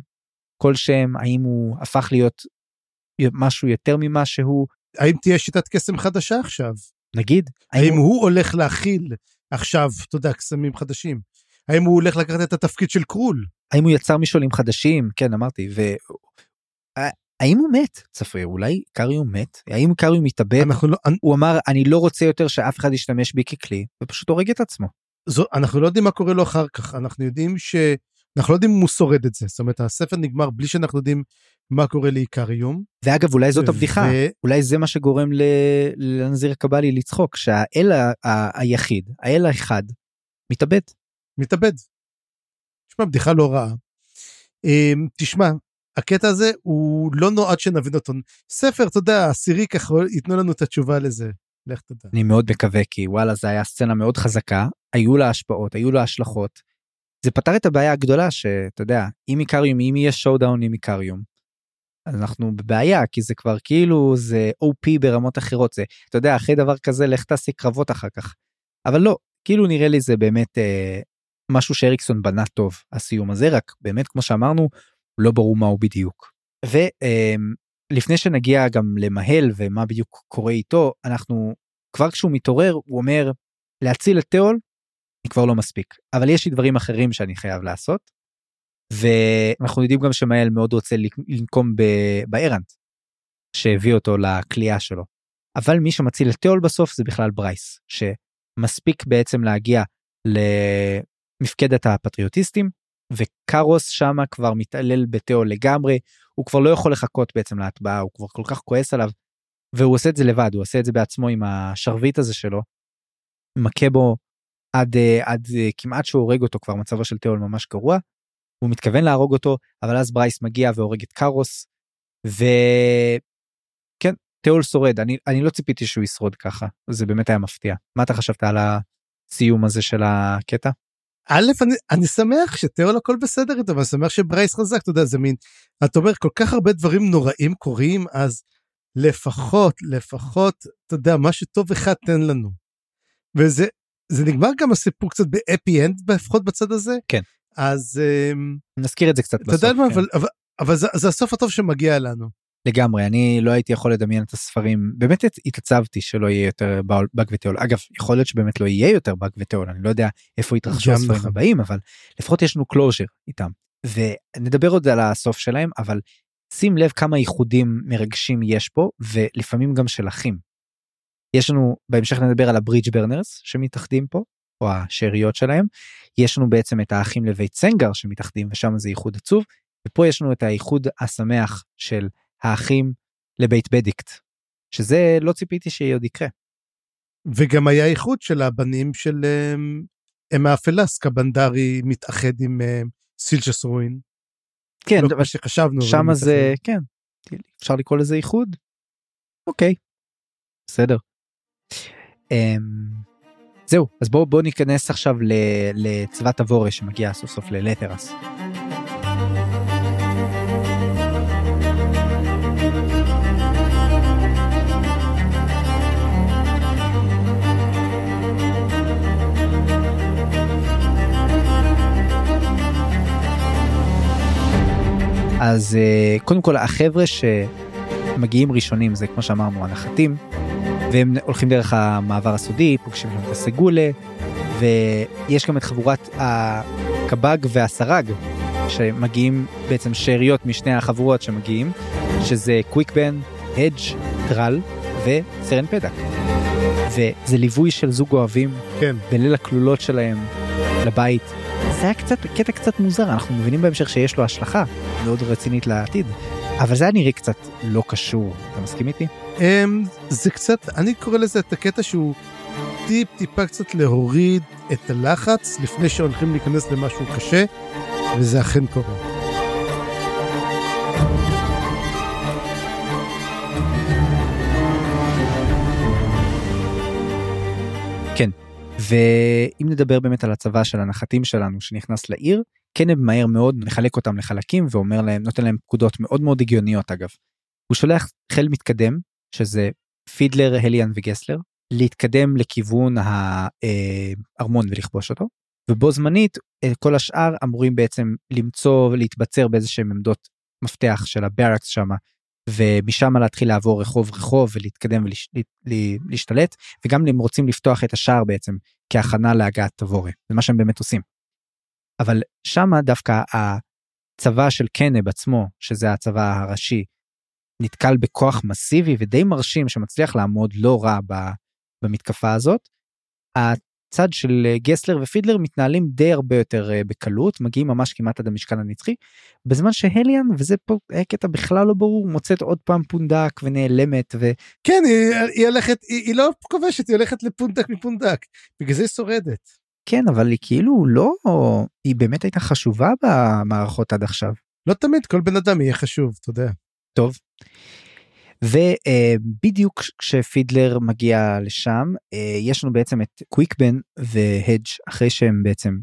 כלשהם? האם הוא הפך להיות משהו יותר ממה שהוא? האם תהיה שיטת קסם חדשה עכשיו? נגיד. האם הוא הולך להכיל עכשיו, אתה יודע, קסמים חדשים? האם הוא הולך לקחת את התפקיד של קרול? האם הוא יצר משעולים חדשים? כן, אמרתי, האם הוא מת, צפריר? אולי איקריום מת? האם איקריום מתאבד? הוא אמר, אני לא רוצה יותר שאף אחד ישתמש בי ככלי, ופשוט הורג את עצמו. אנחנו לא יודעים מה קורה לו אחר כך, אנחנו יודעים אנחנו לא יודעים אם הוא שורד את זה, זאת אומרת, הספר נגמר בלי שאנחנו יודעים מה קורה לאיקריום. ואגב, אולי זאת הבדיחה, אולי זה מה שגורם לנזיר הקבלי לצחוק, שהאל היחיד, האל האחד, מתאבד. מתאבד. תשמע, בדיחה לא רעה. תשמע, הקטע הזה הוא לא נועד שנבין אותו. ספר, אתה יודע, עשירי ככה, ייתנו לנו את התשובה לזה. לך תודה. אני מאוד מקווה, כי וואלה, זה היה סצנה מאוד חזקה, היו לה השפעות, היו לה השלכות, זה פתר את הבעיה הגדולה, שאתה יודע, אם איקריום, אם יהיה שואודאון עם איקריום, אז אנחנו בבעיה, כי זה כבר כאילו, זה OP ברמות אחרות, זה, אתה יודע, אחרי דבר כזה, לך תעשי קרבות אחר כך, אבל לא, כאילו נראה לי זה באמת, משהו שאריקסון בנה טוב, הסיום הזה, רק באמת, כמו שאמרנו, לא ברור מהו בדיוק, לפני שנגיע גם למהל ומה בדיוק קורה איתו, אנחנו, כבר כשהוא מתעורר, הוא אומר, להציל את תיאול, אני כבר לא מספיק, אבל יש לי דברים אחרים שאני חייב לעשות, ואנחנו יודעים גם שמהל מאוד רוצה לנקום בארנט, שהביא אותו לקליעה שלו, אבל מי שמציל את תיאול בסוף זה בכלל ברייס, שמספיק בעצם להגיע למפקדת הפטריוטיסטים, וקרוס שמה כבר מתעלל בתיאול לגמרי, הוא כבר לא יכול לחכות בעצם להטבעה, הוא כבר כל כך כועס עליו, והוא עושה את זה לבד, הוא עושה את זה בעצמו עם השרביט הזה שלו, מכה בו עד כמעט שהוא הורג אותו, כבר מצבו של תיאול ממש גרוע, הוא מתכוון להרוג אותו, אבל אז ברייס מגיע והורג את קרוס, וכן, תיאול שורד, אני לא ציפיתי שהוא ישרוד ככה, זה באמת היה מפתיע. מה אתה חשבת על הסיום הזה של הקטע? א', אני שמח שתיאול הכל בסדר איתו, אבל אני שמח שברייס חזק, אתה יודע, זה מין, אתה אומר, כל כך הרבה דברים נוראים קוראים, אז לפחות, אתה יודע, משהו טוב אחד תן לנו. וזה נגמר גם הסיפור קצת ב-happy end, לפחות בצד הזה. כן. אז... נזכיר את זה קצת בסוף. אתה יודע מה, אבל זה הסוף הטוב שמגיע לנו. לגמרי, אני לא הייתי יכול לדמיין את הספרים, באמת התעצבתי שלא יהיה יותר באג ותיאול, אגב, יכול להיות שבאמת לא יהיה יותר באג ותיאול, אני לא יודע איפה יתרחשו הספרים הבאים, אבל לפחות יש לנו קלוז'ר איתם, ונדבר עוד על הסוף שלהם, אבל שים לב כמה ייחודים מרגשים יש פה, ולפעמים גם של אחים, יש לנו, בהמשך נדבר על הברידג' ברנרס, שמתאחדים פה, או השאריות שלהם, יש לנו בעצם את האחים לבית סנגר שמתאחדים, ושם זה ייחוד עצוב, ופה יש לנו את הייחוד השמח של האחים לבית בדיקט, שזה לא ציפיתי שעוד יקרה. וגם היה איחוד של הבנים של אמה אפלס, קבנדרי מתאחד עם סילצ'ס רואין. כן. לא כמו שחשבנו. שם זה, כן. אפשר לקרוא לזה איחוד? אוקיי. בסדר. זהו, אז בואו ניכנס עכשיו לצוות הוורה שמגיע סוף סוף ללתרס. אז קודם כל, החבר'ה שמגיעים ראשונים, זה כמו שאמרנו, הנחתים, והם הולכים דרך המעבר הסודי, פוגשים את הסגולה, ויש גם את חבורת הקבג והסרג, שמגיעים בעצם שאריות משני החבורות שמגיעים, שזה קוויקבן, הדג', טרל וסרן פדק. וזה ליווי של זוג אוהבים, כן. בליל הכלולות שלהם לבית. זה היה קטע קצת מוזר, אנחנו מבינים בהמשך שיש לו השלכה מאוד רצינית לעתיד, אבל זה היה נראה קצת לא קשור, אתה מסכים איתי? זה קצת, אני קורא לזה את הקטע שהוא טיפה קצת להוריד את הלחץ לפני שהולכים להיכנס למשהו קשה, וזה אכן קורה. כן. ואם נדבר באמת על הצבא של הנחתים שלנו שנכנס לעיר, קנב מהר מאוד מחלק אותם לחלקים ואומר להם, נותן להם פקודות מאוד מאוד הגיוניות אגב. הוא שולח חיל מתקדם, שזה פידלר, הליאן וגסלר, להתקדם לכיוון הארמון ולכבוש אותו, ובו זמנית כל השאר אמורים בעצם למצוא ולהתבצר באיזשהם עמדות מפתח של הברקס שמה, ומשם להתחיל לעבור רחוב ולהתקדם ולהשתלט, וגם הם רוצים לפתוח את השער בעצם, כהכנה להגעת תבורה, זה מה שהם באמת עושים. אבל שם דווקא הצבא של קנב עצמו, שזה הצבא הראשי, נתקל בכוח מסיבי ודי מרשים, שמצליח לעמוד לא רע במתקפה הזאת, צד של גסלר ופידלר מתנהלים די הרבה יותר בקלות, מגיעים ממש כמעט עד המשקל הנצחי, בזמן שהליאן, וזה פה הקטע בכלל לא ברור, מוצאת עוד פעם פונדק ונעלמת. כן, היא הולכת, היא לא כובשת, היא הולכת לפונדק מפונדק, בגלל זה היא שורדת. כן, אבל היא כאילו לא, היא באמת הייתה חשובה במערכות עד עכשיו. לא תמיד, כל בן אדם יהיה חשוב, אתה יודע. טוב. ובדיוק כשפידלר מגיע לשם, יש לנו בעצם את קוויקבן והדג' אחרי שהם בעצם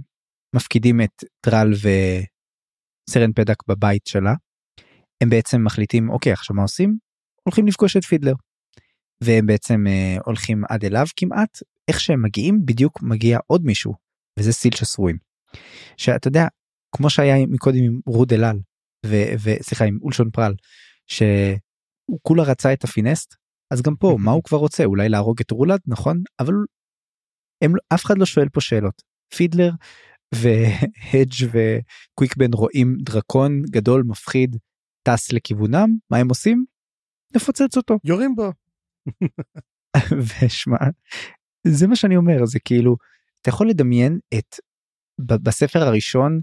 מפקידים את טרל וסרן פדק בבית שלה, הם בעצם מחליטים, אוקיי, עכשיו מה עושים? הולכים לפגוש את פידלר, והם בעצם הולכים עד אליו כמעט, איך שהם מגיעים, בדיוק מגיע עוד מישהו, וזה סילצ'ה סרויים, שאתה יודע, כמו שהיה מקודם עם רוד אלאל, וסליחה, עם אולשון פרל, ש... הוא כולה רצה את הפינסט, אז גם פה, מה הוא כבר רוצה? אולי להרוג את רולד, נכון? אבל אף אחד לא שואל פה שאלות. פידלר והדג' וקוויקבן רואים דרקון גדול, מפחיד, טס לכיוונם, מה הם עושים? נפוצץ אותו. יורים בו. ושמע, זה מה שאני אומר, זה כאילו, אתה יכול לדמיין בספר הראשון,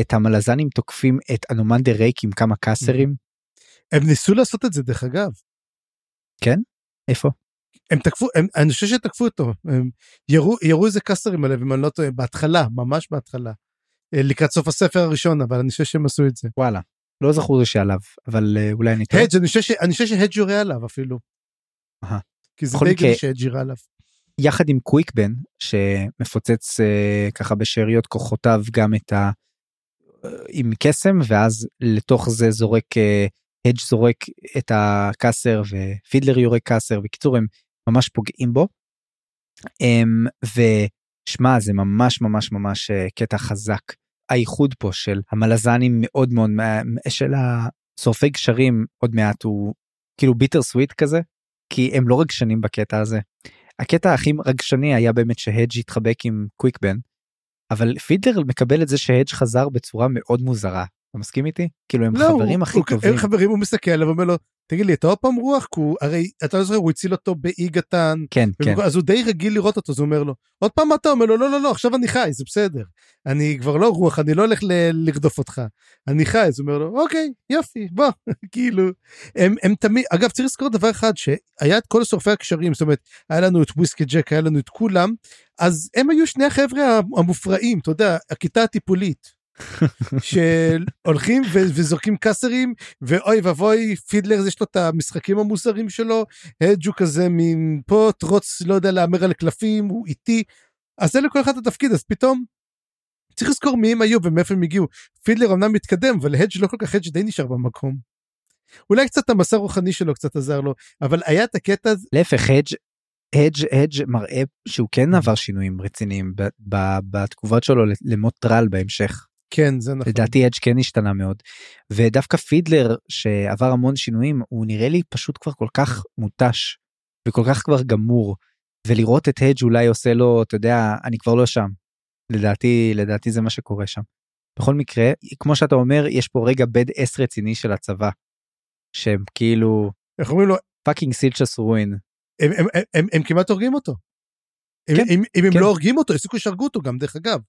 את המלזנים תוקפים את אנומן דה רייק עם כמה קאסרים, הם ניסו לעשות את זה דרך אגב. כן? איפה? הם תקפו, אני חושב שתקפו אותו, הם ירו איזה קסטרים עליו, אם אני לא טועה, בהתחלה, ממש בהתחלה, לקראת סוף הספר הראשון, אבל אני חושב שהם עשו את זה. וואלה, לא זכור זה שעליו, אבל אולי אני טועה. אני חושב שהדג' יורה עליו אפילו. כי זה דגל שהדג' יורה עליו. יחד עם קוויקבן, שמפוצץ ככה בשאריות כוחותיו, גם עם קסם, ואז לתוך זה זורק... הדג' זורק את הקסר, ופידלר יורק קסר, בקיצור הם ממש פוגעים בו, ושמע, זה ממש ממש ממש קטע חזק, האיחוד פה של המלזנים מאוד מאוד, של השורפי גשרים עוד מעט, הוא כאילו ביטר סוויט כזה, כי הם לא רגשנים בקטע הזה, הקטע הכי רגשני היה באמת שהדג' התחבק עם קוויקבן, אבל פידלר מקבל את זה שהדג' חזר בצורה מאוד מוזרה, אתה מסכים איתי? כאילו הם חברים הכי טובים. הם חברים, הוא מסתכל עליו ואומר לו, תגיד לי, אתה עוד פעם רוח? הרי אתה לא זוכר, הוא הציל אותו באי גתן. כן, כן. אז הוא די רגיל לראות אותו, אז הוא אומר לו, עוד פעם מה אתה אומר לו? לא, לא, לא, עכשיו אני חי, זה בסדר. אני כבר לא רוח, אני לא הולך לרדוף אותך. אני חי, אז הוא אומר לו, אוקיי, יופי, בוא. כאילו, הם תמיד, אגב, צריך לזכור דבר אחד, שהיה את כל שורפי הקשרים, זאת אומרת, היה לנו את וויסקי ג'ק, היה לנו את כולם, אז הם היו שני החבר'ה המופרעים, אתה יודע, הכיתה הטיפולית. שהולכים וזורקים קסרים, ואוי ואבוי, פידלר יש לו את המשחקים המוסריים שלו, הדג'ו כזה מין פה, טרוץ, לא יודע להאמר על קלפים, הוא איתי, אז זה לכל אחד התפקיד, אז פתאום צריך לזכור מי הם היו ומאיפה הם הגיעו, פידלר אמנם מתקדם, אבל הדג' לא כל כך, הדג' די נשאר במקום, אולי קצת המסע הרוחני שלו קצת עזר לו, אבל היה את הקטע, להפך הדג' מראה שהוא כן עבר שינויים רציניים, בתגובות שלו למות טרל בהמשך, כן, זה נכון. לדעתי הדג' כן השתנה מאוד, ודווקא פידלר שעבר המון שינויים, הוא נראה לי פשוט כבר כל כך מוטש, וכל כך כבר גמור, ולראות את הדג' אולי עושה לו, אתה יודע, אני כבר לא שם, לדעתי זה מה שקורה שם. בכל מקרה, כמו שאתה אומר, יש פה רגע בד אס רציני של הצבא, שהם כאילו, איך אומרים לו? פאקינג סילצ'ה סרוין. הם כמעט הורגים אותו. אם הם לא הורגים אותו, עסיקו שהרגו אותו גם, דרך אגב.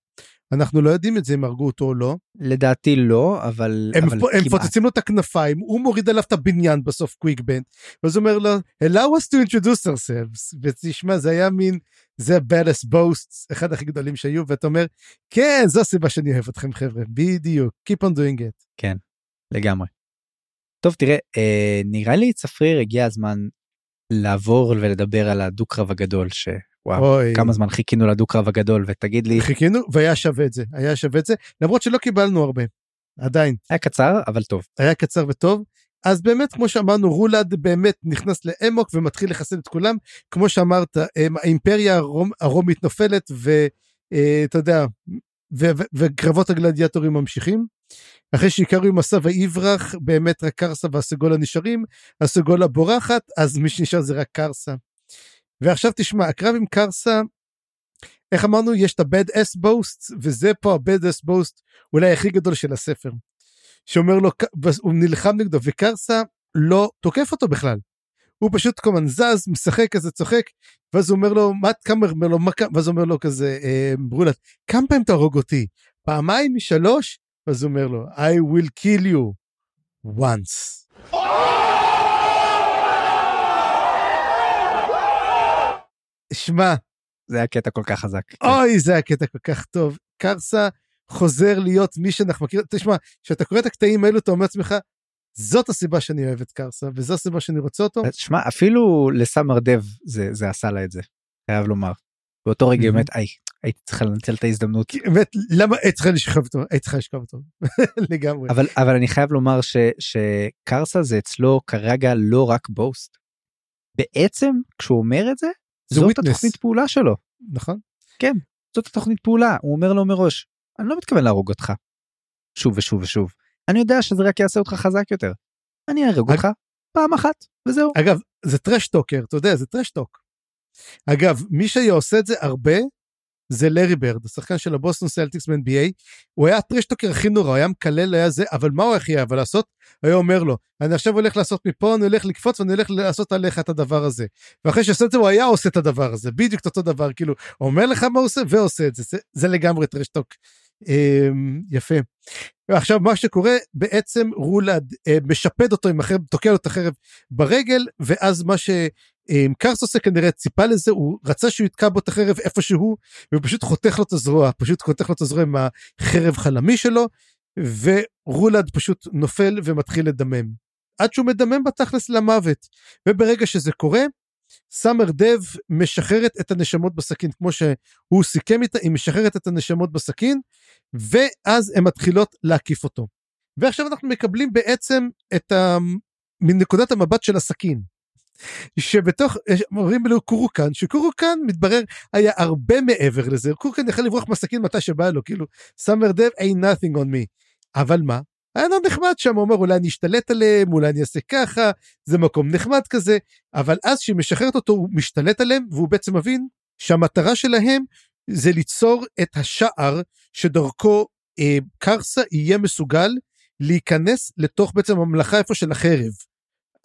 אנחנו לא יודעים את זה, אם הרגו אותו או לא. לדעתי לא, אבל... הם פוצצים לו את הכנפיים, הוא מוריד עליו את הבניין בסוף, קוויקבן, ואז אומר לו, allow us to introduce ourselves, ותשמע, זה היה מין, זה ה-baddest boasts, אחד הכי גדולים שהיו, ואתה אומר, כן, זו הסיבה שאני אוהב אתכם, חבר'ה, בדיוק, keep on doing it. כן, לגמרי. טוב, תראה, נראה לי צפריר, הגיע הזמן לעבור ולדבר על הדו-קרב הגדול ש... וואו, כמה זמן חיכינו לדו-קרב הגדול, ותגיד לי... חיכינו, והיה שווה את זה, היה שווה את זה, למרות שלא קיבלנו הרבה, עדיין. היה קצר, אבל טוב. היה קצר וטוב, אז באמת, כמו שאמרנו, רולד באמת נכנס לאמוק, ומתחיל לחסל את כולם, כמו שאמרת, האימפריה הרומית נופלת, ואתה יודע, וקרבות הגלדיאטורים ממשיכים, אחרי שעיקרו מסב העברח, באמת רק קרסה והסגולה נשארים, הסגולה בורחת, אז מי שנשאר זה רק קרסה. ועכשיו תשמע, הקרב עם קרסה, איך אמרנו, יש את ה-Bad-Ass Boasts, וזה פה ה-Bad-Ass Boast, אולי הכי גדול של הספר, שאומר לו, הוא נלחם נגדו, וקרסה לא תוקף אותו בכלל, הוא פשוט כמובן זז, משחק כזה, צוחק, ואז הוא אומר לו, מאט קאמר, ואז הוא אומר לו כזה, ברולת, כמה פעמים תהרוג אותי? פעמיים, שלוש? ואז הוא אומר לו, I will kill you once. שמע. זה היה קטע כל כך חזק. אוי, זה היה קטע כל כך טוב. קרסה חוזר להיות מי שאנחנו מכירים. תשמע, כשאתה קורא את הקטעים האלו, אתה אומר לעצמך, זאת הסיבה שאני אוהב את קרסה, וזו הסיבה שאני רוצה אותו. תשמע, אפילו לסמר דב זה עשה לה את זה, חייב לומר. באותו רגע, באמת, הייתי צריכה לנצל את ההזדמנות. באמת, למה הייתי צריכה לשכב אותו? הייתי צריכה לשכב אותו, לגמרי. אבל אני חייב לומר שקרסה זה אצלו כרגע לא רק בוסט. בעצם, כשהוא אומר את זה, זאת התוכנית פעולה שלו. נכון. כן, זאת התוכנית פעולה. הוא אומר לו מראש, אני לא מתכוון להרוג אותך. שוב ושוב ושוב. אני יודע שזה רק יעשה אותך חזק יותר. אני אהרוג אותך פעם אחת, וזהו. אגב, זה טרשטוקר, אתה יודע, זה טרשטוק. אגב, מי שעושה את זה הרבה, זה לרי ברד, השחקן של הבוסטון סלטיקס ב-NBA, הוא היה הטרשטוקר הכי נורא, הוא היה מקלל, היה זה, אבל מה הוא הכי היה, אבל לעשות, היה אומר לו, אני עכשיו הולך לעשות מפה, אני הולך לקפוץ, ואני הולך לעשות עליך את הדבר הזה, ואחרי שעושה את זה, הוא היה עושה את הדבר הזה, בדיוק אותו דבר, כאילו, אומר לך מה הוא עושה, ועושה את זה, זה לגמרי טרשטוק, יפה. עכשיו מה שקורה, בעצם רולד משפד אותו עם החרב, תוקע לו את החרב ברגל, ואז מה שקרס עושה כנראה ציפה לזה, הוא רצה שהוא יתקע בו את החרב איפשהו, והוא פשוט חותך לו את הזרוע, פשוט חותך לו את הזרוע עם החרב חלמי שלו, ורולד פשוט נופל ומתחיל לדמם, עד שהוא מדמם בתכלס למוות, וברגע שזה קורה, סאמר דב משחררת את הנשמות בסכין, כמו שהוא סיכם איתה, היא משחררת את הנשמות בסכין, ואז הן מתחילות להקיף אותו. ועכשיו אנחנו מקבלים בעצם את מנקודת המבט של הסכין, שבתוך, אומרים לו קורוקן, שקורוקן מתברר היה הרבה מעבר לזה, קורוקן יכל לברוח מהסכין מתי שבא לו, כאילו, סאמר דב ain't nothing on me, אבל מה? היה לא נחמד שם, הוא אומר, אולי אני אשתלט עליהם, אולי אני אעשה ככה, זה מקום נחמד כזה, אבל אז שהיא משחררת אותו, הוא משתלט עליהם, והוא בעצם מבין שהמטרה שלהם, זה ליצור את השער, שדרכו קרסה יהיה מסוגל, להיכנס לתוך בעצם הממלכה, איפה של החרב,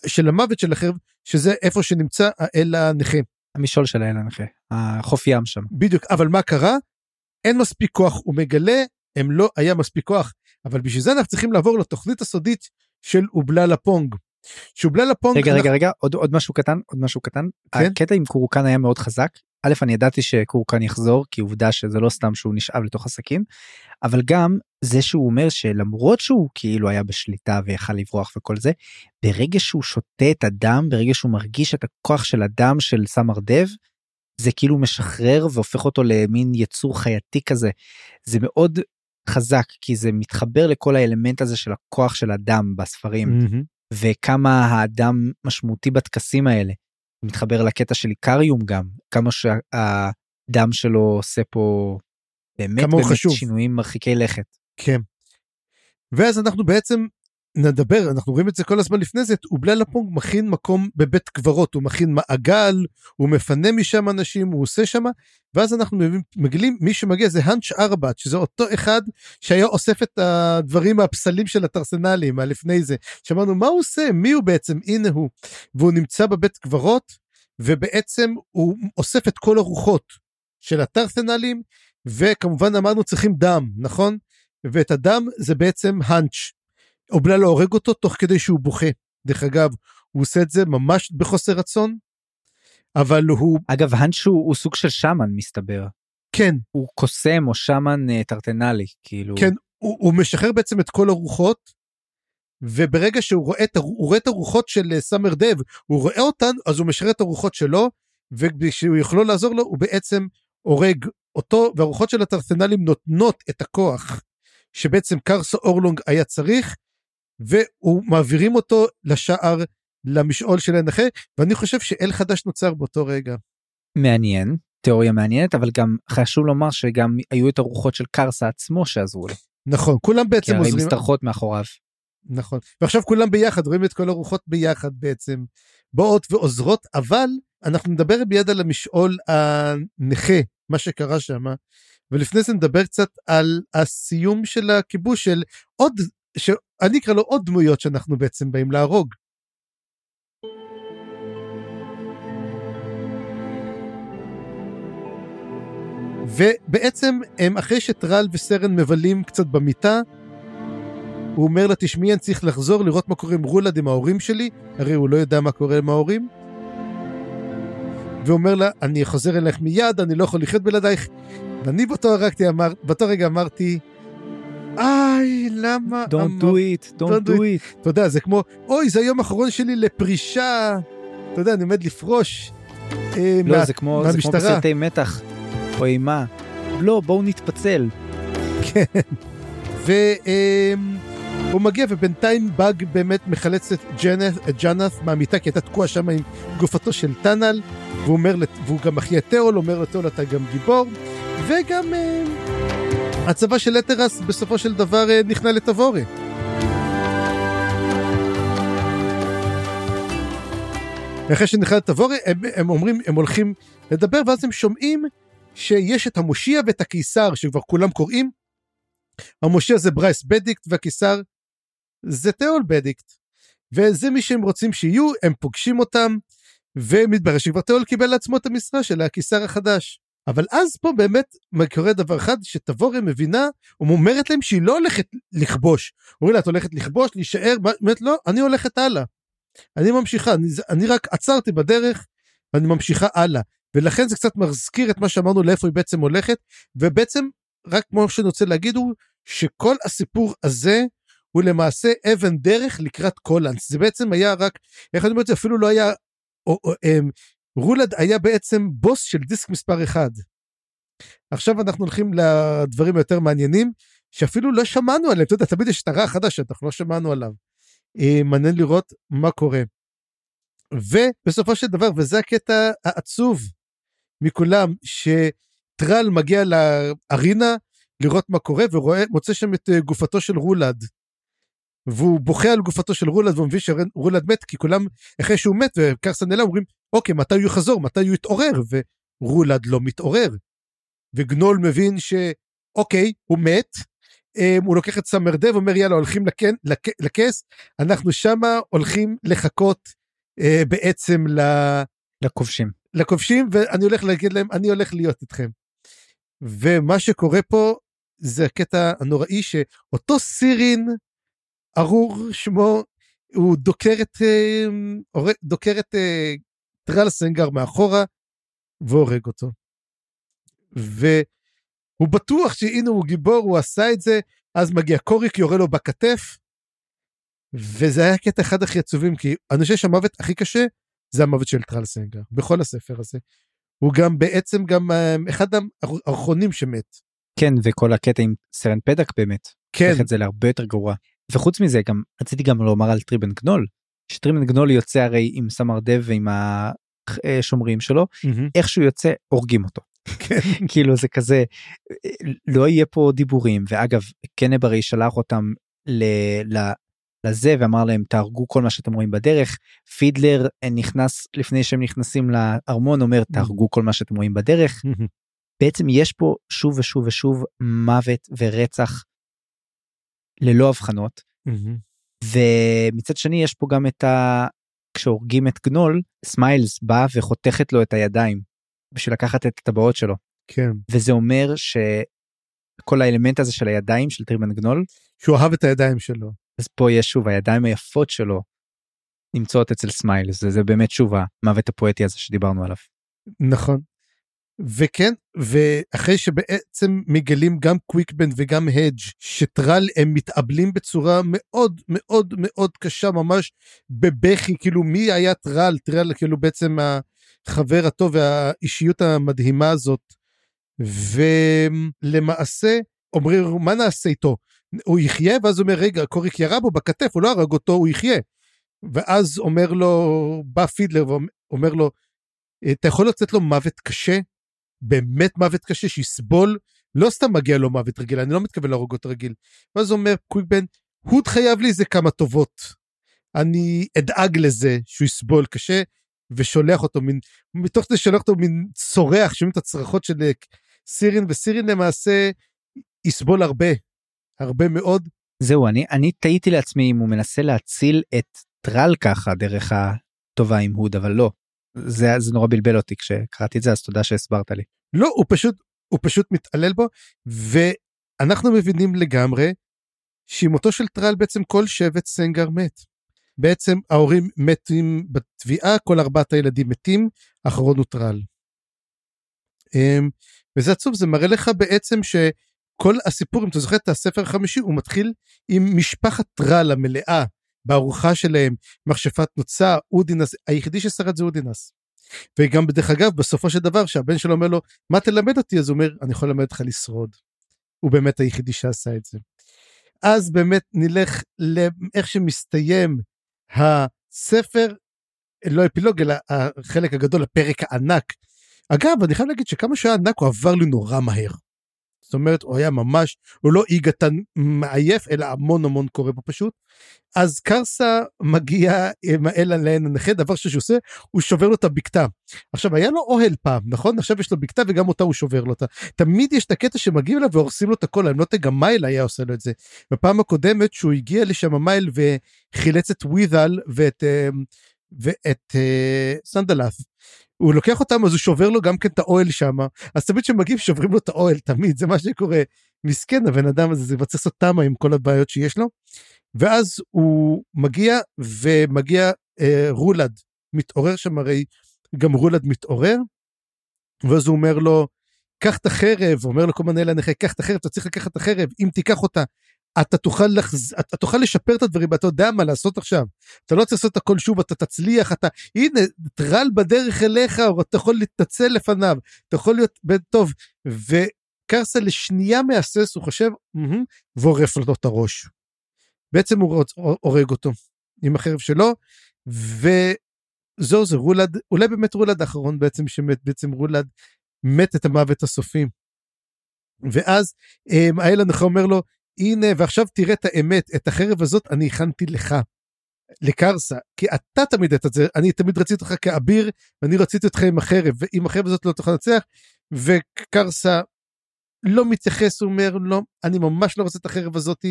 של המוות של החרב, שזה איפה שנמצא האל הנכה. המשול של האל הנכה, החוף ים שם. בדיוק, אבל מה קרה? אין מספיק כוח, הוא מגלה, הם לא היה מספיק כוח, אבל בשביל זה אנחנו צריכים לעבור לתוכנית הסודית של אובללה פונג. שאובללה פונג... רגע, עוד משהו קטן. הקטע עם קורוקן היה מאוד חזק. א', אני ידעתי שקורוקן יחזור, כי עובדה שזה לא סתם שהוא נשאב לתוך הסכין, אבל גם זה שהוא אומר שלמרות שהוא כאילו היה בשליטה ויכל לברוח וכל זה, ברגע שהוא שותה את הדם, ברגע שהוא מרגיש את הכוח של הדם של סמר דב, זה כאילו משחרר והופך אותו למין יצור חייתי כזה. זה מאוד חזק, כי זה מתחבר לכל האלמנט הזה של הכוח של הדם בספרים, וכמה האדם משמעותי בתקסים האלה, מתחבר לקטע של איקריום גם, כמה שהדם שלו עושה פה באמת שינויים מרחיקי לכת. כן. ואז אנחנו בעצם נדבר, אנחנו רואים את זה כל הזמן לפני זה, אובללה פונג מכין מקום בבית קברות, הוא מכין מעגל, הוא מפנה משם אנשים, הוא עושה שם, ואז אנחנו מגלים, מי שמגיע זה הנץ' ארבעת, שזה אותו אחד שהיה אוסף את הדברים הפסלים של הטרסנלים, לפני זה, שמענו מה הוא עושה, מי הוא בעצם, הנה הוא, והוא נמצא בבית קברות, ובעצם הוא אוסף את כל הרוחות של הטרסנלים, וכמובן אמרנו צריכים דם, נכון? ואת הדם זה בעצם הנץ'. אובללה הורג אותו תוך כדי שהוא בוכה. דרך אגב, הוא עושה את זה ממש בחוסר רצון, אבל הוא... אגב, הנשו הוא סוג של שמן, מסתבר. כן. הוא קוסם או שמן טרטנלי, כאילו. כן, הוא משחרר בעצם את כל הרוחות, וברגע שהוא רואה את הרוחות של סמר דב, הוא רואה אותן, אז הוא משחרר את הרוחות שלו, וכשהוא יוכלו לעזור לו, הוא בעצם הורג אותו, והרוחות של הטרטנלים נותנות את הכוח, שבעצם קרסה אורלונג היה צריך, והוא מעבירים אותו לשער, למשעול של הנחה, ואני חושב שאל חדש נוצר באותו רגע. מעניין, תיאוריה מעניינת, אבל גם חשוב לומר שגם היו את הרוחות של קרסה עצמו שעזרו לו. נכון, כולם בעצם עוזרים. כי הרי מסתרכות מאחוריו. נכון, ועכשיו כולם ביחד, רואים את כל הרוחות ביחד בעצם, באות ועוזרות, אבל אנחנו נדבר ביד על המשעול הנחה, מה שקרה שם, ולפני זה נדבר קצת על הסיום של הכיבוש של עוד, שאני אקרא לו עוד דמויות שאנחנו בעצם באים להרוג. ובעצם הם אחרי שטרל וסרן מבלים קצת במיטה, הוא אומר לה, תשמעי, אני צריך לחזור לראות מה קורה עם רולד עם ההורים שלי, הרי הוא לא יודע מה קורה עם ההורים, ואומר לה, אני חוזר אליך מיד, אני לא יכול לחיות בלעדייך, ואני באותו רגע אמרתי, איי, למה? Don't do it. אתה יודע, זה כמו, אוי, זה היום האחרון שלי לפרישה, אתה יודע, אני עומד לפרוש מהמשטרה. לא, זה כמו בסרטי מתח, או אימה. לא, בואו נתפצל. כן. והוא מגיע, ובינתיים באג באמת מחלץ את ג'אנת מהמיטה, כי הייתה תקוע שם עם גופתו של טאנל, והוא גם אחי תאול, אומר לתאול, אתה גם גיבור, וגם הצבא של אתרס בסופו של דבר נכנע לתבורי. אחרי שנכנע לתבורי, הם אומרים, הם הולכים לדבר, ואז הם שומעים שיש את המושיע ואת הקיסר, שכבר כולם קוראים, המושיע זה ברייס בדיקט, והקיסר זה תאול בדיקט, וזה מי שהם רוצים שיהיו, הם פוגשים אותם, ומתברר שכבר תאול קיבל לעצמו את המשרה של הקיסר החדש. אבל אז פה באמת קורה דבר אחד, שתבורי מבינה, אומרת להם שהיא לא הולכת לכבוש, אומרים לה, את הולכת לכבוש, להישאר, באמת לא, אני הולכת הלאה, אני ממשיכה, אני רק עצרתי בדרך, ואני ממשיכה הלאה, ולכן זה קצת מזכיר את מה שאמרנו, לאיפה היא בעצם הולכת, ובעצם, רק כמו שאני רוצה להגיד, הוא שכל הסיפור הזה, הוא למעשה אבן דרך לקראת קולנס, זה בעצם היה רק, איך אני אומר את זה, אפילו לא היה, רולד היה בעצם בוס של דיסק מספר 1. עכשיו אנחנו הולכים לדברים היותר מעניינים, שאפילו לא שמענו עליהם, אתה יודע, תמיד יש תראה חדשה, אנחנו לא שמענו עליו. מעניין לראות מה קורה. ובסופו של דבר, וזה הקטע העצוב מכולם, שטרל מגיע לארינה, לראות מה קורה, ומוצא שם את גופתו של רולד. והוא בוכה על גופתו של רולד, והוא מבין שרולד מת, כי כולם, אחרי שהוא מת, וקרסנלה אומרים, אוקיי, מתי הוא יחזור, מתי הוא יתעורר, ורולד לא מתעורר, וגנול מבין שאוקיי, הוא מת, הוא לוקח את סמרדב, ואומר, יאללה, הולכים לכס, אנחנו שמה הולכים לחכות, בעצם לכובשים, ואני הולך להגיד להם, אני הולך להיות איתכם, ומה שקורה פה, זה הקטע הנוראי, שאותו סירין, ארור שמו, הוא דוקר את טרל סנגר מאחורה, והורג אותו. והוא בטוח שהנה הוא גיבור, הוא עשה את זה, אז מגיע קוריק, יורה לו בכתף, וזה היה קטע אחד הכי עצובים, כי אני חושב שהמוות הכי קשה, זה המוות של טרל סנגר, בכל הספר הזה. הוא גם בעצם, גם אחד האחרונים שמת. כן, וכל הקטע עם סרן פדק באמת. כן. זה להרבה יותר גרוע. וחוץ מזה, גם, רציתי גם לומר על טריבן גנול, שטריבן גנול יוצא הרי עם סמרדב ועם השומרים שלו, איך שהוא יוצא, הורגים אותו. כאילו זה כזה, לא יהיה פה דיבורים, ואגב, קנב הרי שלח אותם לזה, ואמר להם, תהרגו כל מה שאתם רואים בדרך, פידלר נכנס, לפני שהם נכנסים לארמון, אומר, תהרגו כל מה שאתם רואים בדרך, בעצם יש פה שוב ושוב ושוב, מוות ורצח, ללא הבחנות, ומצד שני יש פה גם את כשהורגים את גנול, סמיילס בא וחותכת לו את הידיים, בשביל לקחת את הטבעות שלו. כן. וזה אומר שכל האלמנט הזה של הידיים, של טריבן גנול, שהוא אוהב את הידיים שלו. אז פה יש שוב, הידיים היפות שלו, נמצאות אצל סמיילס, זה באמת שוב המוות הפואטי הזה שדיברנו עליו. נכון. וכן, ואחרי שבעצם מגלים גם קוויקבן וגם הדג' שטרל הם מתאבלים בצורה מאוד מאוד מאוד קשה ממש בבכי, כאילו מי היה טרל, טרל כאילו בעצם החבר הטוב והאישיות המדהימה הזאת, ולמעשה אומרים מה נעשה איתו, הוא יחיה, ואז אומר רגע קוריק ירה בו בכתף, הוא לא הרג אותו, הוא יחיה, ואז אומר לו, בא פידלר ואומר לו, אתה יכול לצאת לו מוות קשה, באמת מוות קשה, שיסבול, לא סתם מגיע לו מוות רגיל, אני לא מתכוון להרוג אותו רגיל, ואז אומר קוויקבן, הוא תחייב לי זה כמה טובות, אני אדאג לזה, שהוא יסבול קשה, ושולח אותו, מתוך זה שולח אותו מין צורח, שומעים את הצרחות של סירין, וסירין למעשה, יסבול הרבה, הרבה מאוד. זהו, אני תהיתי לעצמי, אם הוא מנסה להציל את טרל ככה, דרך הטובה עם הוד, אבל לא. זה נורא בלבל אותי כשקראתי את זה, אז תודה שהסברת לי. לא, הוא פשוט, הוא פשוט מתעלל בו, ואנחנו מבינים לגמרי, שעם מותו של טרל בעצם כל שבט סנגר מת. בעצם ההורים מתים בתביעה, כל 4 הילדים מתים, אחרון הוא טרל. וזה עצוב, זה מראה לך בעצם שכל הסיפור, אם אתה זוכר את הספר החמישי, הוא מתחיל עם משפחת טרל המלאה, בארוחה שלהם, מכשפת נוצה, אודינס, היחידי ששרד זה אודינס. וגם בדרך אגב, בסופו של דבר, שהבן שלו אומר לו, מה תלמד אותי? אז הוא אומר, אני יכול ללמד אותך לשרוד. הוא באמת היחידי שעשה את זה. אז באמת נלך לאיך שמסתיים הספר, לא אפילוג, אלא החלק הגדול, הפרק הענק. אגב, אני חייב להגיד שכמה שהיה ענק, הוא עבר לי נורא מהר. זאת אומרת, הוא היה ממש, הוא לא איגתן מעייף, אלא המון המון קורה פה פשוט. אז קרסה מגיע אל הלעין הנכה, דבר שעושה, הוא שובר לו את הבקתה. עכשיו, היה לו אוהל פעם, נכון? עכשיו יש לו בקתה וגם אותה הוא שובר לו אותה. תמיד יש את הקטע שמגיעים אליו והורסים לו את הכל, אם לא תגם מייל היה עושה לו את זה. בפעם הקודמת שהוא הגיע לשם המייל וחילץ את ווידל ואת סנדלף. הוא לוקח אותם, אז הוא שובר לו גם כן את האוהל שם, אז תמיד שמגיעים שוברים לו את האוהל, תמיד, זה מה שקורה, מסכן, הבן אדם הזה, זה יבצס אותם עם כל הבעיות שיש לו, ואז הוא מגיע, רולד, מתעורר שם, הרי גם רולד מתעורר, ואז הוא אומר לו, קח את החרב, אומר לו כל מיני לנכה, קח את החרב, אתה צריך לקחת את החרב, אם תיקח אותה, אתה תוכל לשפר את הדברים, אתה יודע מה לעשות עכשיו, אתה לא צריך לעשות הכל שוב, אתה תצליח, הנה, טרל בדרך אליך, או אתה יכול להתנצל לפניו, אתה יכול להיות בן טוב, וקרסה לשנייה מהסס, הוא חושב, ועורף לו את הראש, בעצם הוא הורג אותו, עם החרב שלו, וזהו זה רולד, אולי באמת רולד האחרון בעצם, שמת בעצם רולד, מת את המוות הסופים, ואז, האל הנכה אומר לו, הנה, ועכשיו תראה את האמת, את החרב הזאת אני הכנתי לך, לקרסה, כי אתה תמיד את זה, אני תמיד רציתי אותך כאביר, ואני רציתי אותך עם החרב, ואם החרב הזאת לא תוכל לנצח, וקרסה לא מתייחס, הוא אומר, לא, אני ממש לא רוצה את החרב הזאת,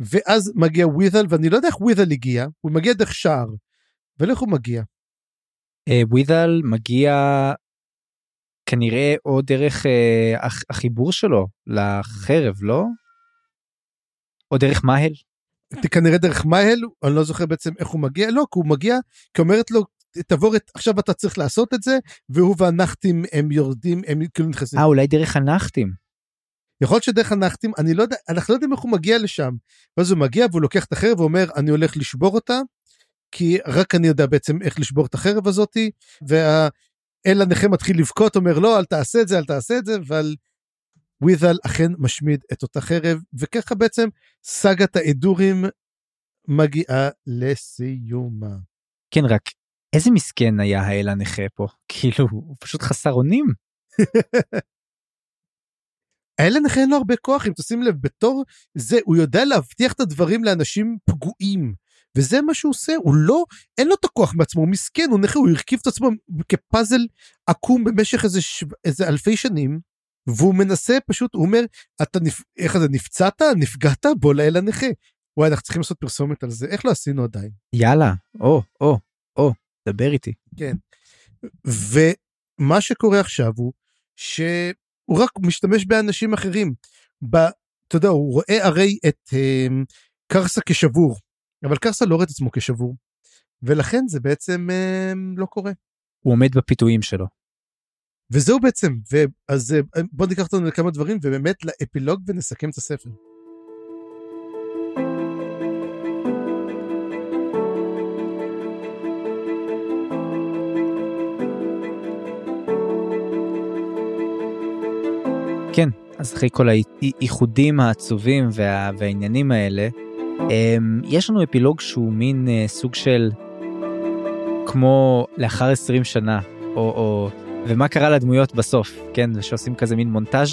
ואז מגיע ווידל, ואני לא יודע איך ווידל הגיע, הוא מגיע דרך שער, ולאיך הוא מגיע? ווידל מגיע כנראה או דרך החיבור שלו לחרב, לא? או דרך מהל? כנראה דרך מהל, אני לא זוכר בעצם איך הוא מגיע, לא, כי הוא מגיע, כי אומרת לו, תבורת, עכשיו אתה צריך לעשות את זה, והוא והנחתים הם יורדים, הם כאילו נכנסים. אולי דרך הנחתים. יכול להיות שדרך הנחתים, אני לא יודע, אנחנו לא יודעים איך הוא מגיע לשם, ואז הוא מגיע והוא לוקח את החרב ואומר, אני הולך לשבור אותה, כי רק אני יודע בעצם איך לשבור את החרב הזאת, ואל הנכה מתחיל לבכות, אומר לא, אל תעשה את זה, אל תעשה את זה, אבל... ווידל אכן משמיד את אותה חרב, וככה בעצם סגת האדורים מגיעה לסיומה. כן, רק איזה מסכן היה האל הנכה פה, כאילו הוא פשוט חסר אונים. האל הנכה אין לו הרבה כוח, אם תשים לב בתור זה, הוא יודע להבטיח את הדברים לאנשים פגועים, וזה מה שהוא עושה, הוא לא, אין לו את הכוח בעצמו, הוא מסכן, הוא נכה, הוא הרכיב את עצמו כפאזל עקום במשך איזה אלפי שנים, והוא מנסה פשוט, הוא אומר, איך זה, נפצעת? נפגעת? בוא לאל הנכה. וואי, אנחנו צריכים לעשות פרסומת על זה, איך לא עשינו עדיין? יאללה, דבר איתי. כן, ומה שקורה עכשיו הוא, שהוא רק משתמש באנשים אחרים, אתה יודע, הוא רואה הרי את קרסה כשבור, אבל קרסה לא רואה את עצמו כשבור, ולכן זה בעצם לא קורה. הוא עומד בפיתויים שלו. וזהו בעצם, אז בואו ניקח אותנו לכמה דברים, ובאמת לאפילוג ונסכם את הספר. כן, אז אחרי כל הייחודים העצובים והעניינים האלה, יש לנו אפילוג שהוא מין סוג של, כמו לאחר 20 שנה, או ומה קרה לדמויות בסוף, כן, שעושים כזה מין מונטאז'.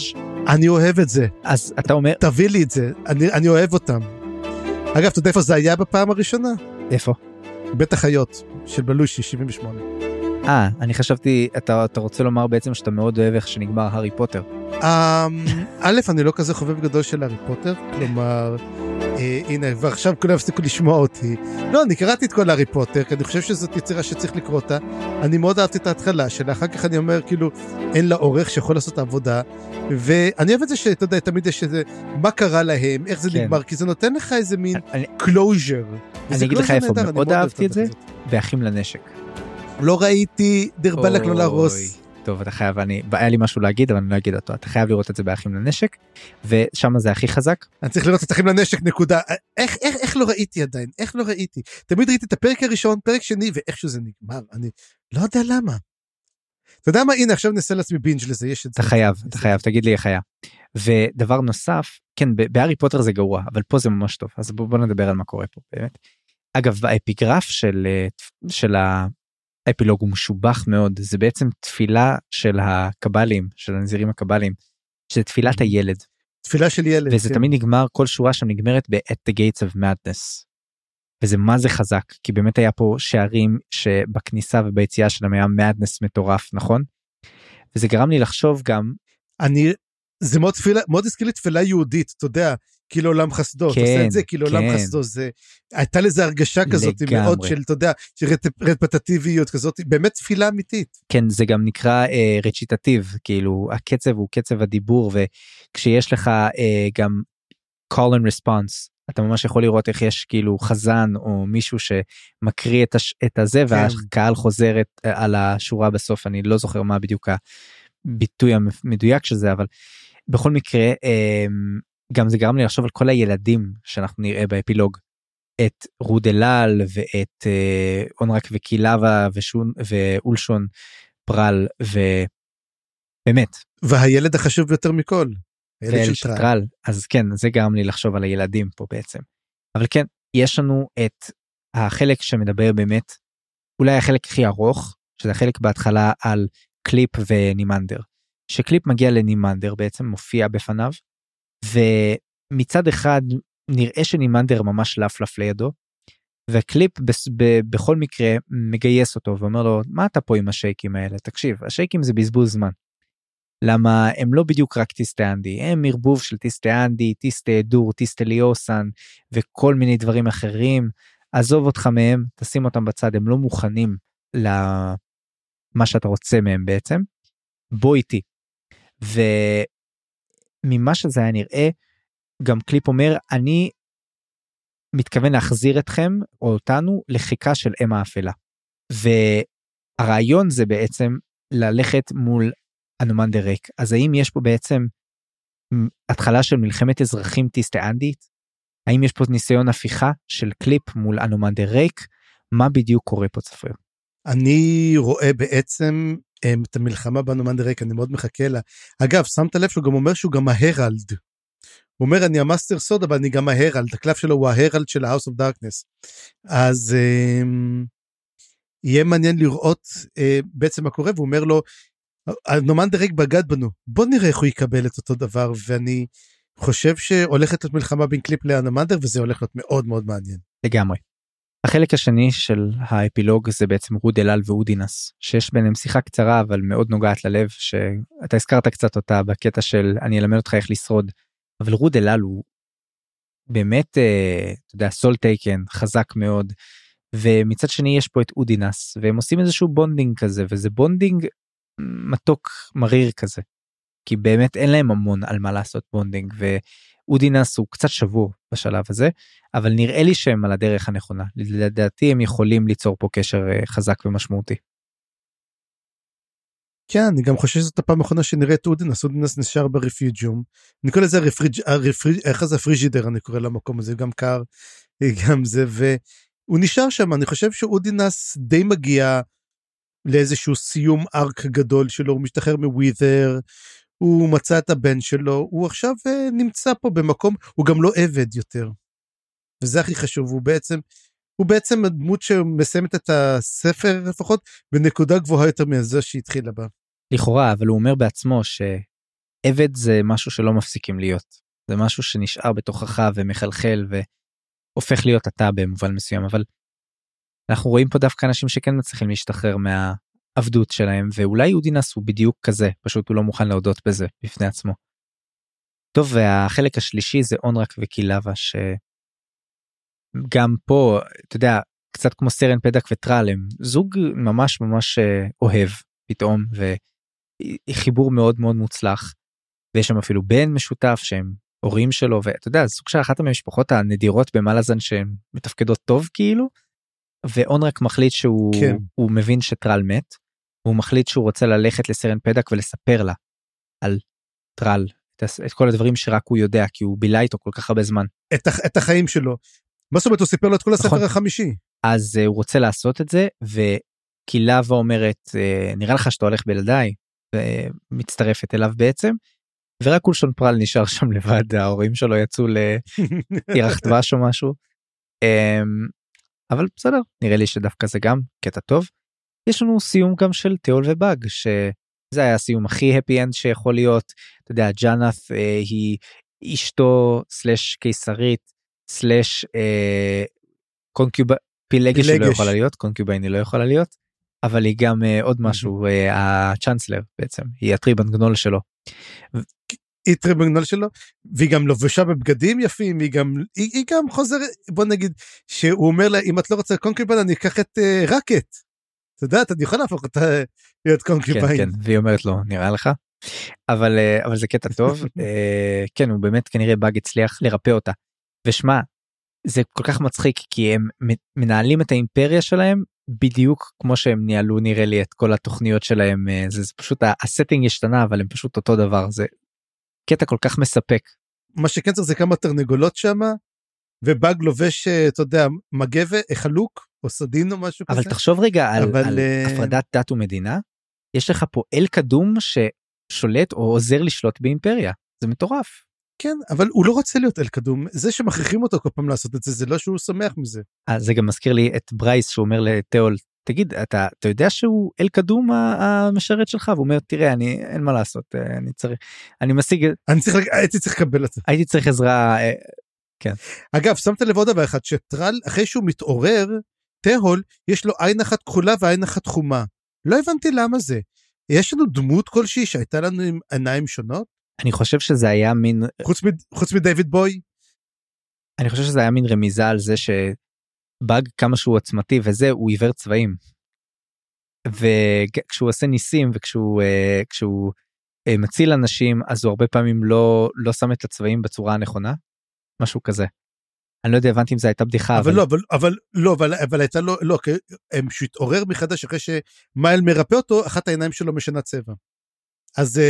אני אוהב את זה. אז אתה אומר... תביא לי את זה, אני אוהב אותם. אגב, אתה יודע איפה זה היה בפעם הראשונה? איפה? בית החיות, של בלושי, 78. אני חשבתי, אתה רוצה לומר בעצם שאתה מאוד אוהב איך שנגמר הארי פוטר. א', אני לא כזה חובב גדול של הארי פוטר, כלומר, הנה, ועכשיו כולם הפסיקו לשמוע אותי. לא, אני קראתי את כל הארי פוטר, כי אני חושב שזאת יצירה שצריך לקרוא אותה. אני מאוד אהבתי את ההתחלה שלה, אחר כך אני אומר, כאילו, אין לה עורך שיכול לעשות עבודה, ואני אוהב את זה שאתה יודע, תמיד יש איזה, מה קרה להם, איך זה נגמר, כי זה נותן לך איזה מין קלוז'ר. אני אגיד לך איפה, מאוד אהבתי את זה, באחים לנשק. לא ראיתי דרבלק לא להרוס. טוב, אתה חייב, היה לי משהו להגיד, אבל אני לא אגיד אותו, אתה חייב לראות את זה באחים לנשק, ושם זה הכי חזק. אני צריך לראות את אחים לנשק, נקודה. איך לא ראיתי עדיין? איך לא ראיתי? תמיד ראיתי את הפרק הראשון, פרק שני, ואיכשהו זה נגמר, אני לא יודע למה. אתה יודע מה? הנה, עכשיו נעשה לעצמי בינג' לזה, יש את זה. אתה חייב, אתה חייב, תגיד לי חיה. ודבר נוסף, כן, בהארי פוטר זה גרוע, אבל פה זה ממש טוב, אז בוא נדבר על מה קורה פה, באמת. אגב, האפיגרף של האפילוג הוא משובח מאוד, זה בעצם תפילה של הקבלים, של הנזירים הקבלים, שזה תפילת הילד. תפילה של ילד. וזה תמיד נגמר, כל שורה שם נגמרת ב-At the Gates of Madness. וזה מה זה חזק, כי באמת היה פה שערים שבכניסה וביציאה שלהם היה Madness מטורף, נכון? וזה גרם לי לחשוב גם... זה מאוד הזכיר לי תפילה יהודית, אתה יודע, כאילו עולם חסדו, אתה עושה את זה, כאילו עולם חסדו, הייתה לזה הרגשה כזאת מאוד של, אתה יודע, רפטטיביות כזאת, באמת תפילה אמיתית. כן, זה גם נקרא רציטטיב, כאילו הקצב הוא קצב הדיבור, וכשיש לך גם call and response, אתה ממש יכול לראות איך יש כאילו חזן או מישהו שמקריא את הזה, והקהל חוזרת על השורה בסוף, אני לא זוכר מה בדיוק הביטוי המדויק של זה, אבל בכל מקרה, גם זה גרם לי לחשוב על כל הילדים שאנחנו נראה באפילוג, את רודלל ואת אונרק וקילאבה ואולשון פרל ובאמת. והילד החשוב ביותר מכל, הילד של טרל. אז כן, זה גרם לי לחשוב על הילדים פה בעצם. אבל כן, יש לנו את החלק שמדבר באמת, אולי החלק הכי ארוך, שזה החלק בהתחלה על קליפ ונימנדר. שקליפ מגיע לנימנדר בעצם, מופיע בפניו, ומצד אחד נראה שנימנדר ממש לפלף לידו, והקליפ בכל מקרה מגייס אותו ואומר לו, מה אתה פה עם השייקים האלה? תקשיב, השייקים זה בזבוז זמן. למה הם לא בדיוק רק טיסטאנדי, הם ערבוב של טיסטאנדי, טיסטאדור, טיסטליוסן, וכל מיני דברים אחרים, עזוב אותך מהם, תשים אותם בצד, הם לא מוכנים למה שאתה רוצה מהם בעצם, בוא איתי. וממה שזה היה נראה, גם קליפ אומר, אני מתכוון להחזיר אתכם, או אותנו, לחיקה של אם האפלה. והרעיון זה בעצם, ללכת מול הנומנדר ריק. אז האם יש פה בעצם התחלה של מלחמת אזרחים טיסטאנדית? האם יש פה ניסיון הפיכה של קליפ מול הנומנדר ריק? מה בדיוק קורה פה צפריר? אני רואה בעצם את המלחמה בנומנדר ריק, אני מאוד מחכה לה. אגב, שמת לב שהוא גם אומר שהוא גם ההרלד. הוא אומר, אני המאסטר סוד, אבל אני גם ההרלד. הקלף שלו הוא ההרלד של ה-House of Darkness. אז יהיה מעניין לראות בעצם מה קורה, והוא אומר לו, הנומנדר ריק בגד בנו, בוא נראה איך הוא יקבל את אותו דבר, ואני חושב שהולכת להיות מלחמה בין קליפ לנומנדר, וזה הולך להיות מאוד מאוד מעניין. לגמרי. החלק השני של האפילוג זה בעצם רודלל ואודינס, שיש ביניהם שיחה קצרה, אבל מאוד נוגעת ללב, שאתה הזכרת קצת אותה בקטע של אני אלמד אותך איך לשרוד, אבל רודלל הוא באמת, אתה יודע, סול טייקן, חזק מאוד, ומצד שני יש פה את אודינס, והם עושים איזשהו בונדינג כזה, וזה בונדינג מתוק מריר כזה, כי באמת אין להם המון על מה לעשות בונדינג, ואודינס הוא קצת שבור בשלב הזה, אבל נראה לי שהם על הדרך הנכונה, לדעתי הם יכולים ליצור פה קשר חזק ומשמעותי. כן, אני גם חושב שזאת הפעם האחרונה שנראה את אודינס, אודינס נשאר ברפיוג'יום, אני קורא לזה הפריג'ידר, אני קורא למקום הזה, גם קר, גם זה, והוא נשאר שם, אני חושב שאודינס די מגיע, לאיזשהו סיום ארק גדול שלו, הוא משתחרר מווית'ר, הוא מצא את הבן שלו, הוא עכשיו נמצא פה במקום, הוא גם לא עבד יותר, וזה הכי חשוב, הוא בעצם הדמות שמסיימת את הספר לפחות, בנקודה גבוהה יותר מזו שהתחילה בה. לכאורה, אבל הוא אומר בעצמו שעבד זה משהו שלא מפסיקים להיות, זה משהו שנשאר בתוכך ומחלחל, והופך להיות אתה במובן מסוים, אבל אנחנו רואים פה דווקא אנשים שכן מצליחים להשתחרר מהעבדות שלהם, ואולי אודינס הוא בדיוק כזה, פשוט הוא לא מוכן להודות בזה, בפני עצמו. טוב, והחלק השלישי זה אונרק וקילאבה, גם פה, אתה יודע, קצת כמו סרן פדק וטרלם, זוג ממש ממש אוהב פתאום, וחיבור מאוד מאוד מוצלח, ויש שם אפילו בן משותף שהם הורים שלו, ואתה יודע, זוג שאחת מהמשפחות הנדירות במלאזן שהן מתפקדות טוב כאילו, ואונרק מחליט שהוא כן. הוא מבין שטרל מת, הוא מחליט שהוא רוצה ללכת לסרן פדק ולספר לה על טרל, את כל הדברים שרק הוא יודע, כי הוא בילה איתו כל כך הרבה זמן. את החיים שלו. מה זאת אומרת, הוא סיפר לו את כל הספר נכון. החמישי. אז הוא רוצה לעשות את זה, וכי לבה אומרת, נראה לך שאתה הולך בלעדיי, ומצטרפת אליו בעצם, ורק קולשון פרל נשאר שם לבד, ההורים שלו יצאו לירח דבש או משהו, אבל בסדר, נראה לי שדווקא זה גם קטע טוב. יש לנו סיום גם של תיאול ובג, שזה היה הסיום הכי happy end שיכול להיות, אתה יודע, ג'אנת היא אשתו סלש קיסרית, סלש פילגש היא לא יכולה להיות, קונקיוביין היא לא יכולה להיות, אבל היא גם עוד משהו, הצ'אנסלר בעצם, היא הטריבנגנול שלו. היא טריבנגנול שלו, והיא גם לובשה בבגדים יפים, היא גם חוזרת, בוא נגיד, שהוא אומר לה, אם את לא רוצה קונקיוביין, אני אקח את רקט, אתה יודעת, אני יכול להפוך אותה להיות קונקיוביין. כן, והיא אומרת לו, נראה לך? אבל זה קטע טוב, כן, הוא באמת כנראה באג הצליח לרפא אותה, ושמע, זה כל כך מצחיק, כי הם מנהלים את האימפריה שלהם, בדיוק כמו שהם ניהלו, נראה לי, את כל התוכניות שלהם, זה פשוט, הסטינג השתנה, אבל הם פשוט אותו דבר, זה קטע כל כך מספק. מה שכן צריך זה כמה תרנגולות שם, ובאג לובש, אתה יודע, מגבה, חלוק, או סדין או משהו כזה. אבל תחשוב רגע על הפרדת דת ומדינה, יש לך פה אל קדום, ששולט או עוזר לשלוט באימפריה, זה מטורף. כן, אבל הוא לא רוצה להיות אל קדום, זה שמכריחים אותו כל פעם לעשות את זה, זה לא שהוא שמח מזה. זה גם מזכיר לי את ברייס, שהוא אומר לתיאול, תגיד, אתה יודע שהוא אל קדום המשרת שלך? והוא אומר, תראה, אין מה לעשות, הייתי צריך לקבל את זה. הייתי צריך עזרה, כן. אגב, שמת לב עוד דבר אחד, שטרל, אחרי שהוא מתעורר, תיאול, יש לו עין אחת כחולה ועין אחת חומה. לא הבנתי למה זה. יש לנו דמות כלשהי שהייתה לנו עם עיניים שונות? אני חושב שזה היה מין... חוץ מדייביד בוי? אני חושב שזה היה מין רמיזה על זה שבאג כמה שהוא עצמתי וזה, הוא עיוור צבעים. וכשהוא עושה ניסים וכשהוא מציל אנשים, אז הוא הרבה פעמים לא שם את הצבעים בצורה הנכונה. משהו כזה. אני לא יודע, הבנתי אם זה הייתה בדיחה. אבל הייתה לא, שהתעורר מחדש אחרי שמייל מרפא אותו, אחת העיניים שלו משנה צבע. אז...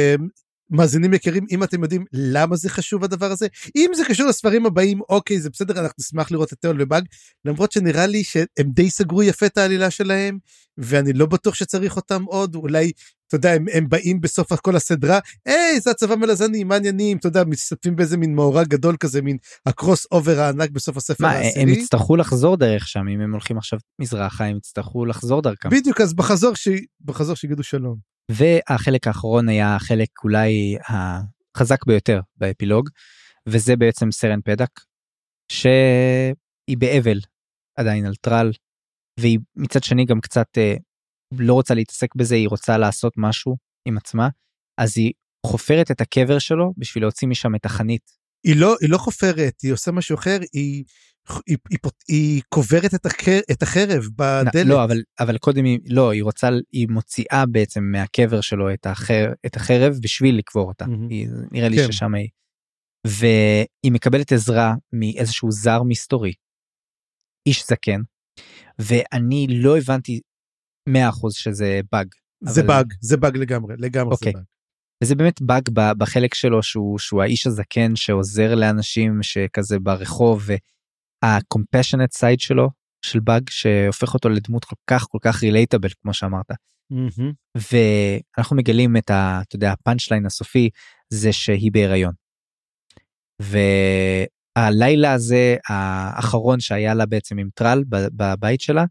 מאזינים יקרים, אם אתם יודעים למה זה חשוב הדבר הזה, אם זה קשור לספרים הבאים, אוקיי, זה בסדר, אנחנו נשמח לראות את תיאול ובאג, למרות שנראה לי שהם די סגרו יפה את העלילה שלהם, ואני לא בטוח שצריך אותם עוד, אולי, אתה יודע, הם באים בסוף כל הסדרה, זה הצבא מלאזני, מה עניינים, אתה יודע, מסתתפים באיזה מין מאורע גדול כזה, מין הקרוס אובר הענק בסוף הספר העשירי. הם יצטרכו לחזור דרך שם, אם הם הולכים עכשיו מזרחה, הם יצטרכו לחזור דרכם. בדיוק, אז בחזור שיגידו שלום. והחלק האחרון היה החלק אולי החזק ביותר באפילוג, וזה בעצם סרן פדק, שהיא באבל עדיין על טרל, והיא מצד שני גם קצת לא רוצה להתעסק בזה, היא רוצה לעשות משהו עם עצמה, אז היא חופרת את הקבר שלו בשביל להוציא משם את החנית. היא לא חופרת, היא עושה משהו אחר, היא קוברת את החרב בדלת. לא, אבל קודם היא רוצה, היא מוציאה בעצם מהקבר שלו את החרב בשביל לקבור אותה. נראה לי ששם היא. והיא מקבלת עזרה מאיזשהו זר מסתורי, איש זקן, ואני לא הבנתי 100% שזה באג. זה באג לגמרי זה באג. וזה באמת באג בחלק שלו, שהוא האיש הזקן שעוזר לאנשים שכזה ברחוב, ה-compassionate side שלו, של באג, שהופך אותו לדמות כל כך, כל כך relatable, כמו שאמרת. ואנחנו מגלים את אתה יודע, הפאנצ'ליין הסופי, זה שהיא בהיריון. והלילה הזה, האחרון שהיה לה בעצם עם טרל, בבית שלה,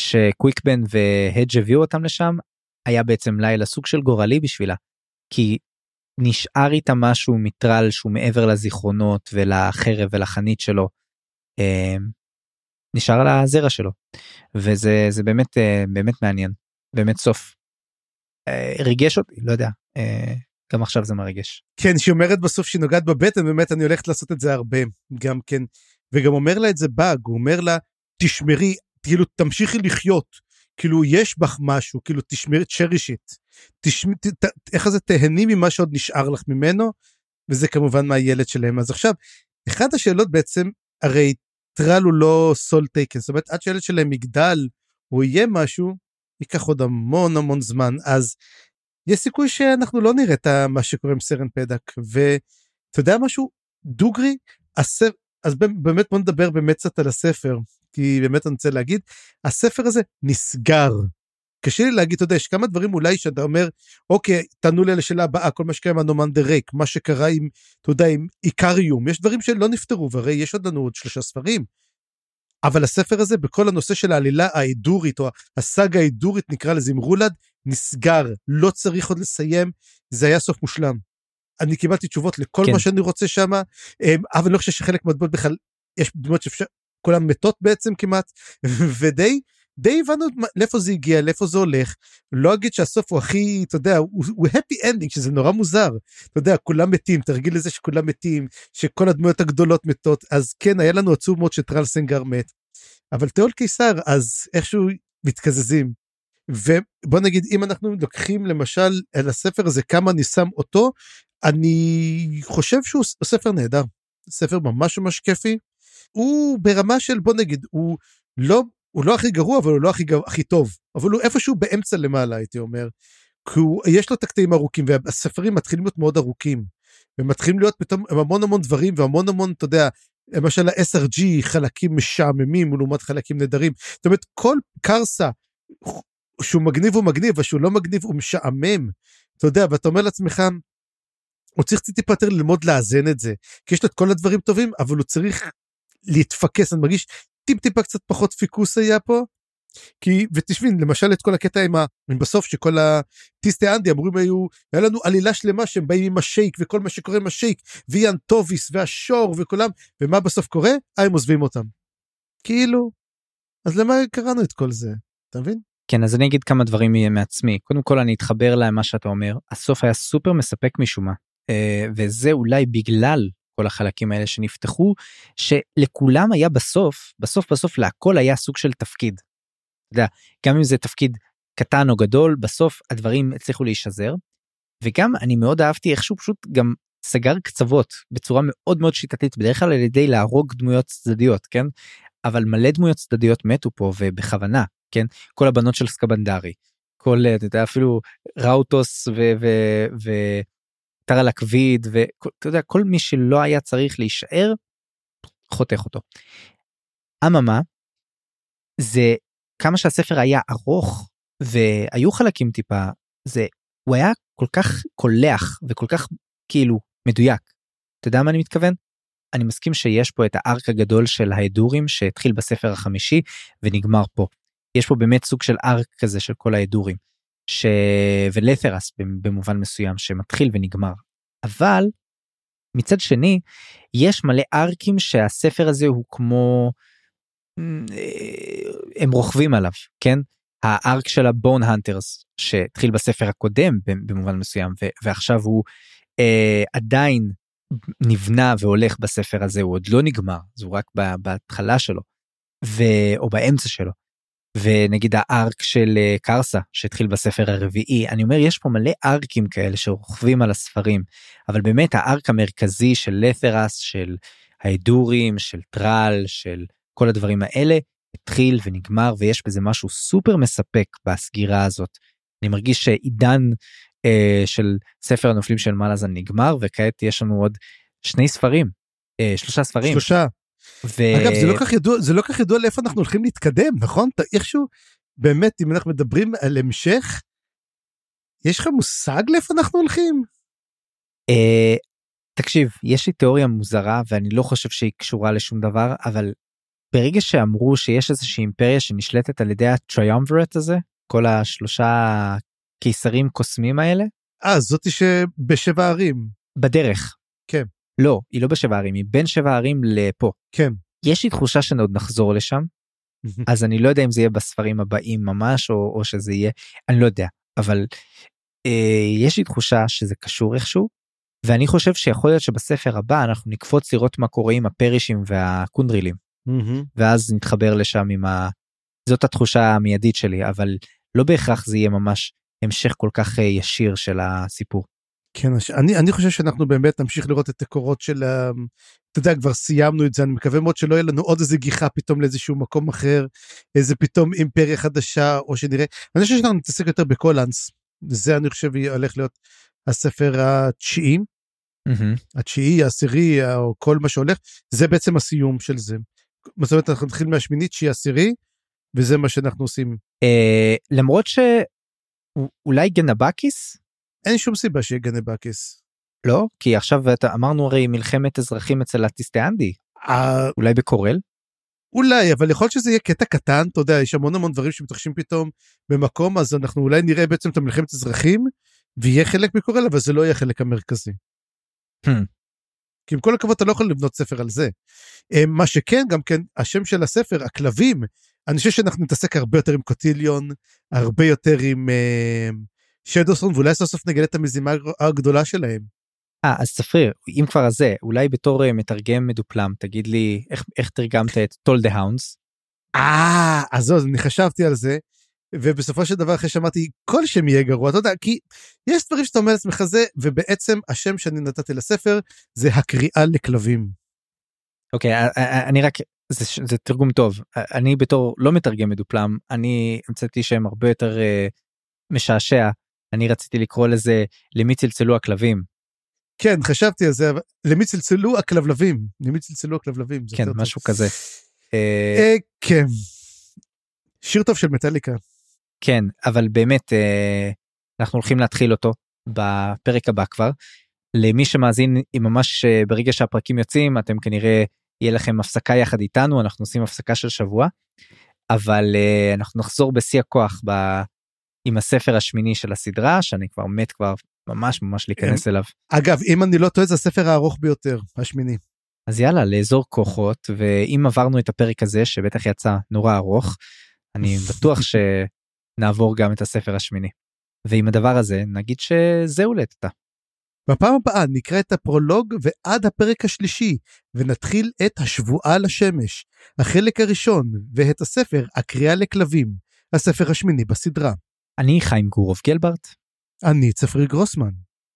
שקוויקבן והדג' הביאו אותם לשם, היה בעצם לילה סוג של גורלי בשבילה, כי נשאר איתה משהו מטרל שהוא מעבר לזיכרונות ולחרב ולחנית שלו, נשאר על הזרע שלו, וזה באמת מעניין, באמת סוף. ריגש אותי, לא יודע, גם עכשיו זה מרגש. כן, שהיא אומרת בסוף שהיא נוגעת בבטן, באמת אני הולכת לעשות את זה הרבה, גם כן, וגם אומר לה את זה באג, הוא אומר לה, תשמרי, כאילו תמשיכי לחיות, כאילו יש בך משהו, כאילו תשמרי, cherish it, איך זה תהני ממה שעוד נשאר לך ממנו, וזה כמובן מהילד שלהם. אז עכשיו, אחת השאלות בעצם, הרי טרל הוא לא סול טייקן, זאת אומרת, עד שהילד שלהם יגדל, הוא יהיה משהו, ייקח עוד המון המון זמן, אז יש סיכוי שאנחנו לא נראה את מה שקורה עם סרן פדק, ואתה יודע משהו? דוגרי, אז באמת בוא נדבר באמת קצת על הספר, כי באמת אני רוצה להגיד, הספר הזה נסגר, קשה לי להגיד, אתה יודע, יש כמה דברים אולי שאתה אומר, אוקיי, תענו לי לשאלה הבאה, כל מה שקרה עם הנומן דרק, מה שקרה עם, אתה יודע, עם איקריום, יש דברים שלא נפטרו, והרי יש עוד לנו עוד 3 ספרים, אבל הספר הזה, בכל הנושא של העלילה האידורית, או הסאגה האידורית, נקרא לזה עם רולד, נסגר, לא צריך עוד לסיים, זה היה סוף מושלם. אני קיבלתי תשובות לכל מה שאני רוצה שם, אבל אני לא חושב שחלק מהדמות בכלל, יש דמות שאפשר, כולם מתות בעצם כמעט, ודי הבנו לאיפה זה הגיע, לאיפה זה הולך, לא אגיד שהסוף הוא הכי, אתה יודע, הוא happy ending, שזה נורא מוזר, אתה יודע, כולם מתים, תרגיל לזה שכולם מתים, שכל הדמויות הגדולות מתות, אז כן, היה לנו עצוב מאוד שטרל סנגר מת, אבל תיאול קיסר, אז איכשהו מתקזזים, ובוא נגיד, אם אנחנו לוקחים למשל על הספר הזה, כמה אני שם אותו, אני חושב שהוא ספר נהדר, ספר ממש ממש כיפי, הוא ברמה של, בוא נגיד, הוא לא הכי גרוע, אבל הוא לא הכי טוב, אבל הוא איפשהו באמצע למעלה, הייתי אומר, כי יש לו תקטעים ארוכים, והספרים מתחילים להיות מאוד ארוכים, ומתחילים להיות פתאום המון המון דברים, והמון המון, אתה יודע, למשל ה-SRG, חלקים משעממים, ולעומת חלקים נדרים, זאת אומרת, כל קרסה, שהוא מגניב הוא מגניב, ושהוא לא מגניב הוא משעמם, אתה יודע, ואתה אומר לעצמך, הוא צריך טיפה יותר ללמוד לאזן את זה, כי יש לו את כל הדברים טובים, אבל הוא צריך להתפקס, אני מרגיש טיפה קצת פחות פיקוס היה פה, כי, ותשבין, למשל את כל הקטע עם בסוף, שכל הטיסטי אנדי אמורים היו, היה לנו עלילה שלמה, שהם באים עם השייק, וכל מה שקורה עם השייק, ויאן טוביס, והשור, וכולם, ומה בסוף קורה? הם עוזבים אותם. כאילו, אז למה קראנו את כל זה? אתה מבין? כן, אז אני אגיד כמה דברים מעצמי. קודם כל, אני אתחבר למה שאתה אומר. הסוף היה סופר מספק משום מה, וזה אולי בגלל כל החלקים האלה שנפתחו, שלכולם היה בסוף להכל היה סוג של תפקיד. אתה יודע, גם אם זה תפקיד קטן או גדול, בסוף הדברים הצליחו להישזר, וגם אני מאוד אהבתי איכשהו פשוט גם סגר קצוות, בצורה מאוד מאוד שיטתית, בדרך כלל על ידי להרוג דמויות צדדיות, כן? אבל מלא דמויות צדדיות מתו פה, ובכוונה, כן? כל הבנות של סקבנדרי, כל, אתה יודע, אפילו ראוטוס על הכביד, ואתה יודע, כל מי שלא היה צריך להישאר, חותך אותו. אממה, זה כמה שהספר היה ארוך, והיו חלקים טיפה, זה, הוא היה כל כך קולח, וכל כך כאילו מדויק. אתה יודע מה אני מתכוון? אני מסכים שיש פה את הארק הגדול של האדורים, שהתחיל בספר החמישי, ונגמר פה. יש פה באמת סוג של ארק כזה, של כל האדורים. ולת'רס במובן מסוים שמתחיל ונגמר, אבל מצד שני יש מלא ארקים שהספר הזה הוא כמו הם רוכבים עליו, כן? הארק של הבון הנטרס שהתחיל בספר הקודם במובן מסוים ועכשיו הוא עדיין נבנה והולך בספר הזה, הוא עוד לא נגמר, זה רק בהתחלה שלו או באמצע שלו, ונגיד הארק של קרסה שהתחיל בספר הרביעי, אני אומר יש פה מלא ארקים כאלה שרוכבים על הספרים, אבל באמת הארק המרכזי של לת'רס, של האדורים, של טרל, של כל הדברים האלה, התחיל ונגמר, ויש בזה משהו סופר מספק בסגירה הזאת. אני מרגיש שעידן של ספר הנופלים של מלאזן נגמר, וכעת יש לנו עוד 2 ספרים, 3 ספרים. 3. אגב, זה לא כך ידוע לאיפה אנחנו הולכים להתקדם, נכון? איכשהו, באמת, אם אנחנו מדברים על המשך, יש לך מושג לאיפה אנחנו הולכים? תקשיב, יש לי תיאוריה מוזרה, ואני לא חושב שהיא קשורה לשום דבר, אבל ברגע שאמרו שיש איזושהי אימפריה שנשלטת על ידי הטריומברט הזה, כל 3 קיסרים קוסמים האלה. זאתי שבשבע ערים. בדרך. כן. לא, היא לא בשבע ערים, היא בין 7 ערים לפה. כן. יש לי תחושה שעוד נחזור לשם, אז אני לא יודע אם זה יהיה בספרים הבאים ממש, או שזה יהיה, אני לא יודע, אבל יש לי תחושה שזה קשור איכשהו, ואני חושב שיכול להיות שבספר הבא אנחנו נקפוץ לראות מה קורה עם הפרישים והקונדרילים, ואז נתחבר לשם עם זאת התחושה המיידית שלי, אבל לא בהכרח זה יהיה ממש המשך כל כך ישיר של הסיפור. כן, אני חושב שאנחנו באמת נמשיך לראות את הקורות של, אתה יודע, כבר סיימנו את זה, אני מקווה מאוד שלא יהיה לנו עוד איזה גיחה פתאום לאיזשהו מקום אחר, איזה פתאום אימפריה חדשה, או שנראה, אני חושב שאנחנו נתעסק יותר בקולנס, זה אני חושב הולך להיות הספר התשיעי, העשירי, או כל מה שהולך, זה בעצם הסיום של זה, זאת אומרת, אנחנו נתחיל מהשמינית שהיא עשירי, וזה מה שאנחנו עושים. למרות שאולי גנבקיס? אין שום סיבה שיהיה גנבקיס. לא? כי עכשיו אמרנו הרי מלחמת אזרחים אצל הטיסטיאנדי. אולי בקורל? אולי, אבל יכול שזה יהיה קטע קטן, אתה יודע, יש המון המון דברים שמתרחשים פתאום במקום, אז אנחנו אולי נראה בעצם את המלחמת אזרחים, ויהיה חלק בקורל, אבל זה לא יהיה חלק המרכזי. כי עם כל הכבוד אתה לא יכול לבנות ספר על זה. מה שכן, גם כן, השם של הספר, הכלבים, אני חושב שאנחנו נתעסק הרבה יותר עם קוטיליון, הרבה יותר עם שדוסון, ואולי סוף סוף נגלה את המזימה הגדולה שלהם. אז ספריר, אם כבר הזה, אולי בתור מתרגם מדופלם, תגיד לי, איך תרגמת את Toll the Hounds? אז אני חשבתי על זה, ובסופו של דבר אחרי שמעתי, כל שם יהיה גרוע, אתה יודע, כי יש דברים שאתה אומר לעצמך זה, ובעצם השם שאני נתתי לספר, זה הקריאה לכלבים. אוקיי, אני רק... זה תרגום טוב, אני בתור לא מתרגם מדופלם, אני המצאתי שהם הרבה יותר משעשע, אני רציתי לקרוא לזה, למי צלצלו הכלבים. כן, חשבתי על זה, למי צלצלו הכלבלבים, כן, משהו כזה. כן, שיר טוב של מטליקה. כן, אבל באמת, אנחנו הולכים להתחיל אותו, בפרק הבא כבר, למי שמאזין, ממש ברגע שהפרקים יוצאים, אתם כנראה, יהיה לכם הפסקה יחד איתנו, אנחנו עושים הפסקה של שבוע, אבל אנחנו נחזור בשיא הכוח עם הספר השמיני של הסדרה, שאני כבר מת כבר ממש להיכנס אליו. אגב, אם אני לא טועה, זה הספר הארוך ביותר, השמיני. אז יאללה, לאזור כוחות, ואם עברנו את הפרק הזה, שבטח יצא נורא ארוך, אני בטוח שנעבור גם את הספר השמיני. ועם הדבר הזה, נגיד שזהו לתתה. בפעם הבאה נקרא את הפרולוג ועד הפרק השלישי, ונתחיל את השבועה לשמש, החלק הראשון, ואת הספר הקריאה לכלבים, הספר השמיני בסדרה. אני חיים גורוב גלברט. אני צפרי גרוסמן.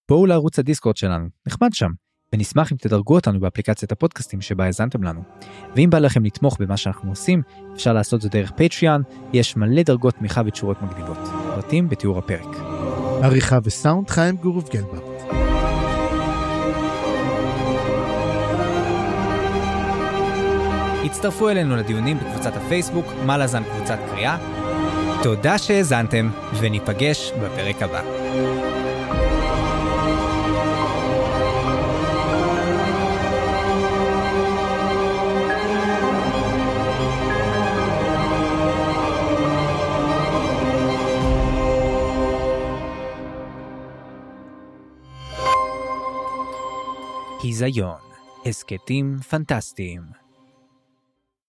בואו לערוץ הדיסקורד שלנו, נחמד שם, ונשמח אם תדרגו אותנו באפליקציית הפודקאסטים שבה הזנתם לנו. ואם בא לכם לתמוך במה שאנחנו עושים, אפשר לעשות זה דרך פטריון, יש מלא דרגות תמיכה ותשורות מגניבות. פרטים בתיאור הפרק. עריכה וסאונד חיים גורוב גלברט. הצטרפו אלינו לדיונים בקבוצת הפייסבוק, מה לזן קבוצת קריאה. תודה שהזנתם, וניפגש בפרק הבא. היזיון, הסקטים פנטסטיים.